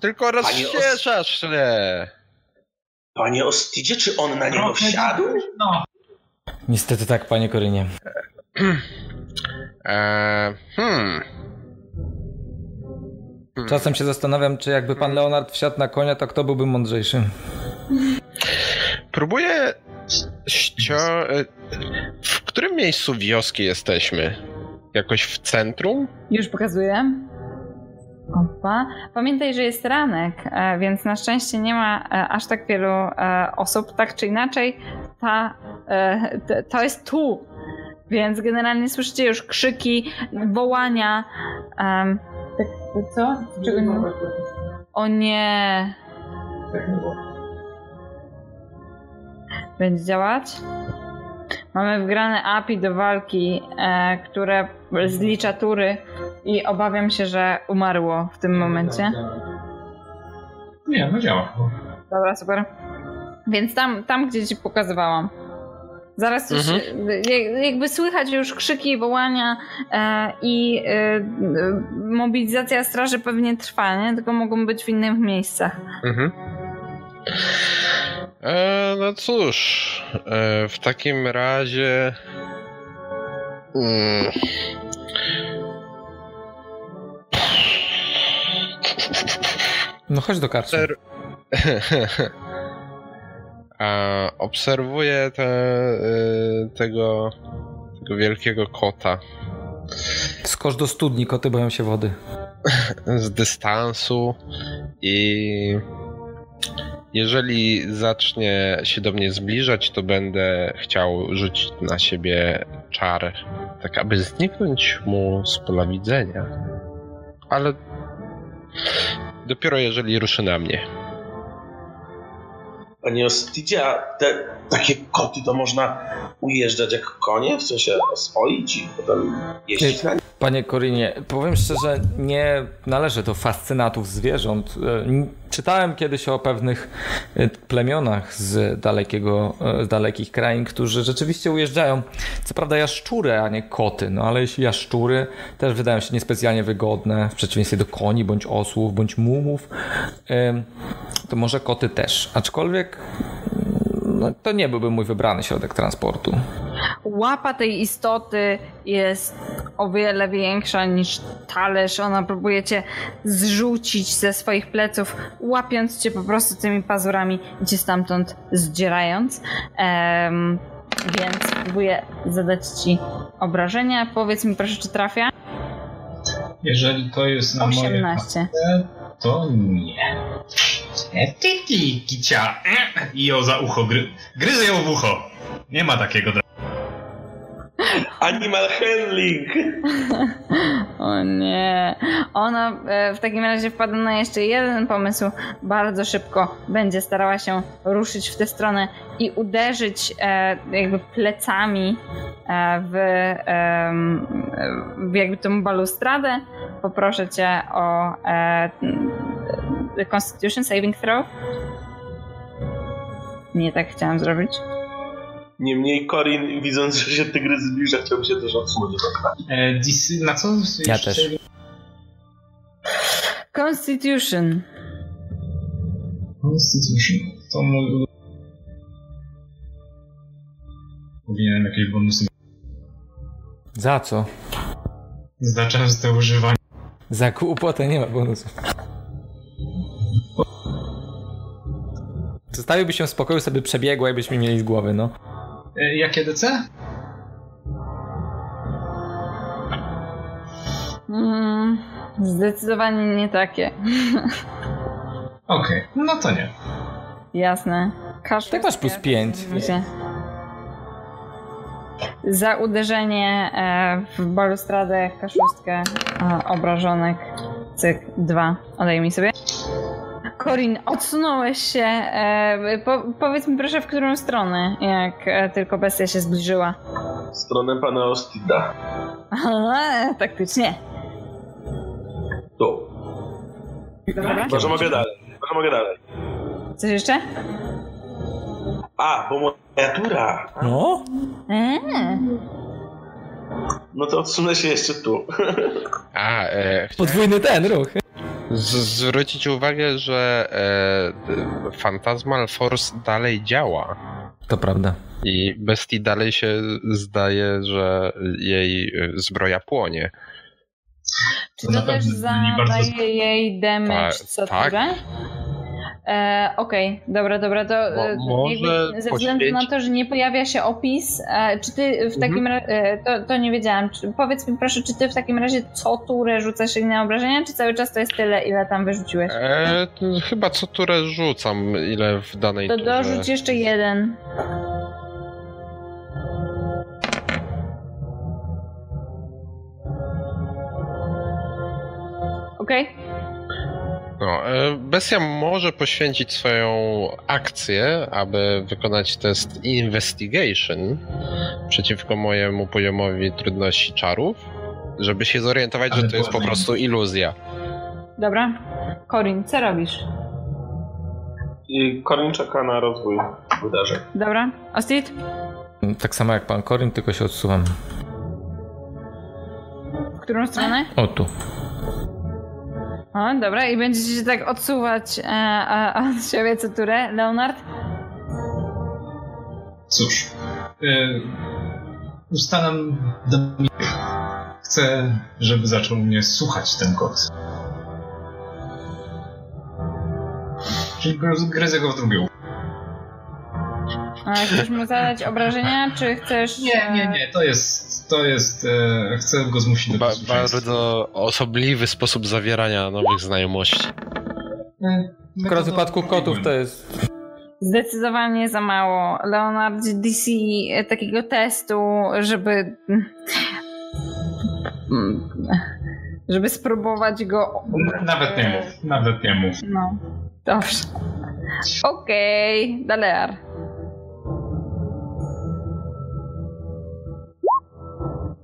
Tylko rozśmieszasz mnie. Panie Ostidzie, czy on na niego wsiadł? No. Niestety tak, panie Korynie. Czasem się zastanawiam, czy jakby pan Leonard wsiadł na konia, to kto byłby mądrzejszy? Próbuję... W którym miejscu wioski jesteśmy? Jakoś w centrum? Już pokazuję. Opa. Pamiętaj, że jest ranek, więc na szczęście nie ma aż tak wielu osób. Tak czy inaczej, to jest tu, więc generalnie słyszycie już krzyki, wołania. Tak, co? Czego nie? O nie. Będzie działać? Mamy wgrane API do walki, które zlicza tury i obawiam się, że umarło w tym momencie. Nie, no działa. Dobra, super. Więc tam gdzie ci pokazywałam. Zaraz już jakby słychać już krzyki, wołania i mobilizacja straży pewnie trwa, nie? Tylko mogą być w innych miejscach. Mhm. No cóż, w takim razie no chodź do karczmy. Obserwuję tego wielkiego kota. Skocz do studni, koty boją się wody. Z dystansu i... Jeżeli zacznie się do mnie zbliżać, to będę chciał rzucić na siebie czar, tak aby zniknąć mu z pola widzenia. Ale dopiero jeżeli ruszy na mnie. Panie Ostidzie, takie koty to można ujeżdżać jak konie? W sensie oswoić i potem jeździć na nie? Panie Korinie, powiem szczerze, nie należy do fascynatów zwierząt. Czytałem kiedyś o pewnych plemionach z dalekich krain, którzy rzeczywiście ujeżdżają. Co prawda jaszczury, a nie koty, no ale jeśli jaszczury też wydają się niespecjalnie wygodne, w przeciwieństwie do koni, bądź osłów, bądź mułów, to może koty też. Aczkolwiek no, to nie byłby mój wybrany środek transportu. Łapa tej istoty jest o wiele większa niż talerz. Ona próbuje cię zrzucić ze swoich pleców, łapiąc cię po prostu tymi pazurami i cię stamtąd zdzierając. Więc próbuję zadać ci obrażenia. Powiedz mi proszę, czy trafia? Jeżeli to jest na 18. Moje... to nie. Tiki, kicia. I ją za ucho. Gryzę ją w ucho. Nie ma takiego. Animal handling. O nie. Ona w takim razie wpada na jeszcze jeden pomysł. Bardzo szybko będzie starała się ruszyć w tę stronę i uderzyć jakby plecami w jakby tą balustradę. Poproszę cię o Constitution Saving Throw. Nie tak chciałam zrobić. Niemniej Corin, widząc, że się tygrys zbliża, chciałby się też odsłonić. Na co? Ja też. Constitution. Constitution. To mój... Powinienem jakieś bonusy. Za co? Za częste używanie. Za kłopotę nie ma bonusów. Zostawiłby się w spokoju, sobie przebiegła i byśmy mieli z głowy, no. Jakie DC? Zdecydowanie nie takie. Okej, no to nie. Jasne. Każdy tak masz plus 5. Za uderzenie w balustradę kaszustkę obrażonek. Cyk 2. Odej mi sobie. Corin, odsunąłeś się. Powiedz mi proszę, w którą stronę, jak tylko bestia się zbliżyła? W stronę pana Ostita. Aha, taktycznie. Tu. Dobra. Może mogę dalej. Coś jeszcze? A, bo moja tura. No? No to odsunę się jeszcze tu. Podwójny ten ruch. Zwrócić uwagę, że Phantasmal Force dalej działa. To prawda. I bestii dalej się zdaje, że jej zbroja płonie. Czy to też zadaje jej damage co turę? Okej, dobra, to ze względu na to, że nie pojawia się opis, czy ty w takim razie, to nie wiedziałam, powiedz mi proszę, czy ty w takim razie co turę rzucasz inne obrażenia, czy cały czas to jest tyle, ile tam wyrzuciłeś? Chyba co turę rzucam, ile w danej turze. To dorzuć jeszcze jeden. Okej. No, bestia może poświęcić swoją akcję, aby wykonać test Investigation przeciwko mojemu poziomowi trudności czarów, żeby się zorientować, ale że to jest po prostu iluzja. Dobra. Corin, co robisz? Corin czeka na rozwój wydarzeń. Dobra. Ostit? Tak samo jak pan Corin, tylko się odsuwam. W którą stronę? O, tu. O, dobra, i będziecie się tak odsuwać od siebie co turę, Leonard? Cóż, ustalam do mnie. Chcę, żeby zaczął mnie słuchać ten kot. Czyli gryzę go w drugą. A chcesz mu zadać obrażenia, czy chcesz... Nie, to jest... chcę go zmusić do posłuszeństwa. Bardzo osobliwy sposób zawierania nowych znajomości. Akurat w przypadku kotów to jest... Zdecydowanie za mało. Leonard, DC takiego testu, żeby spróbować go... Nawet nie mów. No, dobrze. Okej, Dalear.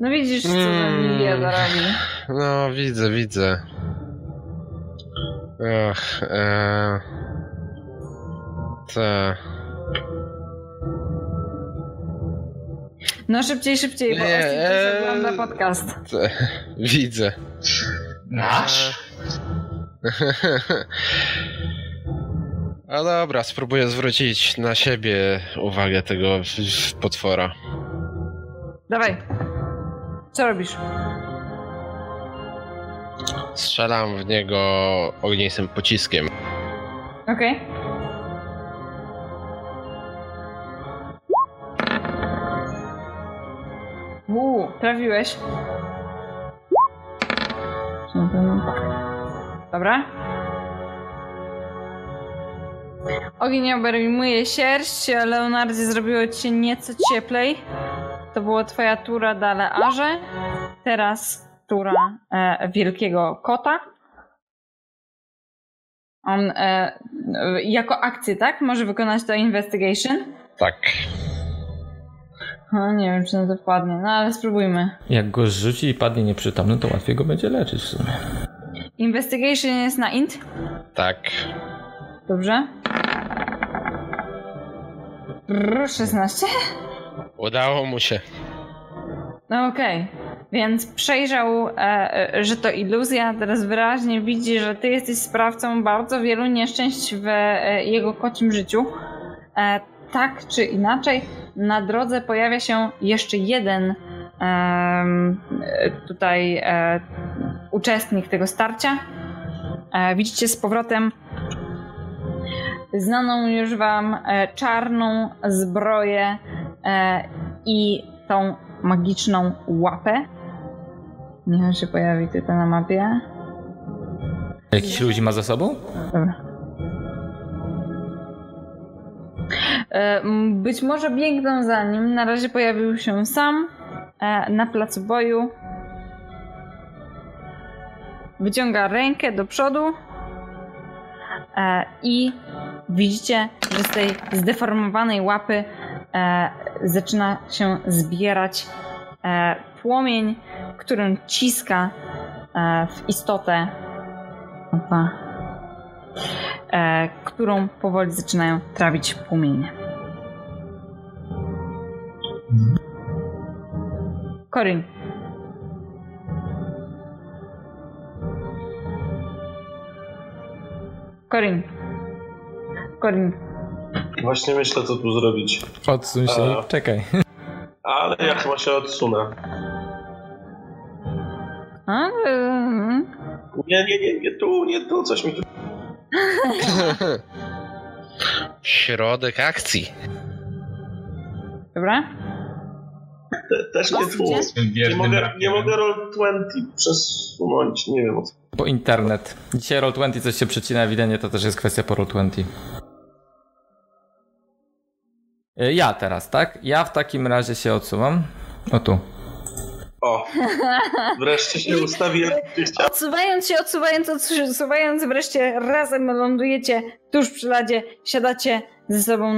No widzisz, co tam Lilia robi. No widzę, widzę. Ach, ta. No szybciej, szybciej, bo Ostit też ogląda podcast. Widzę. Nasz? A dobra, spróbuję zwrócić na siebie uwagę tego potwora. Dawaj. Co robisz? Strzelam w niego ognistym pociskiem. Okej. Okay. Trafiłeś. Dobra. Ogień obejmuje sierść, Leonardzie zrobiło cię nieco cieplej. To była twoja tura Dalearze. Teraz tura wielkiego kota. On jako akcję, tak? Może wykonać to investigation? Tak. No, nie wiem, czy na to wpadnie, no ale spróbujmy. Jak go zrzuci i padnie nieprzytomny, to łatwiej go będzie leczyć w sumie. Investigation jest na int? Tak. Dobrze. 16? Udało mu się. No okej. Więc przejrzał, że to iluzja. Teraz wyraźnie widzi, że ty jesteś sprawcą bardzo wielu nieszczęść w jego kocim życiu. Tak czy inaczej, na drodze pojawia się jeszcze jeden tutaj uczestnik tego starcia. Widzicie z powrotem znaną już wam czarną zbroję i tą magiczną łapę. Niech on się pojawi tutaj na mapie. Jakiś ludzi ma za sobą? Dobra. Być może biegną za nim. Na razie pojawił się sam na placu boju. Wyciąga rękę do przodu i widzicie, że z tej zdeformowanej łapy zaczyna się zbierać płomień, którym ciska w istotę, którą powoli zaczynają trawić płomienie. Korin. Korin. Korin. Właśnie myślę, co tu zrobić. Odsuń się, czekaj. Ale ja chyba się odsunę. Nie tu, coś mi tu... Środek akcji. Dobra. Też nie tu. Nie mogę Roll20 przesunąć, nie wiem. Bo internet. Dzisiaj Roll20 coś się przecina, ewidentnie to też jest kwestia po Roll20. Ja teraz, tak? Ja w takim razie się odsuwam. O tu. O, wreszcie się ustawiłem. Odsuwając, wreszcie razem lądujecie tuż przy ladzie, siadacie ze sobą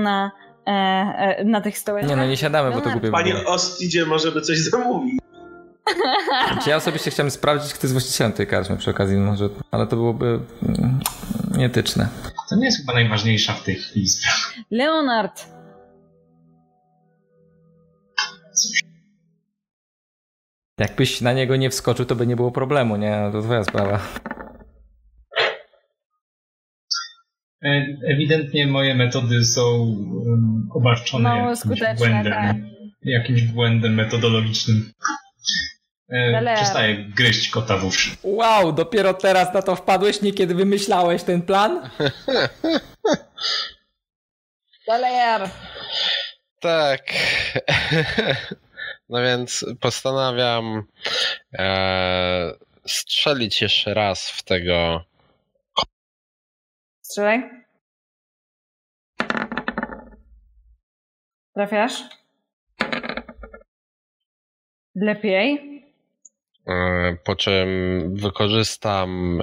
na tych stołeczkach. Nie, nie siadamy, bo to głupie. Panie Ostidzie, może by coś zamówić. Ja osobiście chciałem sprawdzić, kto jest właścicielem tej karczmy przy okazji, może, ale to byłoby nietyczne. To nie jest chyba najważniejsza w tej chwili sprawa. Leonard! Jakbyś na niego nie wskoczył, to by nie było problemu, nie? No to twoja sprawa. Ewidentnie moje metody są obarczone jakimś błędem metodologicznym. Przestaję gryźć kota w uszy. Wow, dopiero teraz na to wpadłeś, nie kiedy wymyślałeś ten plan? Dalear! Tak. No więc postanawiam strzelić jeszcze raz w tego. Strzelaj. Trafiasz? Lepiej. Po czym wykorzystam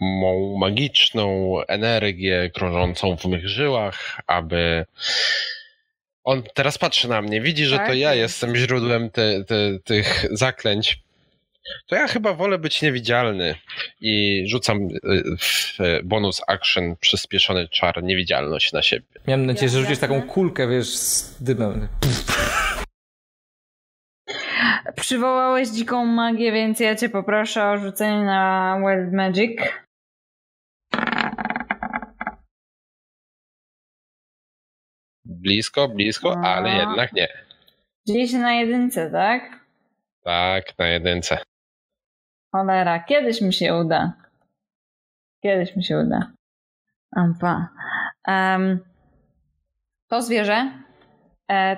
mą magiczną energię krążącą w mych żyłach, aby On teraz patrzy na mnie, widzi, że to ja jestem źródłem tych zaklęć. To ja chyba wolę być niewidzialny i rzucam w bonus action przyspieszony czar niewidzialność na siebie. Miałem nadzieję, że rzucisz taką kulkę, wiesz, z dymem. Przywołałeś dziką magię, więc ja cię poproszę o rzucenie na Wild Magic. Blisko, blisko, ale jednak nie. Czyli się na jedynce, tak? Tak, na jedynce. Cholera, kiedyś mi się uda. Kiedyś mi się uda. To zwierzę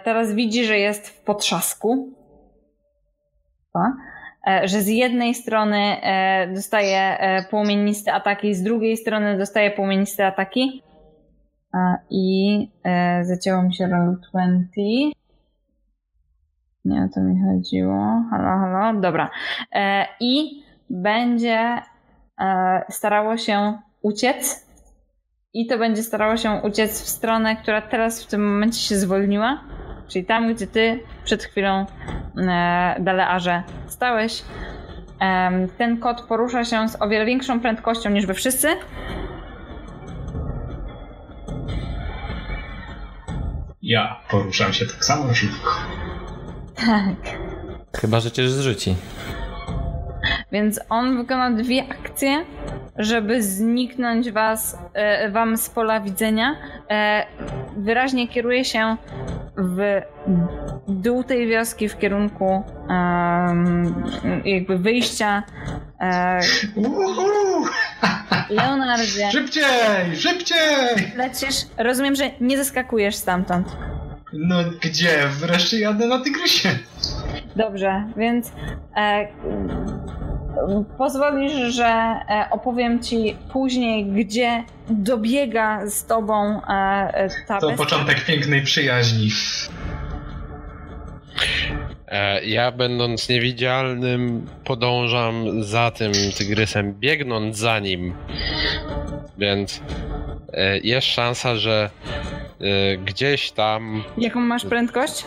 teraz widzi, że jest w potrzasku. Że z jednej strony dostaje płomieniste ataki, z drugiej strony dostaje płomieniste ataki. I zacięło mi się roll 20. Nie o to mi chodziło. Halo, halo. Dobra. I będzie starało się uciec. I to będzie starało się uciec w stronę, która teraz w tym momencie się zwolniła. Czyli tam, gdzie ty przed chwilą, Dalearze, stałeś. Ten kot porusza się z o wiele większą prędkością niż wy wszyscy. Ja poruszam się tak samo szybko. Tak. Chyba, że cię zrzuci. Więc on wykona dwie akcje, żeby zniknąć wam z pola widzenia. Wyraźnie kieruje się w dół tej wioski w kierunku jakby wyjścia. Leonardzie. Szybciej! Szybciej! Lecisz, rozumiem, że nie zeskakujesz stamtąd. No gdzie? Wreszcie jadę na tygrysie. Dobrze, więc pozwolisz, że opowiem ci później, gdzie dobiega z tobą ta bestia. To początek pięknej przyjaźni. Ja, będąc niewidzialnym, podążam za tym tygrysem, biegnąc za nim. Więc jest szansa, że gdzieś tam... Jaką masz prędkość?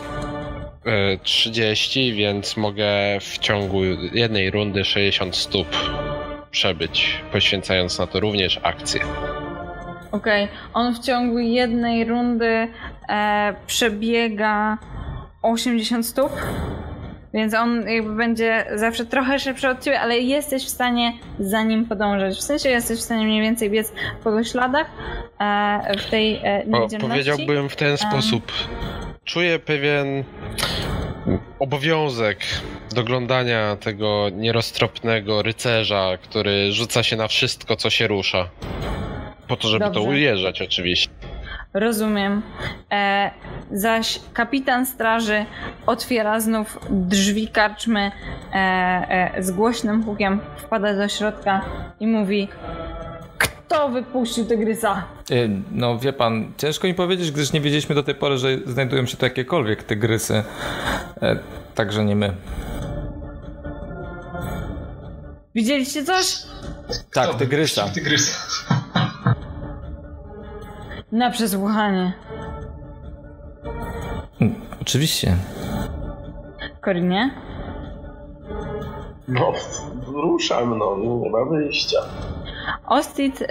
30, więc mogę w ciągu jednej rundy 60 stóp przebyć, poświęcając na to również akcję. Okej. On w ciągu jednej rundy przebiega 80 stóp, więc on jakby będzie zawsze trochę szybszy od ciebie, ale jesteś w stanie za nim podążać. W sensie jesteś w stanie mniej więcej biec po jego śladach w tej niewidzialności. Powiedziałbym w ten sposób. Czuję pewien obowiązek doglądania tego nieroztropnego rycerza, który rzuca się na wszystko, co się rusza. Po to, żeby to ujeżdżać oczywiście. Rozumiem. Zaś kapitan straży otwiera znów drzwi karczmy z głośnym hukiem, wpada do środka i mówi: Kto wypuścił tygrysa? No wie pan, ciężko mi powiedzieć, gdyż nie wiedzieliśmy do tej pory, że znajdują się tu jakiekolwiek tygrysy. Także nie my. Widzieliście coś? Tak, tygrysa. Na przesłuchanie. Oczywiście. Korinie? No, ruszam, no, nie ma wyjścia. Ostit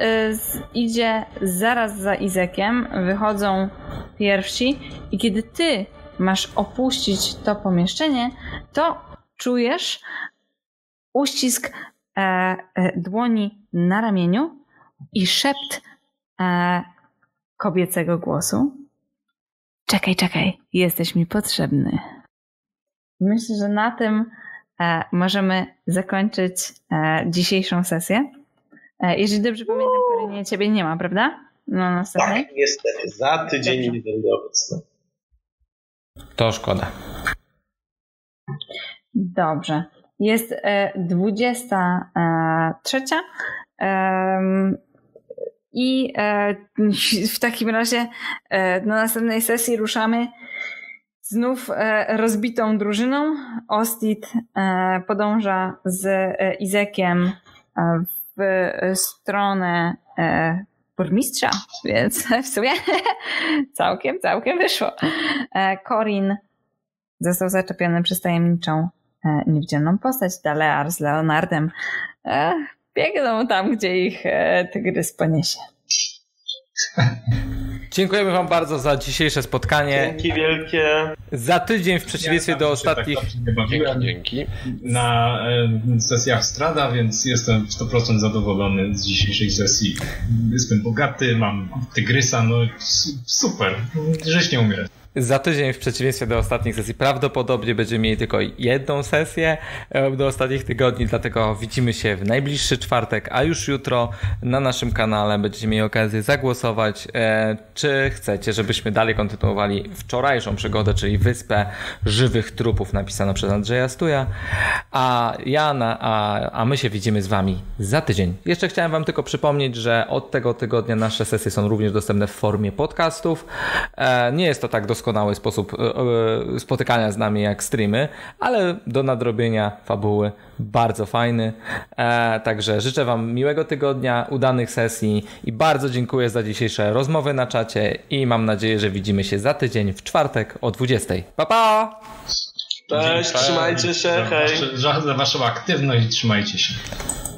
idzie zaraz za Izekiem, wychodzą pierwsi i kiedy ty masz opuścić to pomieszczenie, to czujesz uścisk dłoni na ramieniu i szept kobiecego głosu. Czekaj, czekaj, jesteś mi potrzebny. Myślę, że na tym możemy zakończyć dzisiejszą sesję. Jeżeli dobrze pamiętam, Korinie, ciebie nie ma, prawda? No, następnej. Tak, niestety. Za tydzień nie będę obecny. To szkoda. Dobrze. Jest 23. I w takim razie na następnej sesji ruszamy znów rozbitą drużyną. Ostit podąża z Izekiem w stronę burmistrza, więc w sumie całkiem wyszło. Corin został zaczepiony przez tajemniczą niewidzialną postać. Dalear z Leonardem biegną tam, gdzie ich tygrys poniesie. Dziękujemy wam bardzo za dzisiejsze spotkanie. Dzięki wielkie. Za tydzień w przeciwieństwie do ostatnich... Tak, dzięki. Na sesjach Strahda, więc jestem w 100% zadowolony z dzisiejszej sesji. Jestem bogaty, mam tygrysa, no super, żeś nie umierać. Za tydzień, w przeciwieństwie do ostatnich sesji, prawdopodobnie będziemy mieli tylko jedną sesję do ostatnich tygodni, dlatego widzimy się w najbliższy czwartek, a już jutro na naszym kanale będziecie mieli okazję zagłosować, czy chcecie, żebyśmy dalej kontynuowali wczorajszą przygodę, czyli Wyspę Żywych Trupów, napisaną przez Andrzeja Stuja, a my się widzimy z wami za tydzień. Jeszcze chciałem wam tylko przypomnieć, że od tego tygodnia nasze sesje są również dostępne w formie podcastów. Nie jest to tak doskonały sposób spotykania z nami jak streamy, ale do nadrobienia fabuły bardzo fajny. Także życzę wam miłego tygodnia, udanych sesji i bardzo dziękuję za dzisiejsze rozmowy na czacie i mam nadzieję, że widzimy się za tydzień w czwartek o 20:00. Pa, pa! Cześć, trzymajcie się, hej! Za waszą aktywność, trzymajcie się.